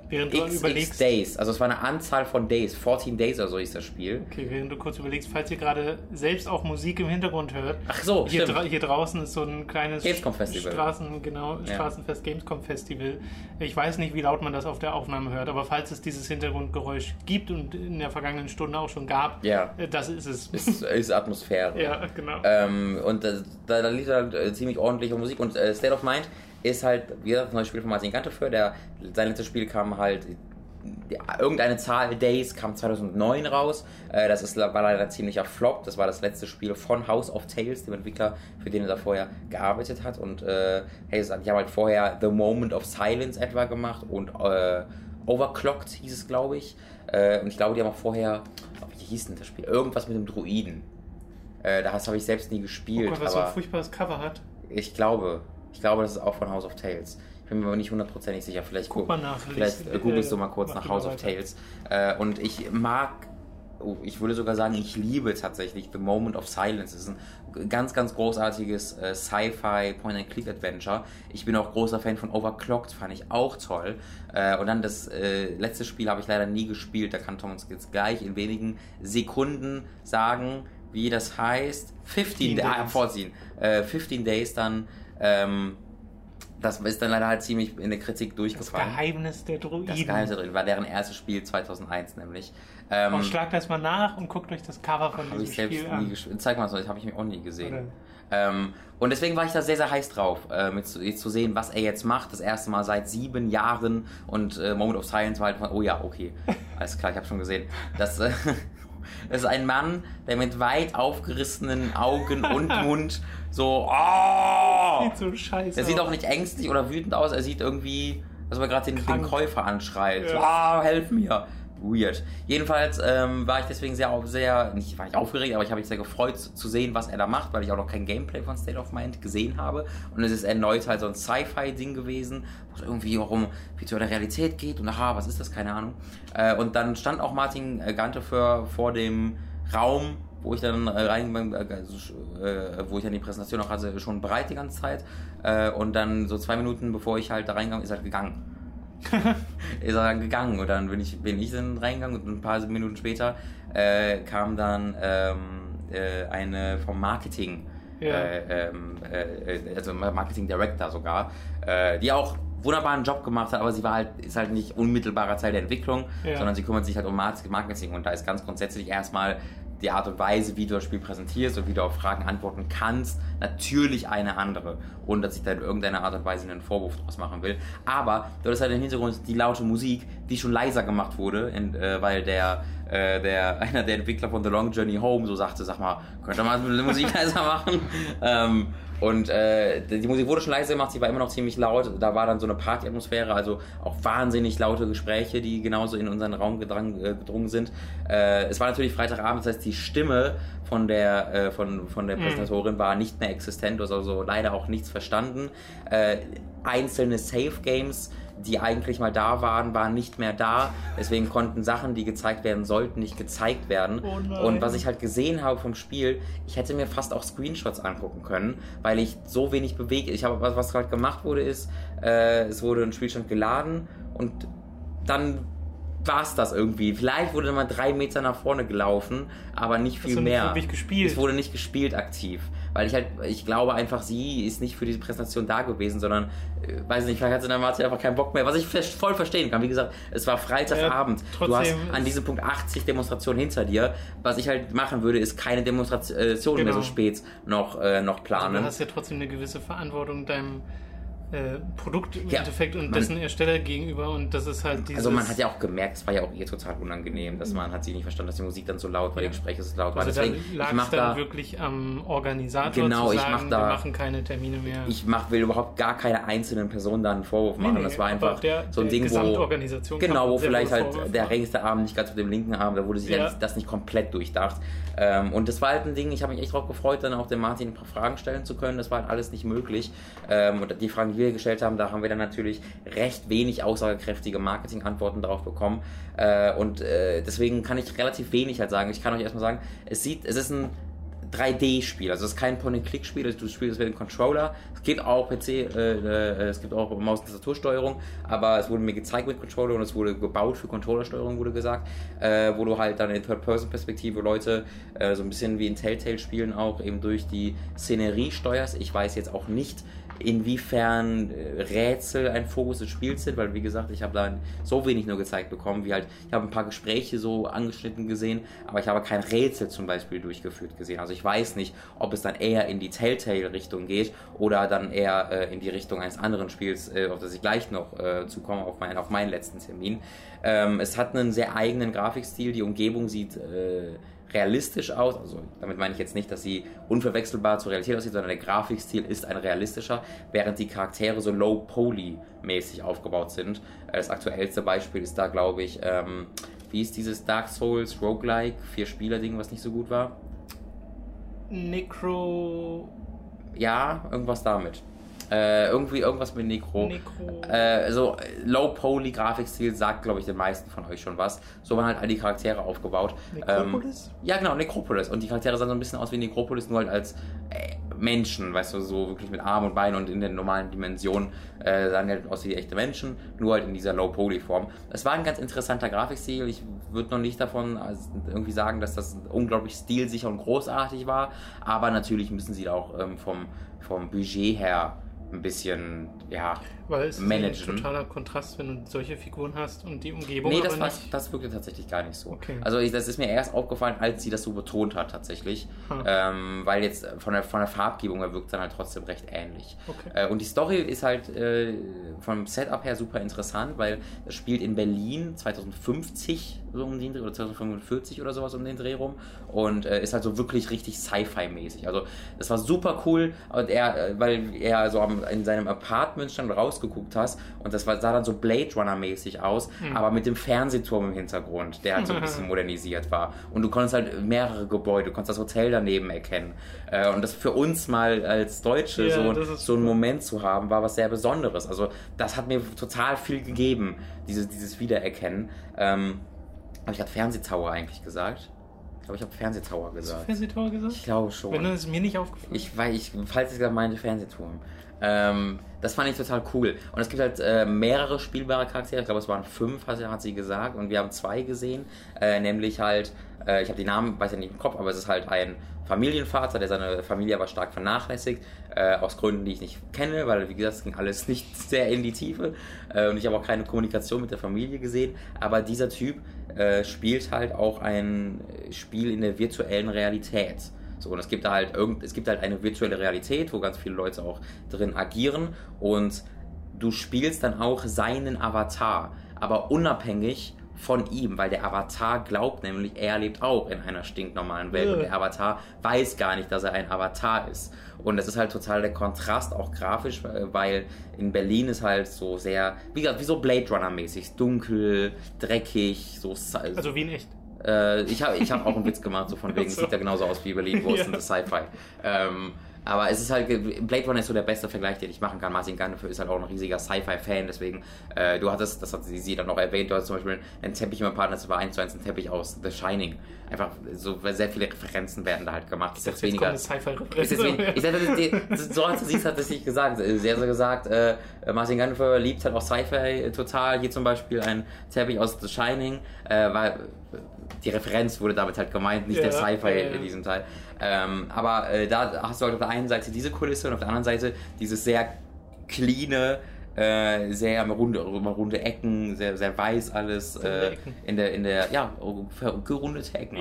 Während du überlegst, Days, also es war eine Anzahl von Days, 14 Days oder so hieß das Spiel. Okay, während du kurz überlegst, falls ihr gerade selbst auch Musik im Hintergrund hört. Ach so, hier, hier draußen ist so ein kleines Gamescom-Festival. Straßenfest, Gamescom-Festival. Ich weiß nicht, wie laut man das auf der Aufnahme hört, aber falls es dieses Hintergrundgeräusch gibt und in der vergangenen Stunde auch schon gab, das ist es. Ist Atmosphäre. Ja, genau. Und da lief halt ziemlich ordentliche Musik, und State of Mind ist halt, wie gesagt, das neue Spiel von Martin Ganteföhr. Sein letztes Spiel kam halt, irgendeine Zahl Days kam 2009 raus. Das war leider ein ziemlicher Flop. Das war das letzte Spiel von House of Tales, dem Entwickler, für den er da vorher gearbeitet hat. Und ich habe halt vorher The Moment of Silence etwa gemacht und Overclocked hieß es, glaube ich. Und ich glaube, die haben auch vorher, wie hieß denn das Spiel? Irgendwas mit dem Druiden. Das habe ich selbst nie gespielt. Oh Gott, was so ein furchtbares Cover hat. Ich glaube, das ist auch von House of Tales. Ich bin mir aber nicht hundertprozentig sicher. Vielleicht googelst du mal kurz nach House of Tales. Und ich ich würde sogar sagen, ich liebe tatsächlich The Moment of Silence. Das ist ein ganz, ganz großartiges Sci-Fi Point-and-Click-Adventure. Ich bin auch großer Fan von Overclocked, fand ich auch toll. Und dann das letzte Spiel habe ich leider nie gespielt. Da kann Tom uns jetzt gleich in wenigen Sekunden sagen, wie das heißt. 15 Days dann. Das ist dann leider halt ziemlich in der Kritik durchgefallen. Das Geheimnis der Druiden. Das Geheimnis der Druiden war deren erstes Spiel 2001 nämlich. Und schlagt das mal nach und guckt euch das Cover von diesem Spiel an. Zeig mal so, das habe ich mir auch nie gesehen. Und deswegen war ich da sehr, sehr heiß drauf, mit zu sehen, was er jetzt macht, das erste Mal seit 7 Jahren. Und Moment of Silence war halt, oh ja, okay, alles klar, ich habe schon gesehen. Das ist ein Mann, der mit weit aufgerissenen Augen und Mund so, oh! Sieht so scheiße. Er sieht auch nicht ängstlich oder wütend aus, er sieht irgendwie, dass man gerade den Käufer anschreit. Ja. So, oh, helf mir! Weird. Jedenfalls war ich deswegen nicht aufgeregt, aber ich habe mich sehr gefreut zu sehen, was er da macht, weil ich auch noch kein Gameplay von State of Mind gesehen habe. Und es ist erneut halt so ein Sci-Fi-Ding gewesen, wo es irgendwie auch um virtuelle Realität geht und aha, was ist das? Keine Ahnung. Und dann stand auch Martin Ganteföhr vor dem Raum, wo ich dann wo ich dann die Präsentation auch hatte, schon bereit die ganze Zeit. Und dann so 2 Minuten, bevor ich halt da reingegangen, ist halt gegangen. Ist er dann gegangen und dann bin ich dann reingegangen und ein paar Minuten später kam dann eine vom Marketing, ja. Also Marketing Director sogar, die auch wunderbaren Job gemacht hat, aber sie war halt, ist halt nicht unmittelbarer Teil der Entwicklung, ja, sondern sie kümmert sich halt um Marketing und da ist ganz grundsätzlich erstmal die Art und Weise, wie du das Spiel präsentierst und wie du auf Fragen antworten kannst, natürlich eine andere. Ohne dass ich da in irgendeiner Art und Weise einen Vorwurf draus machen will. Aber du hast halt im Hintergrund die laute Musik, die schon leiser gemacht wurde, weil einer der Entwickler von The Long Journey Home so sagte, sag mal, könnt ihr mal die Musik leiser machen? Die Musik wurde schon leiser gemacht, sie war immer noch ziemlich laut. Da war dann so eine Party-Atmosphäre, also auch wahnsinnig laute Gespräche, die genauso in unseren Raum gedrungen sind. Es war natürlich Freitagabend, das heißt, die Stimme von der Präsentatorin war nicht mehr existent, also leider auch nichts verstanden. Einzelne Safe-Games, die eigentlich mal da waren nicht mehr da. Deswegen konnten Sachen, die gezeigt werden sollten, nicht gezeigt werden. Oh, und was ich halt gesehen habe vom Spiel, ich hätte mir fast auch Screenshots angucken können, weil ich so wenig bewege. Was gerade gemacht wurde, ist, es wurde ein Spielstand geladen und dann war es das irgendwie. Vielleicht wurde mal 3 Meter nach vorne gelaufen, aber nicht viel mehr. Es wurde nicht gespielt aktiv. Weil ich glaube einfach, sie ist nicht für diese Präsentation da gewesen, sondern, weiß nicht, vielleicht hat sie dann Martin einfach keinen Bock mehr, was ich voll verstehen kann. Wie gesagt, es war Freitagabend. Du hast an diesem Punkt 80 Demonstrationen hinter dir. Was ich halt machen würde, ist keine Demonstration mehr so spät noch planen. Also du hast ja trotzdem eine gewisse Verantwortung deinem Produkt im Endeffekt und dessen Ersteller gegenüber, und das ist halt dieses... Also man hat ja auch gemerkt, es war ja auch ihr total unangenehm, dass man hat sie nicht verstanden, dass die Musik dann so laut war, die Gespräche so laut waren. Also deswegen, ich mach dann wirklich am Organisator zu sagen, wir machen keine Termine mehr. Ich will überhaupt gar keine einzelnen Personen da einen Vorwurf machen, das war einfach so ein Ding, wo vielleicht halt der rechte Arm nicht ganz mit dem linken Arm, da wurde sich ja das nicht komplett durchdacht. Und das war halt ein Ding, ich habe mich echt drauf gefreut, dann auch dem Martin ein paar Fragen stellen zu können, das war halt alles nicht möglich. Und die Fragen, die wir gestellt haben, da haben wir dann natürlich recht wenig aussagekräftige Marketing-Antworten drauf bekommen. Und deswegen kann ich relativ wenig halt sagen. Ich kann euch erstmal sagen, es ist ein 3D-Spiel, also es ist kein Point-and-Click-Spiel, du spielst mit dem Controller. Es gibt auch PC, es gibt auch Maus- und Tastatursteuerung, aber es wurde mir gezeigt mit Controller und es wurde gebaut für Controllersteuerung, wurde gesagt, wo du halt dann in Third-Person-Perspektive Leute so ein bisschen wie in Telltale-Spielen auch eben durch die Szenerie steuerst. Ich weiß jetzt auch nicht, inwiefern Rätsel ein Fokus des Spiels sind, weil wie gesagt, ich habe da so wenig nur gezeigt bekommen, wie halt, ich habe ein paar Gespräche so angeschnitten gesehen, aber ich habe kein Rätsel zum Beispiel durchgeführt gesehen. Also ich weiß nicht, ob es dann eher in die Telltale-Richtung geht oder dann eher in die Richtung eines anderen Spiels, auf das ich gleich noch zukomme, auf meinen letzten Termin. Es hat einen sehr eigenen Grafikstil, die Umgebung sieht realistisch aus, also damit meine ich jetzt nicht, dass sie unverwechselbar zur Realität aussieht, sondern der Grafikstil ist ein realistischer, während die Charaktere so low-poly-mäßig aufgebaut sind. Das aktuellste Beispiel ist da, glaube ich, wie ist dieses Dark Souls Roguelike 4-Spieler-Ding, was nicht so gut war? Ja, irgendwas damit. Irgendwie irgendwas mit Necro. So Low-Poly-Grafikstil sagt, glaube ich, den meisten von euch schon was. So waren halt all die Charaktere aufgebaut. Necropolis? Ja, genau, Necropolis. Und die Charaktere sahen so ein bisschen aus wie Necropolis, nur halt als Menschen, weißt du, so wirklich mit Arm und Beinen und in den normalen Dimensionen sahen halt aus wie echte Menschen, nur halt in dieser Low-Poly-Form. Es war ein ganz interessanter Grafikstil. Ich würde noch nicht davon irgendwie sagen, dass das unglaublich stilsicher und großartig war, aber natürlich müssen sie da auch vom Budget her ein bisschen, ja, weil es managen. Ist ein totaler Kontrast, wenn du solche Figuren hast und die Umgebung. Nee, das wirkte tatsächlich gar nicht so. Okay. Also das ist mir erst aufgefallen, als sie das so betont hat tatsächlich. Weil jetzt von der Farbgebung her wirkt es dann halt trotzdem recht ähnlich. Okay. Und die Story ist halt vom Setup her super interessant, weil es spielt in Berlin 2050 so um den Dreh oder 2045 oder sowas um den Dreh rum und ist halt so wirklich richtig Sci-Fi-mäßig. Also das war super cool, und weil er so in seinem Apartment stand, rausgeguckt hast und das sah dann so Blade Runner-mäßig aus, aber mit dem Fernsehturm im Hintergrund, der halt so ein bisschen modernisiert war. Und du konntest halt mehrere Gebäude, du konntest das Hotel daneben erkennen. Und das für uns mal als Deutsche so einen Moment zu haben, war was sehr Besonderes. Also das hat mir total viel gegeben, dieses Wiedererkennen. Aber ich hatte Fernsehtower eigentlich gesagt. Ich glaube, ich habe Fernsehtower gesagt. Hast du Fernsehtower gesagt? Ich glaube schon. Wenn das ist mir nicht aufgefallen. Falls ich gesagt meinte, Fernsehturm. Das fand ich total cool. Und es gibt halt mehrere spielbare Charaktere. Ich glaube, es waren 5, hat sie gesagt. Und wir haben 2 gesehen. Nämlich halt, ich habe die Namen, weiß ja nicht im Kopf, aber es ist halt ein Familienvater, der seine Familie aber stark vernachlässigt. Aus Gründen, die ich nicht kenne, weil, wie gesagt, es ging alles nicht sehr in die Tiefe. Und ich habe auch keine Kommunikation mit der Familie gesehen. Aber dieser Typ spielt halt auch ein Spiel in der virtuellen Realität. So, und es gibt halt eine virtuelle Realität, wo ganz viele Leute auch drin agieren und du spielst dann auch seinen Avatar, aber unabhängig von ihm, weil der Avatar glaubt nämlich, er lebt auch in einer stinknormalen Welt und der Avatar weiß gar nicht, dass er ein Avatar ist. Und das ist halt total der Kontrast, auch grafisch, weil in Berlin ist halt so sehr, wie gesagt, wie so Blade Runner mäßig, dunkel, dreckig, so. Also wie in echt. Ich hab auch einen Witz gemacht, so von wegen, es sieht ja genauso aus wie Berlin, wo ist denn das Sci-Fi? Aber es ist halt, Blade Runner ist so der beste Vergleich, den ich machen kann. Martin Ganteföhr ist halt auch ein riesiger Sci-Fi-Fan, deswegen, das hat sie dann auch erwähnt, du hast zum Beispiel einen Teppich im Partner, das war 1:1 ein Teppich aus The Shining. Einfach so, sehr viele Referenzen werden da halt gemacht. Das ist jetzt weniger. Eine Sci-Fi-Referenz. So hat sie es tatsächlich gesagt. Sie hat gesagt, Martin Ganteföhr liebt halt auch Sci-Fi total. Hier zum Beispiel ein Teppich aus The Shining, weil die Referenz wurde damit halt gemeint, nicht der Sci-Fi in diesem Teil. Aber da hast du halt auf der einen Seite diese Kulisse und auf der anderen Seite dieses sehr cleane, sehr runde Ecken, sehr, sehr weiß alles, gerundete Ecken.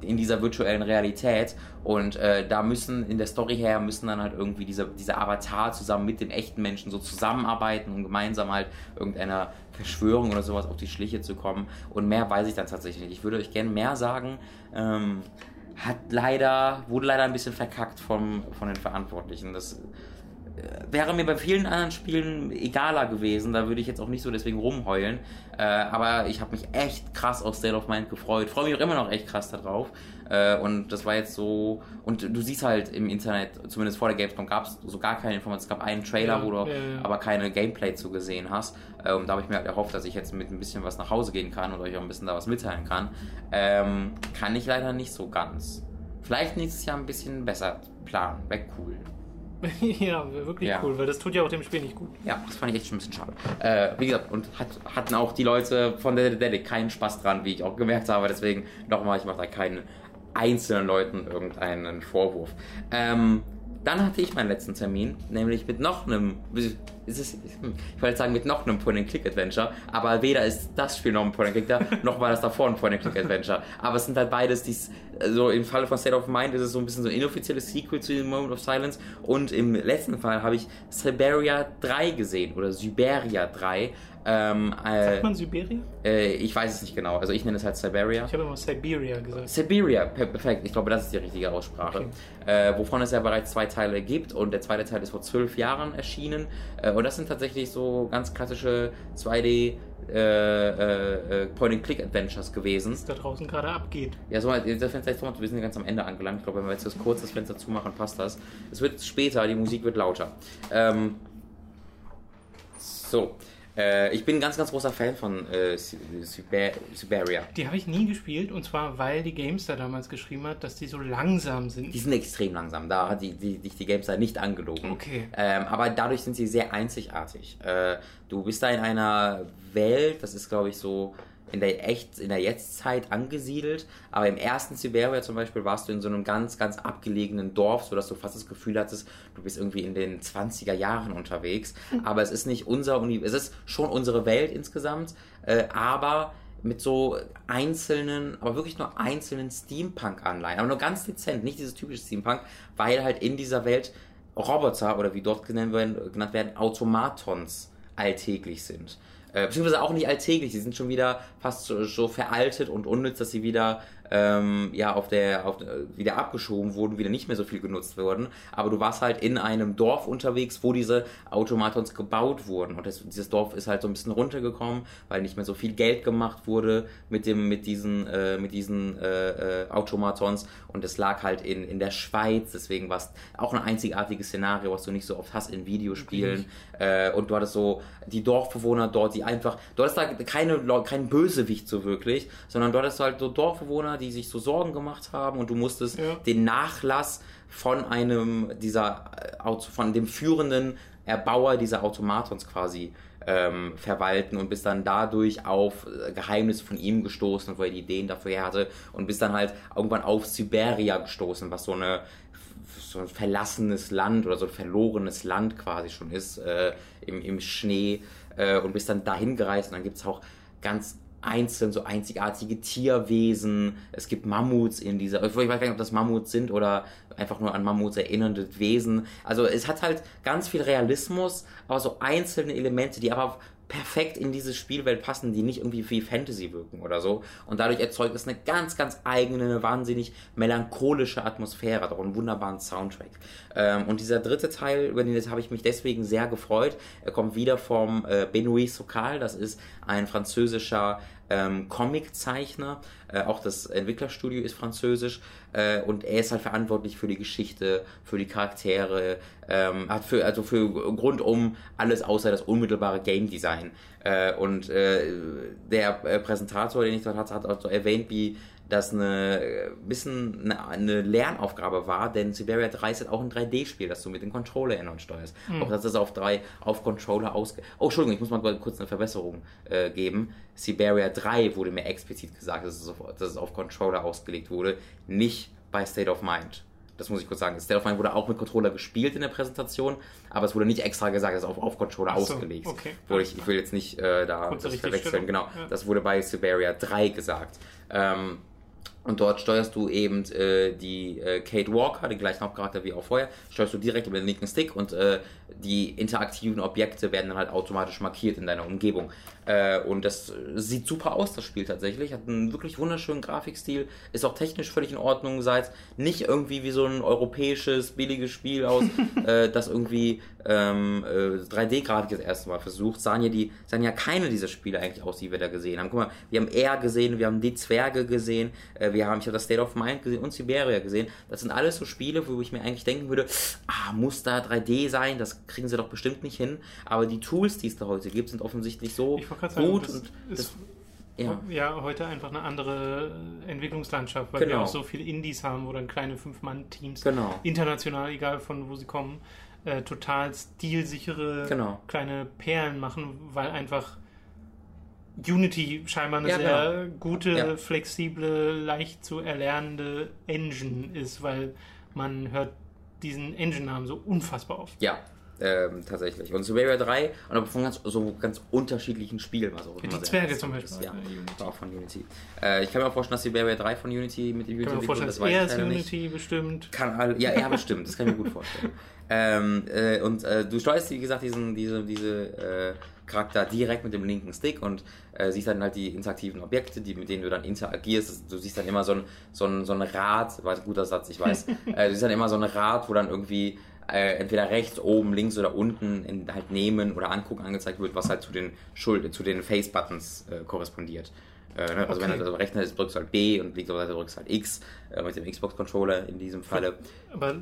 In dieser virtuellen Realität. Und da müssen dann halt irgendwie dieser Avatar zusammen mit den echten Menschen so zusammenarbeiten, um gemeinsam halt irgendeiner Verschwörung oder sowas auf die Schliche zu kommen. Und mehr weiß ich dann tatsächlich nicht. Ich würde euch gerne mehr sagen. Wurde leider ein bisschen verkackt von den Verantwortlichen. Das wäre mir bei vielen anderen Spielen egaler gewesen, da würde ich jetzt auch nicht so deswegen rumheulen, aber ich habe mich echt krass auf State of Mind gefreut, freue mich auch immer noch echt krass darauf und das war jetzt so, und du siehst halt im Internet, zumindest vor der Gamescom gab es so gar keine Informationen, es gab einen Trailer, wo du aber keine Gameplay zu gesehen hast und da habe ich mir halt erhofft, dass ich jetzt mit ein bisschen was nach Hause gehen kann und euch auch ein bisschen da was mitteilen kann, kann ich leider nicht so ganz. Vielleicht nächstes Jahr ein bisschen besser planen, wäre cool. Ja, wirklich cool, weil das tut ja auch dem Spiel nicht gut. Ja, das fand ich echt schon ein bisschen schade. Wie gesagt, und hatten auch die Leute von der Dedek keinen Spaß dran, wie ich auch gemerkt habe. Deswegen, nochmal, ich mache da keinen einzelnen Leuten irgendeinen Vorwurf. Dann hatte ich meinen letzten Termin, nämlich mit noch einem... ich wollte sagen, mit noch einem Point-and-Click-Adventure, aber weder ist das Spiel noch ein Point-and-Click da, noch war das davor ein Point-and-Click-Adventure. Aber es sind halt beides, so im Falle von State of Mind ist es so ein bisschen so ein inoffizielles Sequel zu The Moment of Silence und im letzten Fall habe ich Siberia 3 gesehen, oder Siberia 3. Sagt man Siberia? Ich weiß es nicht genau, also ich nenne es halt Siberia. Ich habe immer Siberia gesagt. Siberia, perfekt, ich glaube, das ist die richtige Aussprache. Okay. Wovon es ja bereits 2 Teile gibt und der zweite Teil ist vor 12 Jahren erschienen. Und das sind tatsächlich so ganz klassische 2D Point-and-Click-Adventures gewesen. Was da draußen gerade abgeht. Ja, so, das Fenster ist wir sind ganz am Ende angelangt. Ich glaube, wenn wir jetzt kurz das Fenster zumachen, passt das. Es wird später, die Musik wird lauter. Ich bin ein ganz, ganz großer Fan von Siberia. Die habe ich nie gespielt, und zwar, weil die Gamestar damals geschrieben hat, dass die so langsam sind. Die sind extrem langsam, da hat die Gamestar nicht angelogen. Okay. Aber dadurch sind sie sehr einzigartig. Du bist da in einer Welt, das ist glaube ich so... in der Jetztzeit angesiedelt, aber im ersten Siberia zum Beispiel warst du in so einem ganz, ganz abgelegenen Dorf, sodass du fast das Gefühl hattest, du bist irgendwie in den 20er Jahren unterwegs, aber es ist nicht unser Universum, es ist schon unsere Welt insgesamt, aber mit so einzelnen, aber wirklich nur einzelnen Steampunk-Anleihen, aber nur ganz dezent, nicht dieses typische Steampunk, weil halt in dieser Welt Roboter oder wie dort genannt werden, Automatons alltäglich sind. Beziehungsweise auch nicht alltäglich, die sind schon wieder fast so veraltet und unnütz, dass sie wieder wieder abgeschoben wurden, wieder nicht mehr so viel genutzt wurden. Aber du warst halt in einem Dorf unterwegs, wo diese Automatons gebaut wurden. Und dieses Dorf ist halt so ein bisschen runtergekommen, weil nicht mehr so viel Geld gemacht wurde mit diesen Automatons. Und es lag halt in der Schweiz, deswegen war es auch ein einzigartiges Szenario, was du nicht so oft hast in Videospielen. Okay. Und du hattest so die Dorfbewohner dort, die einfach, du hattest da kein Bösewicht so wirklich, sondern dort hast du halt so Dorfbewohner, die sich so Sorgen gemacht haben und du musstest den Nachlass von dem führenden Erbauer dieser Automatons quasi verwalten und bist dann dadurch auf Geheimnisse von ihm gestoßen und wo er die Ideen dafür her hatte und bist dann halt irgendwann auf Siberia gestoßen, was so ein verlassenes Land oder so ein verlorenes Land quasi schon ist, im Schnee und bist dann dahin gereist und dann gibt es auch ganz einzeln so einzigartige Tierwesen. Es gibt Mammuts in dieser... Ich weiß gar nicht, ob das Mammuts sind oder einfach nur an Mammuts erinnernde Wesen. Also es hat halt ganz viel Realismus, aber so einzelne Elemente, die aber perfekt in diese Spielwelt passen, die nicht irgendwie wie Fantasy wirken oder so. Und dadurch erzeugt es eine ganz, ganz eigene, eine wahnsinnig melancholische Atmosphäre, auch einen wunderbaren Soundtrack. Und dieser dritte Teil, über den habe ich mich deswegen sehr gefreut. Er kommt wieder vom Benoît Sokal, das ist ein französischer Comiczeichner. Auch das Entwicklerstudio ist französisch und er ist halt verantwortlich für die Geschichte, für die Charaktere, für rundum alles außer das unmittelbare Game Design. Der Präsentator, den ich dort hatte, hat auch so erwähnt, wie das ein bisschen eine Lernaufgabe war, denn Siberia 3 ist auch ein 3D-Spiel, das du mit den Controller-Ändern steuerst. Mhm. Auch dass das auf Controller Oh, Entschuldigung, ich muss mal kurz eine Verbesserung geben. Siberia 3 wurde mir explizit gesagt, dass es auf Controller ausgelegt wurde, nicht bei State of Mind. Das muss ich kurz sagen. State of Mind wurde auch mit Controller gespielt in der Präsentation, aber es wurde nicht extra gesagt, dass es auf Controller ausgelegt wurde. Ich will jetzt nicht das verwechseln. Genau, ja. Das wurde bei Siberia 3 gesagt. Und dort steuerst du eben die Kate Walker, den gleichen Hauptcharakter wie auch vorher, steuerst du direkt über den linken Stick und die interaktiven Objekte werden dann halt automatisch markiert in deiner Umgebung. Und das sieht super aus, das Spiel tatsächlich. Hat einen wirklich wunderschönen Grafikstil, ist auch technisch völlig in Ordnung, sei es nicht irgendwie wie so ein europäisches, billiges Spiel aus, das irgendwie 3D-Grafik das erste Mal versucht. Sahen ja keine dieser Spiele eigentlich aus, die wir da gesehen haben. Guck mal, wir haben AER gesehen, wir haben Die Zwerge gesehen, ich habe das State of Mind gesehen und Siberia gesehen. Das sind alles so Spiele, wo ich mir eigentlich denken würde, muss da 3D sein, das kriegen sie doch bestimmt nicht hin. Aber die Tools, die es da heute gibt, sind offensichtlich so gut. Ja, heute einfach eine andere Entwicklungslandschaft, weil wir auch so viele Indies haben oder kleine 5-Mann-Teams, international, egal von wo sie kommen, total stilsichere kleine Perlen machen, weil einfach Unity scheinbar eine sehr gute, flexible, leicht zu erlernende Engine ist, weil man hört diesen Engine-Namen so unfassbar oft. Ja, tatsächlich. Und Siberia 3, und aber von ganz unterschiedlichen Spielen. Die Zwerge zum Beispiel. Ja, war auch von Unity. Ich kann mir auch vorstellen, dass Siberia 3 von Unity mit dem Unity... Kann mir vorstellen, dass er ist Unity bestimmt. Bestimmt, das kann ich mir gut vorstellen. Du steuerst, wie gesagt, diese Charakter direkt mit dem linken Stick und siehst dann halt die interaktiven Objekte, mit denen du dann interagierst. Du siehst dann immer so ein Rad, war ein guter Satz, ich weiß. Du siehst dann immer so ein Rad, wo dann irgendwie entweder rechts, oben, links oder unten halt nehmen oder angucken angezeigt wird, was halt zu den Face-Buttons korrespondiert. Also wenn du das Rechner ist, drückst du halt B und links auf der Seite drückst halt X mit dem Xbox-Controller in diesem Falle. Aber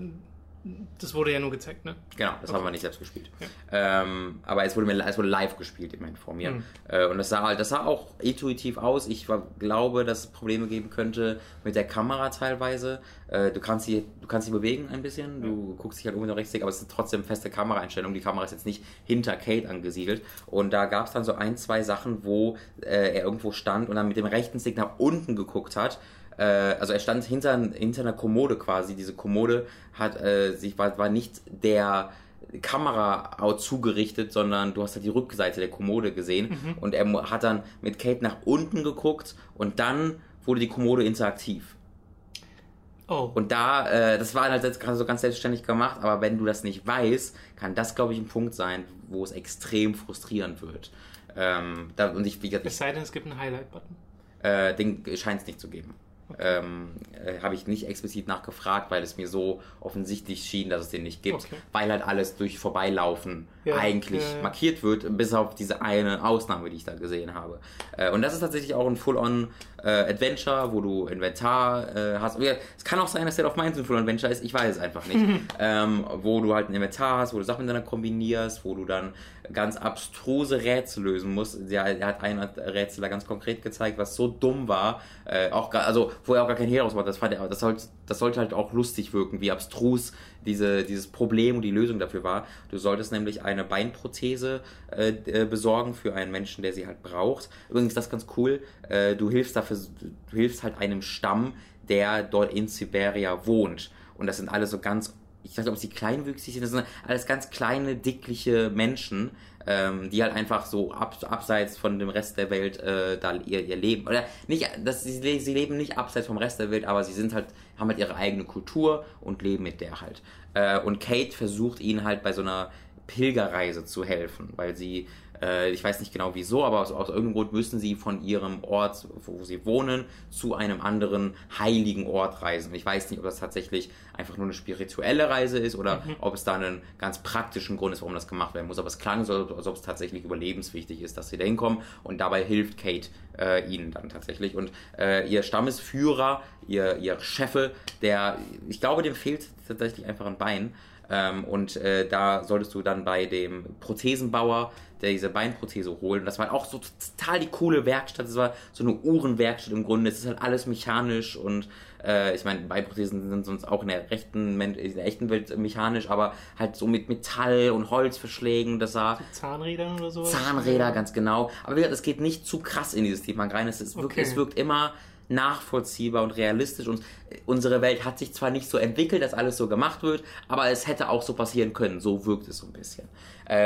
Das wurde ja nur gezeigt, ne? Genau, das haben wir nicht selbst gespielt. Ja. Aber es wurde live gespielt, immerhin vor mir. Und das sah auch intuitiv aus. Ich glaube, dass es Probleme geben könnte mit der Kamera teilweise. Du kannst sie bewegen ein bisschen, du guckst dich halt um und rechts, aber es ist trotzdem feste Kameraeinstellung. Die Kamera ist jetzt nicht hinter Kate angesiedelt. Und da gab es dann so ein, zwei Sachen, wo er irgendwo stand und dann mit dem rechten Stick nach unten geguckt hat. Also er stand hinter einer Kommode quasi. Diese Kommode war nicht der Kamera zugerichtet, sondern du hast halt die Rückseite der Kommode gesehen. Und er hat dann mit Kate nach unten geguckt und dann wurde die Kommode interaktiv. Oh. Und da, das war halt so ganz selbstständig gemacht, aber wenn du das nicht weißt, kann das, glaube ich, ein Punkt sein, wo es extrem frustrierend wird. Es sei denn, es gibt einen Highlight-Button. Den scheint es nicht zu geben. Okay. Habe ich nicht explizit nachgefragt, weil es mir so offensichtlich schien, dass es den nicht gibt, weil halt alles durch Vorbeilaufen markiert wird, bis auf diese eine Ausnahme, die ich da gesehen habe. Und das ist tatsächlich auch ein Full-on Adventure, wo du Inventar hast. Es kann auch sein, dass State of Mind ein Full-on-Adventure ist, ich weiß es einfach nicht. Wo du halt ein Inventar hast, wo du Sachen miteinander kombinierst, wo du dann ganz abstruse Rätsel lösen musst. Er hat ein Rätsel da ganz konkret gezeigt, was so dumm war, wo er auch gar kein Hehl draus macht, das sollte halt auch lustig wirken, wie abstrus dieses Problem und die Lösung dafür war. Du solltest nämlich eine Beinprothese besorgen für einen Menschen, der sie halt braucht. Übrigens, das ist ganz cool, du hilfst halt einem Stamm, der dort in Siberia wohnt. Und das sind alle so ganz, ich weiß nicht, ob sie kleinwüchsig sind, das sind alles ganz kleine, dickliche Menschen, die halt einfach so abseits von dem Rest der Welt da ihr Leben, oder nicht, sie leben nicht abseits vom Rest der Welt, aber sie sind halt, haben halt ihre eigene Kultur und leben mit der halt. Und Kate versucht ihnen halt bei so einer Pilgerreise zu helfen, weil sie, ich weiß nicht genau wieso, aber aus irgendeinem Grund müssen sie von ihrem Ort, wo sie wohnen, zu einem anderen heiligen Ort reisen. Und ich weiß nicht, ob das tatsächlich einfach nur eine spirituelle Reise ist oder ob es da einen ganz praktischen Grund ist, warum das gemacht werden muss. Aber es klang so, als ob es tatsächlich überlebenswichtig ist, dass sie da hinkommen. Und dabei hilft Kate ihnen dann tatsächlich. Und ihr Stammesführer, ihr Chefe, der, ich glaube, dem fehlt tatsächlich einfach ein Bein. Und da solltest du dann bei dem Prothesenbauer, der diese Beinprothese holen. Das war auch so total die coole Werkstatt. Das war so eine Uhrenwerkstatt im Grunde. Es ist halt alles mechanisch und ich meine, Beinprothesen sind sonst auch in der echten Welt mechanisch, aber halt so mit Metall und Holzverschlägen. Das sah Zahnrädern oder so. Zahnräder, ganz genau. Aber wie gesagt, es geht nicht zu krass in dieses Thema rein. Es wirkt immer nachvollziehbar und realistisch, und unsere Welt hat sich zwar nicht so entwickelt, dass alles so gemacht wird, aber es hätte auch so passieren können, so wirkt es so ein bisschen.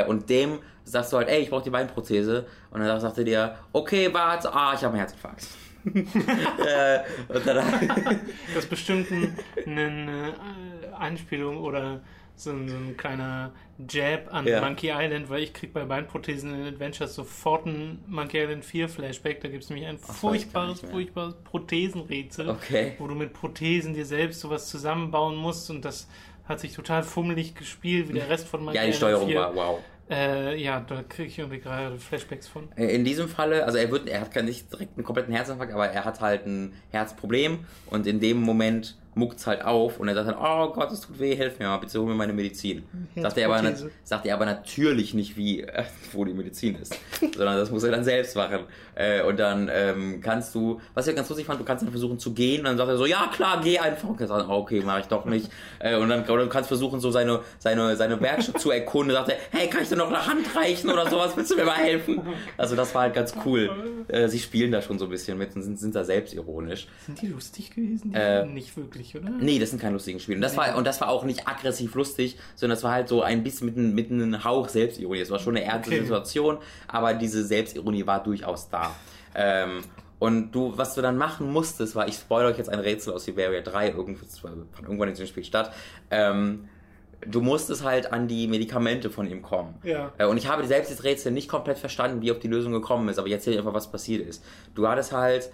Und dem sagst du halt, ey, ich brauche die Beinprothese, und dann sagt er dir, okay, warte, ich habe einen Herzinfarkt. Und dann das ist bestimmt eine Anspielung oder so ein kleiner Jab an Monkey Island, weil ich krieg bei Beinprothesen in Adventures sofort ein Monkey Island 4 Flashback. Da gibt es nämlich ein furchtbares Prothesenrätsel, wo du mit Prothesen dir selbst sowas zusammenbauen musst, und das hat sich total fummelig gespielt, wie der Rest von Monkey Island 4. Ja, die Steuerung war wow. Da kriege ich irgendwie gerade Flashbacks von. In diesem Falle, also er hat nicht direkt einen kompletten Herzinfarkt, aber er hat halt ein Herzproblem, und in dem Moment muckt's halt auf und er sagt dann, oh Gott, es tut weh, hilf mir mal, bitte hol mir meine Medizin. Sagt er aber natürlich nicht, wo die Medizin ist, sondern das muss er dann selbst machen. Und dann kannst du, was ich ganz lustig fand, du kannst dann versuchen zu gehen, und dann sagt er so, ja klar, geh einfach. Und er sagt, okay, mache ich doch nicht. Und dann du kannst versuchen, so seine Werkstatt zu erkunden. Und sagt er, hey, kann ich dir noch eine Hand reichen oder sowas, willst du mir mal helfen? Also das war halt ganz cool. Sie spielen da schon so ein bisschen mit und sind da selbstironisch. Sind die lustig gewesen? Die nicht wirklich. Oder? Nee, das sind keine lustigen Spiele. Und das war auch nicht aggressiv lustig, sondern das war halt so ein bisschen mit einem Hauch Selbstironie. Es war schon eine ernste Situation, aber diese Selbstironie war durchaus da. Und was du dann machen musstest, war, ich spoilere euch jetzt ein Rätsel aus Siberia 3, irgendwann in diesem Spiel statt, du musstest halt an die Medikamente von ihm kommen. Ja. Und ich habe selbst das Rätsel nicht komplett verstanden, wie auf die Lösung gekommen ist, aber jetzt sehe ich einfach, was passiert ist. Du hattest halt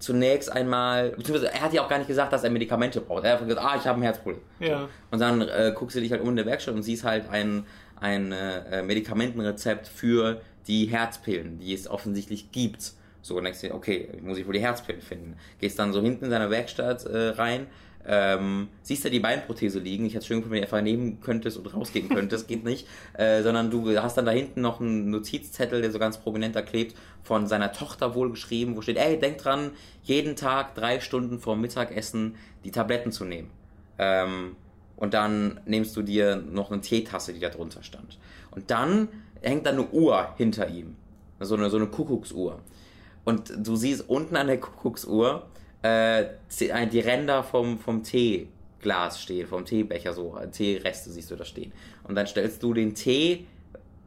zunächst einmal, beziehungsweise er hat ja auch gar nicht gesagt, dass er Medikamente braucht. Er hat gesagt, ich habe ein Herzproblem. Ja. Und dann guckst du dich halt um in der Werkstatt und siehst halt ein Medikamentenrezept für die Herzpillen, die es offensichtlich gibt. So, und denkst du, okay, muss ich wohl die Herzpillen finden. Gehst dann so hinten in seine Werkstatt rein, siehst da die Beinprothese liegen. Ich hätte es schön gefunden, wenn du einfach nehmen könntest und rausgehen könntest, geht nicht. Sondern du hast dann da hinten noch einen Notizzettel, der so ganz prominent da klebt, von seiner Tochter wohl geschrieben, wo steht, ey, denk dran, jeden Tag 3 Stunden vor Mittagessen die Tabletten zu nehmen. Und dann nimmst du dir noch eine Teetasse, die da drunter stand. Und dann hängt da eine Uhr hinter ihm. So eine Kuckucksuhr. Und du siehst unten an der Kuckucksuhr die Ränder vom Teeglas stehen, vom Teebecher, so Teereste siehst du da stehen. Und dann stellst du den Tee,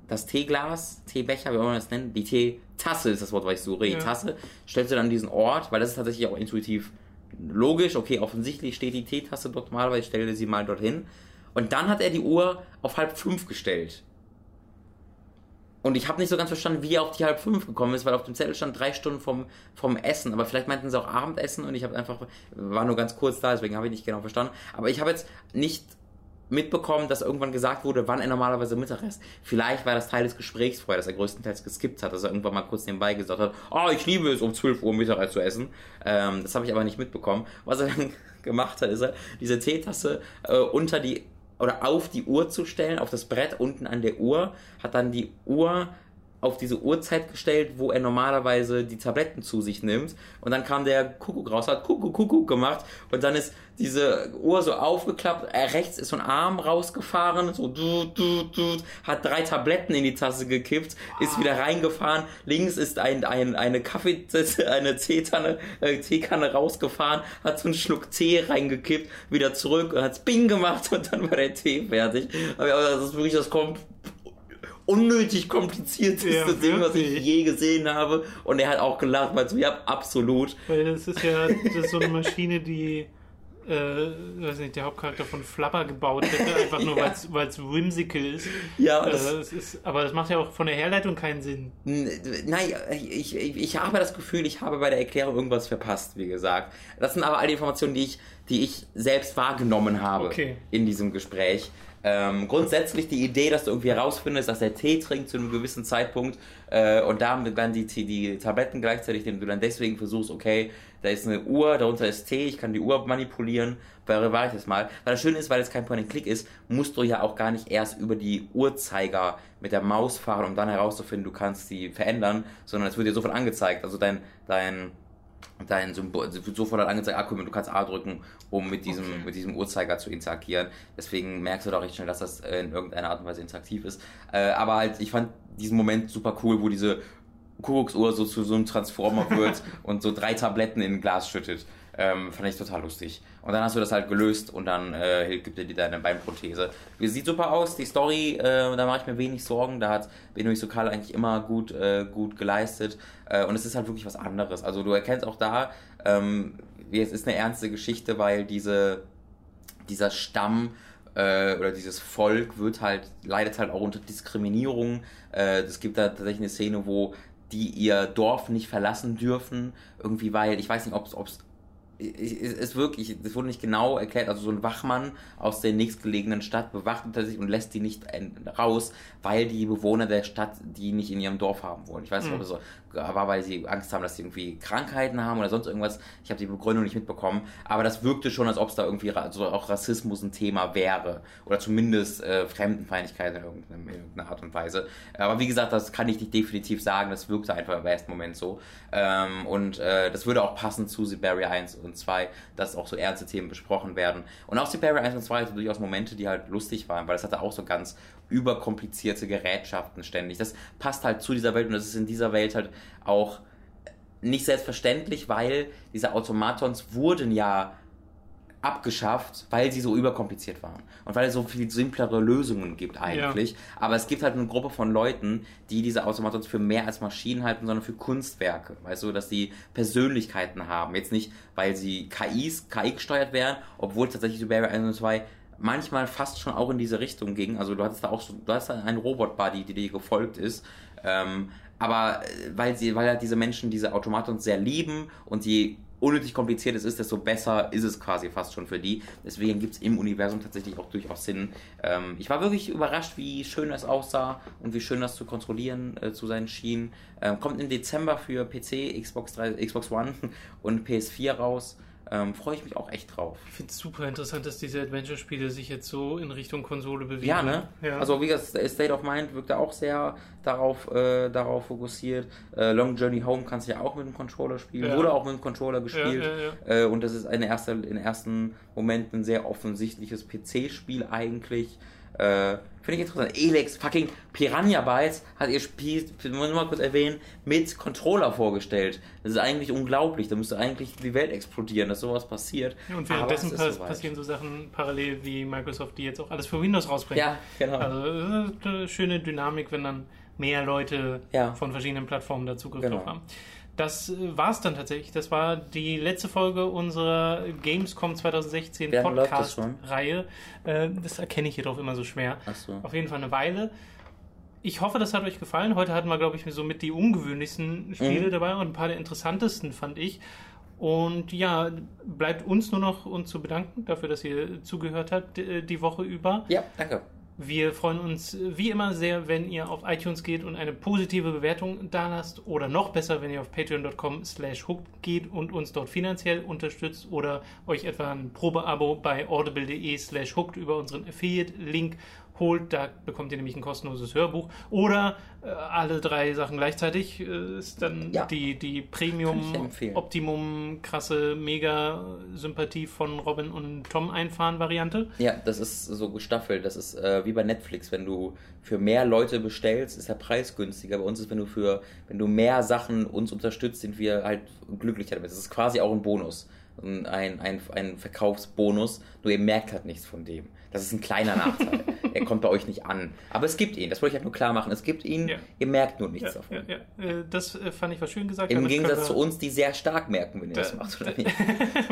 das Teeglas, Teebecher, wie auch immer man das nennt, die Teetasse ist das Wort, was ich suche, die Tasse, stellst du dann an diesen Ort, weil das ist tatsächlich auch intuitiv logisch, okay, offensichtlich steht die Teetasse dort mal, weil ich stelle sie mal dorthin. Und dann hat er die Uhr auf 4:30 gestellt. Und ich habe nicht so ganz verstanden, wie er auf die 4:30 gekommen ist, weil auf dem Zettel stand 3 Stunden vom Essen. Aber vielleicht meinten sie auch Abendessen und ich habe einfach, war nur ganz kurz da, deswegen habe ich nicht genau verstanden. Aber ich habe jetzt nicht mitbekommen, dass irgendwann gesagt wurde, wann er normalerweise Mittag isst. Vielleicht war das Teil des Gesprächs vorher, dass er größtenteils geskippt hat, dass er irgendwann mal kurz nebenbei gesagt hat, oh, ich liebe es, um 12 Uhr Mittag zu essen. Das habe ich aber nicht mitbekommen. Was er dann gemacht hat, ist er diese Teetasse unter die oder auf die Uhr zu stellen, auf das Brett unten an der Uhr, hat dann die Uhr auf diese Uhrzeit gestellt, wo er normalerweise die Tabletten zu sich nimmt. Und dann kam der Kuckuck raus, hat Kuckuck, Kuckuck gemacht. Und dann ist diese Uhr so aufgeklappt, rechts ist so ein Arm rausgefahren, so hat 3 Tabletten in die Tasse gekippt, ist wieder reingefahren. Links ist eine Teekanne rausgefahren, hat so einen Schluck Tee reingekippt, wieder zurück und hat's Bing gemacht und dann war der Tee fertig. Aber das ist wirklich das unnötig komplizierteste Ding, was ich je gesehen habe. Und er hat auch gelacht, weil so, ja, absolut. Weil das ist so eine Maschine, die weiß nicht, der Hauptcharakter von Flubber gebaut hätte, einfach nur, weil es whimsical ist. Ja, aber das macht ja auch von der Herleitung keinen Sinn. Nein, ich habe das Gefühl, ich habe bei der Erklärung irgendwas verpasst, wie gesagt. Das sind aber all die Informationen, die ich selbst wahrgenommen habe in diesem Gespräch. Grundsätzlich die Idee, dass du irgendwie herausfindest, dass der Tee trinkt zu einem gewissen Zeitpunkt und damit dann die Tabletten gleichzeitig nehmen, du dann deswegen versuchst, okay, da ist eine Uhr, darunter ist Tee, ich kann die Uhr manipulieren, war ich das mal. Weil das Schöne ist, weil es kein Point-and-Click ist, musst du ja auch gar nicht erst über die Uhrzeiger mit der Maus fahren, um dann herauszufinden, du kannst die verändern, sondern es wird dir sofort angezeigt, also dein Symbol, sofort hat angezeigt, du kannst A drücken, um mit diesem Uhrzeiger zu interagieren. Deswegen merkst du doch recht schnell, dass das in irgendeiner Art und Weise interaktiv ist. Aber halt, ich fand diesen Moment super cool, wo diese Kuckucksuhr so zu so einem Transformer wird und so 3 Tabletten in ein Glas schüttet. Fand ich total lustig. Und dann hast du das halt gelöst und dann gibt dir deine Beinprothese. Sieht super aus, die Story, da mache ich mir wenig Sorgen. Da hat Benoit Sokal eigentlich immer gut geleistet. Und es ist halt wirklich was anderes. Also du erkennst auch da, es ist eine ernste Geschichte, weil dieser Stamm oder dieses Volk leidet halt auch unter Diskriminierung. Es gibt da tatsächlich eine Szene, wo die ihr Dorf nicht verlassen dürfen. Irgendwie, weil, ich weiß nicht, ob es ist wirklich, das wurde nicht genau erklärt, also so ein Wachmann aus der nächstgelegenen Stadt bewacht tatsächlich und lässt die nicht raus, weil die Bewohner der Stadt die nicht in ihrem Dorf haben wollen. Ich weiß nicht, ob es so war, weil sie Angst haben, dass sie irgendwie Krankheiten haben oder sonst irgendwas. Ich habe die Begründung nicht mitbekommen, aber das wirkte schon, als ob es da irgendwie also auch Rassismus ein Thema wäre oder zumindest Fremdenfeindlichkeit in irgendeiner Art und Weise. Aber wie gesagt, das kann ich nicht definitiv sagen, das wirkte einfach im ersten Moment so. Das würde auch passen zu Siberia 1 und 2, dass auch so ernste Themen besprochen werden. Und auch Siberia 1 und 2 hatte durchaus Momente, die halt lustig waren, weil das hatte auch so ganz überkomplizierte Gerätschaften ständig. Das passt halt zu dieser Welt und das ist in dieser Welt halt auch nicht selbstverständlich, weil diese Automatons wurden ja abgeschafft, weil sie so überkompliziert waren. Und weil es so viel simplere Lösungen gibt eigentlich. Ja. Aber es gibt halt eine Gruppe von Leuten, die diese Automatons für mehr als Maschinen halten, sondern für Kunstwerke. Weißt du, dass die Persönlichkeiten haben. Jetzt nicht, weil sie KI gesteuert werden, obwohl tatsächlich Siberia 1 und 2 manchmal fast schon auch in diese Richtung ging. Also du hattest da auch so, du hast einen Robot-Buddy, die dir gefolgt ist. Aber weil halt diese Menschen diese Automatons sehr lieben und die unnötig kompliziert es ist, desto besser ist es quasi fast schon für die. Deswegen gibt es im Universum tatsächlich auch durchaus Sinn. Ich war wirklich überrascht, wie schön das aussah und wie schön das zu kontrollieren zu sein schien. Kommt im Dezember für PC, Xbox One und PS4 raus. Freue ich mich auch echt drauf. Ich finde es super interessant, dass diese Adventure-Spiele sich jetzt so in Richtung Konsole bewegen. Ja, ne? Ja. Also wie gesagt, State of Mind wirkte auch sehr darauf fokussiert. Long Journey Home kannst du ja auch mit dem Controller spielen. Ja. Wurde auch mit dem Controller gespielt. Ja, ja, ja. Und das ist im ersten Moment ein sehr offensichtliches PC-Spiel eigentlich. Finde ich interessant. Elex fucking Piranha Bytes hat ihr Spiel, muss ich mal kurz erwähnen, mit Controller vorgestellt. Das ist eigentlich unglaublich. Da müsste eigentlich die Welt explodieren, dass sowas passiert. Und währenddessen passieren so Sachen parallel wie Microsoft, die jetzt auch alles für Windows rausbringen. Ja, genau. Also eine schöne Dynamik, wenn dann mehr Leute von verschiedenen Plattformen da Zugriff drauf haben. Das war's dann tatsächlich. Das war die letzte Folge unserer Gamescom 2016 Podcast-Reihe. Das erkenne ich jedoch immer so schwer. Ach so. Auf jeden Fall eine Weile. Ich hoffe, das hat euch gefallen. Heute hatten wir, glaube ich, so mit die ungewöhnlichsten Spiele dabei und ein paar der interessantesten, fand ich. Und ja, bleibt uns nur noch uns zu bedanken dafür, dass ihr zugehört habt die Woche über. Ja, danke. Wir freuen uns wie immer sehr, wenn ihr auf iTunes geht und eine positive Bewertung da lasst. Oder noch besser, wenn ihr auf patreon.com/hook geht und uns dort finanziell unterstützt oder euch etwa ein Probeabo bei audible.de/hooked über unseren Affiliate-Link holt. Da bekommt ihr nämlich ein kostenloses Hörbuch. Oder alle drei Sachen gleichzeitig ist dann die Premium, Optimum, krasse Mega-Sympathie von Robin und Tom einfahren Variante. Ja, das ist so gestaffelt. Das ist wie bei Netflix, wenn du für mehr Leute bestellst, ist der Preis günstiger. Bei uns ist, wenn du mehr Sachen uns unterstützt, sind wir halt glücklicher damit. Das ist quasi auch ein Bonus. Ein Verkaufsbonus, nur ihr merkt halt nichts von dem. Das ist ein kleiner Nachteil. Er kommt bei euch nicht an. Aber es gibt ihn, das wollte ich halt nur klar machen. Es gibt ihn, ihr merkt nur nichts davon. Ja, ja. Das fand ich was schön gesagt. Im Gegensatz zu uns, die sehr stark merken, wenn ihr das macht. Oder nicht.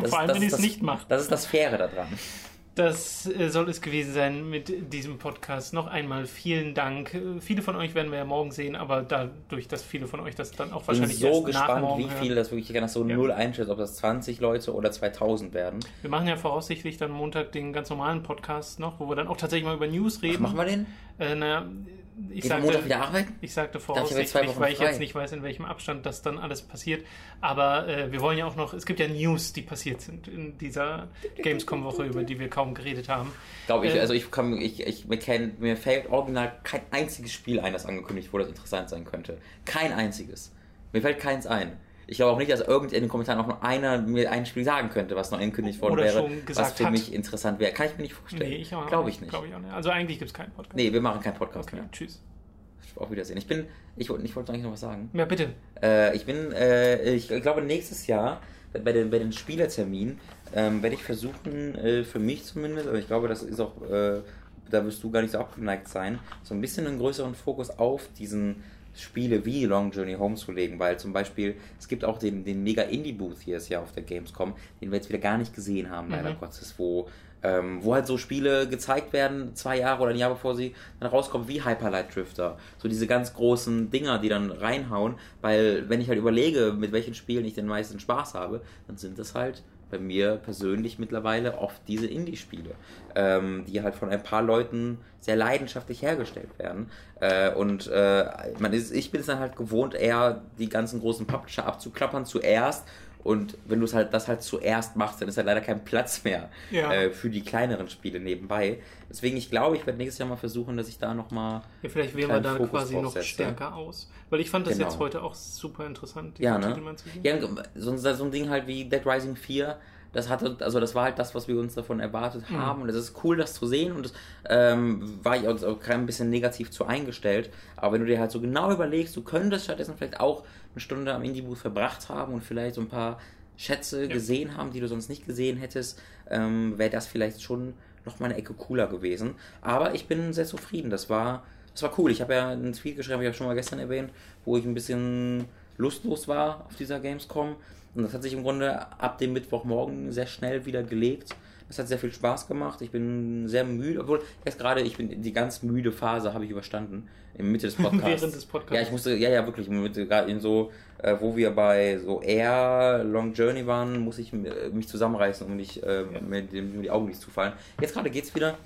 Vor allem, wenn ihr es nicht macht. Das ist das Faire daran. Das soll es gewesen sein mit diesem Podcast. Noch einmal vielen Dank. Viele von euch werden wir ja morgen sehen, aber dadurch, dass viele von euch das dann auch wahrscheinlich erst nach morgen hören. Ich bin so gespannt, wie viele das wirklich, ich kann das so null einschätzen, ob das 20 Leute oder 2000 werden. Wir machen ja voraussichtlich dann Montag den ganz normalen Podcast noch, wo wir dann auch tatsächlich mal über News reden. Was machen wir denn? Naja, ich sagte voraussichtlich, weil ich jetzt nicht weiß, in welchem Abstand das dann alles passiert. Aber wir wollen ja auch noch, es gibt ja News, die passiert sind in dieser Gamescom-Woche, über die wir kaum geredet haben. Glaube ich, also mir fällt original kein einziges Spiel ein, das angekündigt wurde, das interessant sein könnte. Kein einziges. Mir fällt keins ein. Ich glaube auch nicht, dass irgend in den Kommentaren auch nur einer mir ein Spiel sagen könnte, was noch angekündigt worden wäre, was für mich interessant wäre. Kann ich mir nicht vorstellen. Nee, ich auch nicht. Glaube ich auch nicht. Also eigentlich gibt es keinen Podcast. Nee, wir machen keinen Podcast mehr. Tschüss. Auf Wiedersehen. Ich wollte eigentlich noch was sagen. Ja, bitte. Ich glaube, nächstes Jahr bei den Spielerterminen werde ich versuchen, für mich zumindest, aber ich glaube, das ist auch, da wirst du gar nicht so abgeneigt sein, so ein bisschen einen größeren Fokus auf diesen Spiele wie Long Journey Home zu legen, weil zum Beispiel, es gibt auch den Mega-Indie-Booth hier ist ja auf der Gamescom, den wir jetzt wieder gar nicht gesehen haben, leider Gottes, wo halt so Spiele gezeigt werden, 2 Jahre oder ein Jahr bevor sie dann rauskommen, wie Hyper Light Drifter. So diese ganz großen Dinger, die dann reinhauen, weil wenn ich halt überlege, mit welchen Spielen ich den meisten Spaß habe, dann sind das halt bei mir persönlich mittlerweile oft diese Indie-Spiele, die halt von ein paar Leuten sehr leidenschaftlich hergestellt werden. Ich bin es dann halt gewohnt, eher die ganzen großen Publisher abzuklappern zuerst. Und wenn du das halt zuerst machst, dann ist halt leider kein Platz mehr für die kleineren Spiele nebenbei. Deswegen, ich glaube, ich werde nächstes Jahr mal versuchen, dass ich da nochmal vielleicht wählen wir da Fokus quasi noch stärker aus. Weil ich fand das jetzt heute auch super interessant. Ja, ne? So ein Ding halt wie Dead Rising 4, das war halt das, was wir uns davon erwartet haben. Und es ist cool, das zu sehen. Und war ich auch ein bisschen negativ zu eingestellt. Aber wenn du dir halt so genau überlegst, du könntest stattdessen vielleicht auch eine Stunde am Indie-Booth verbracht haben und vielleicht so ein paar Schätze gesehen haben, die du sonst nicht gesehen hättest, wäre das vielleicht schon nochmal eine Ecke cooler gewesen. Aber ich bin sehr zufrieden. Das war cool. Ich habe ja einen Tweet geschrieben, habe ich ja schon mal gestern erwähnt, wo ich ein bisschen lustlos war auf dieser Gamescom. Und das hat sich im Grunde ab dem Mittwochmorgen sehr schnell wieder gelegt. Das hat sehr viel Spaß gemacht. Ich bin sehr müde, obwohl jetzt gerade, die ganz müde Phase habe ich überstanden. In Mitte des Podcasts. Während des Podcasts. Ja, ich musste, ja, wirklich. Gerade in so, wo wir bei so AER, Long Journey waren, muss ich mich zusammenreißen, um nicht mir die Augen nicht zu fallen. Jetzt gerade geht's wieder.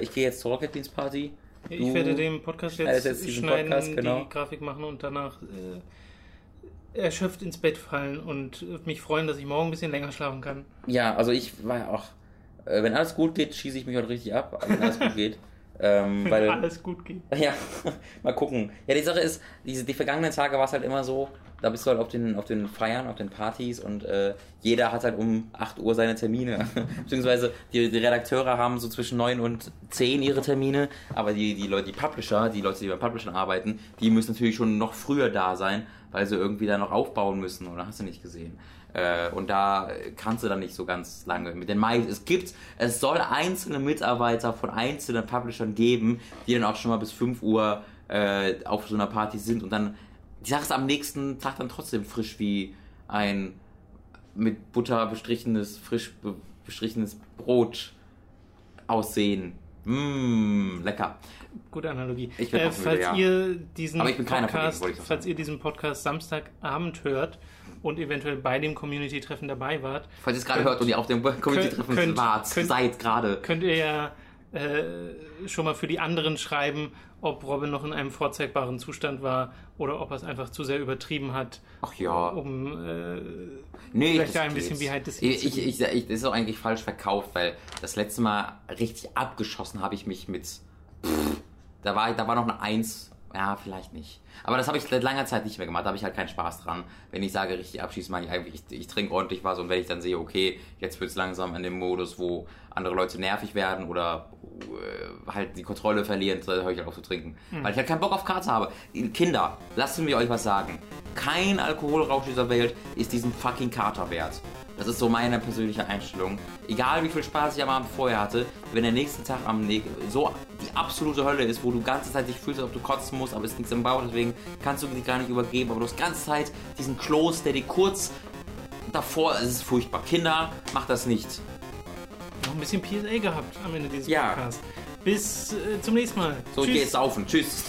Ich gehe jetzt zur Rocket Beans Party. Ich werde den Podcast jetzt schneiden, Podcast, genau. Die Grafik machen und danach erschöpft ins Bett fallen und mich freuen, dass ich morgen ein bisschen länger schlafen kann. Ja, also ich war ja auch, wenn alles gut geht, schieße ich mich heute richtig ab, aber wenn alles gut geht. Weil, alles gut geht. Ja, mal gucken. Ja, die Sache ist, die vergangenen Tage war es halt immer so, da bist du halt auf den Feiern, auf den Partys und jeder hat halt um 8 Uhr seine Termine. Beziehungsweise die Redakteure haben so zwischen 9 und 10 ihre Termine, aber die Leute, die beim Publishern arbeiten, die müssen natürlich schon noch früher da sein, weil sie irgendwie da noch aufbauen müssen oder hast du nicht gesehen. Und da kannst du dann nicht so ganz lange mit den Miles. Es soll einzelne Mitarbeiter von einzelnen Publishern geben, die dann auch schon mal bis 5 Uhr auf so einer Party sind und dann, die Sache ist am nächsten Tag dann trotzdem frisch wie ein mit Butter bestrichenes, frisch bestrichenes Brot aussehen. Lecker. Gute Analogie. Falls ihr diesen Podcast Samstagabend hört und eventuell bei dem Community-Treffen dabei wart. Falls ihr es gerade hört und ihr auf dem Community-Treffen wart, seid gerade. Könnt ihr ja schon mal für die anderen schreiben, ob Robin noch in einem vorzeigbaren Zustand war oder ob er es einfach zu sehr übertrieben hat. Ach ja. Vielleicht ein bisschen behind the scenes. Das ist auch eigentlich falsch verkauft, weil das letzte Mal richtig abgeschossen habe ich mich mit. Da war noch eine 1. Ja, vielleicht nicht. Aber das habe ich seit langer Zeit nicht mehr gemacht. Da habe ich halt keinen Spaß dran. Wenn ich sage, richtig abschießen, meine ich eigentlich, ich trinke ordentlich was. Und wenn ich dann sehe, okay, jetzt wird es langsam in dem Modus, wo andere Leute nervig werden oder halt die Kontrolle verlieren, dann höre ich halt auf zu trinken. Mhm. Weil ich halt keinen Bock auf Karten habe. Kinder, lasst mich euch was sagen. Kein Alkoholrausch dieser Welt ist diesen fucking Kater wert. Das ist so meine persönliche Einstellung. Egal wie viel Spaß ich am Abend vorher hatte, wenn der nächste Tag so die absolute Hölle ist, wo du die ganze Zeit dich fühlst, als ob du kotzen musst, aber es ist nichts im Bauch, deswegen kannst du dich gar nicht übergeben, aber du hast die ganze Zeit diesen Kloß, der dir kurz davor, es ist furchtbar. Kinder, macht das nicht. Noch ein bisschen PSA gehabt am Ende dieses Podcasts. Bis zum nächsten Mal. So, ich gehe jetzt saufen. Tschüss.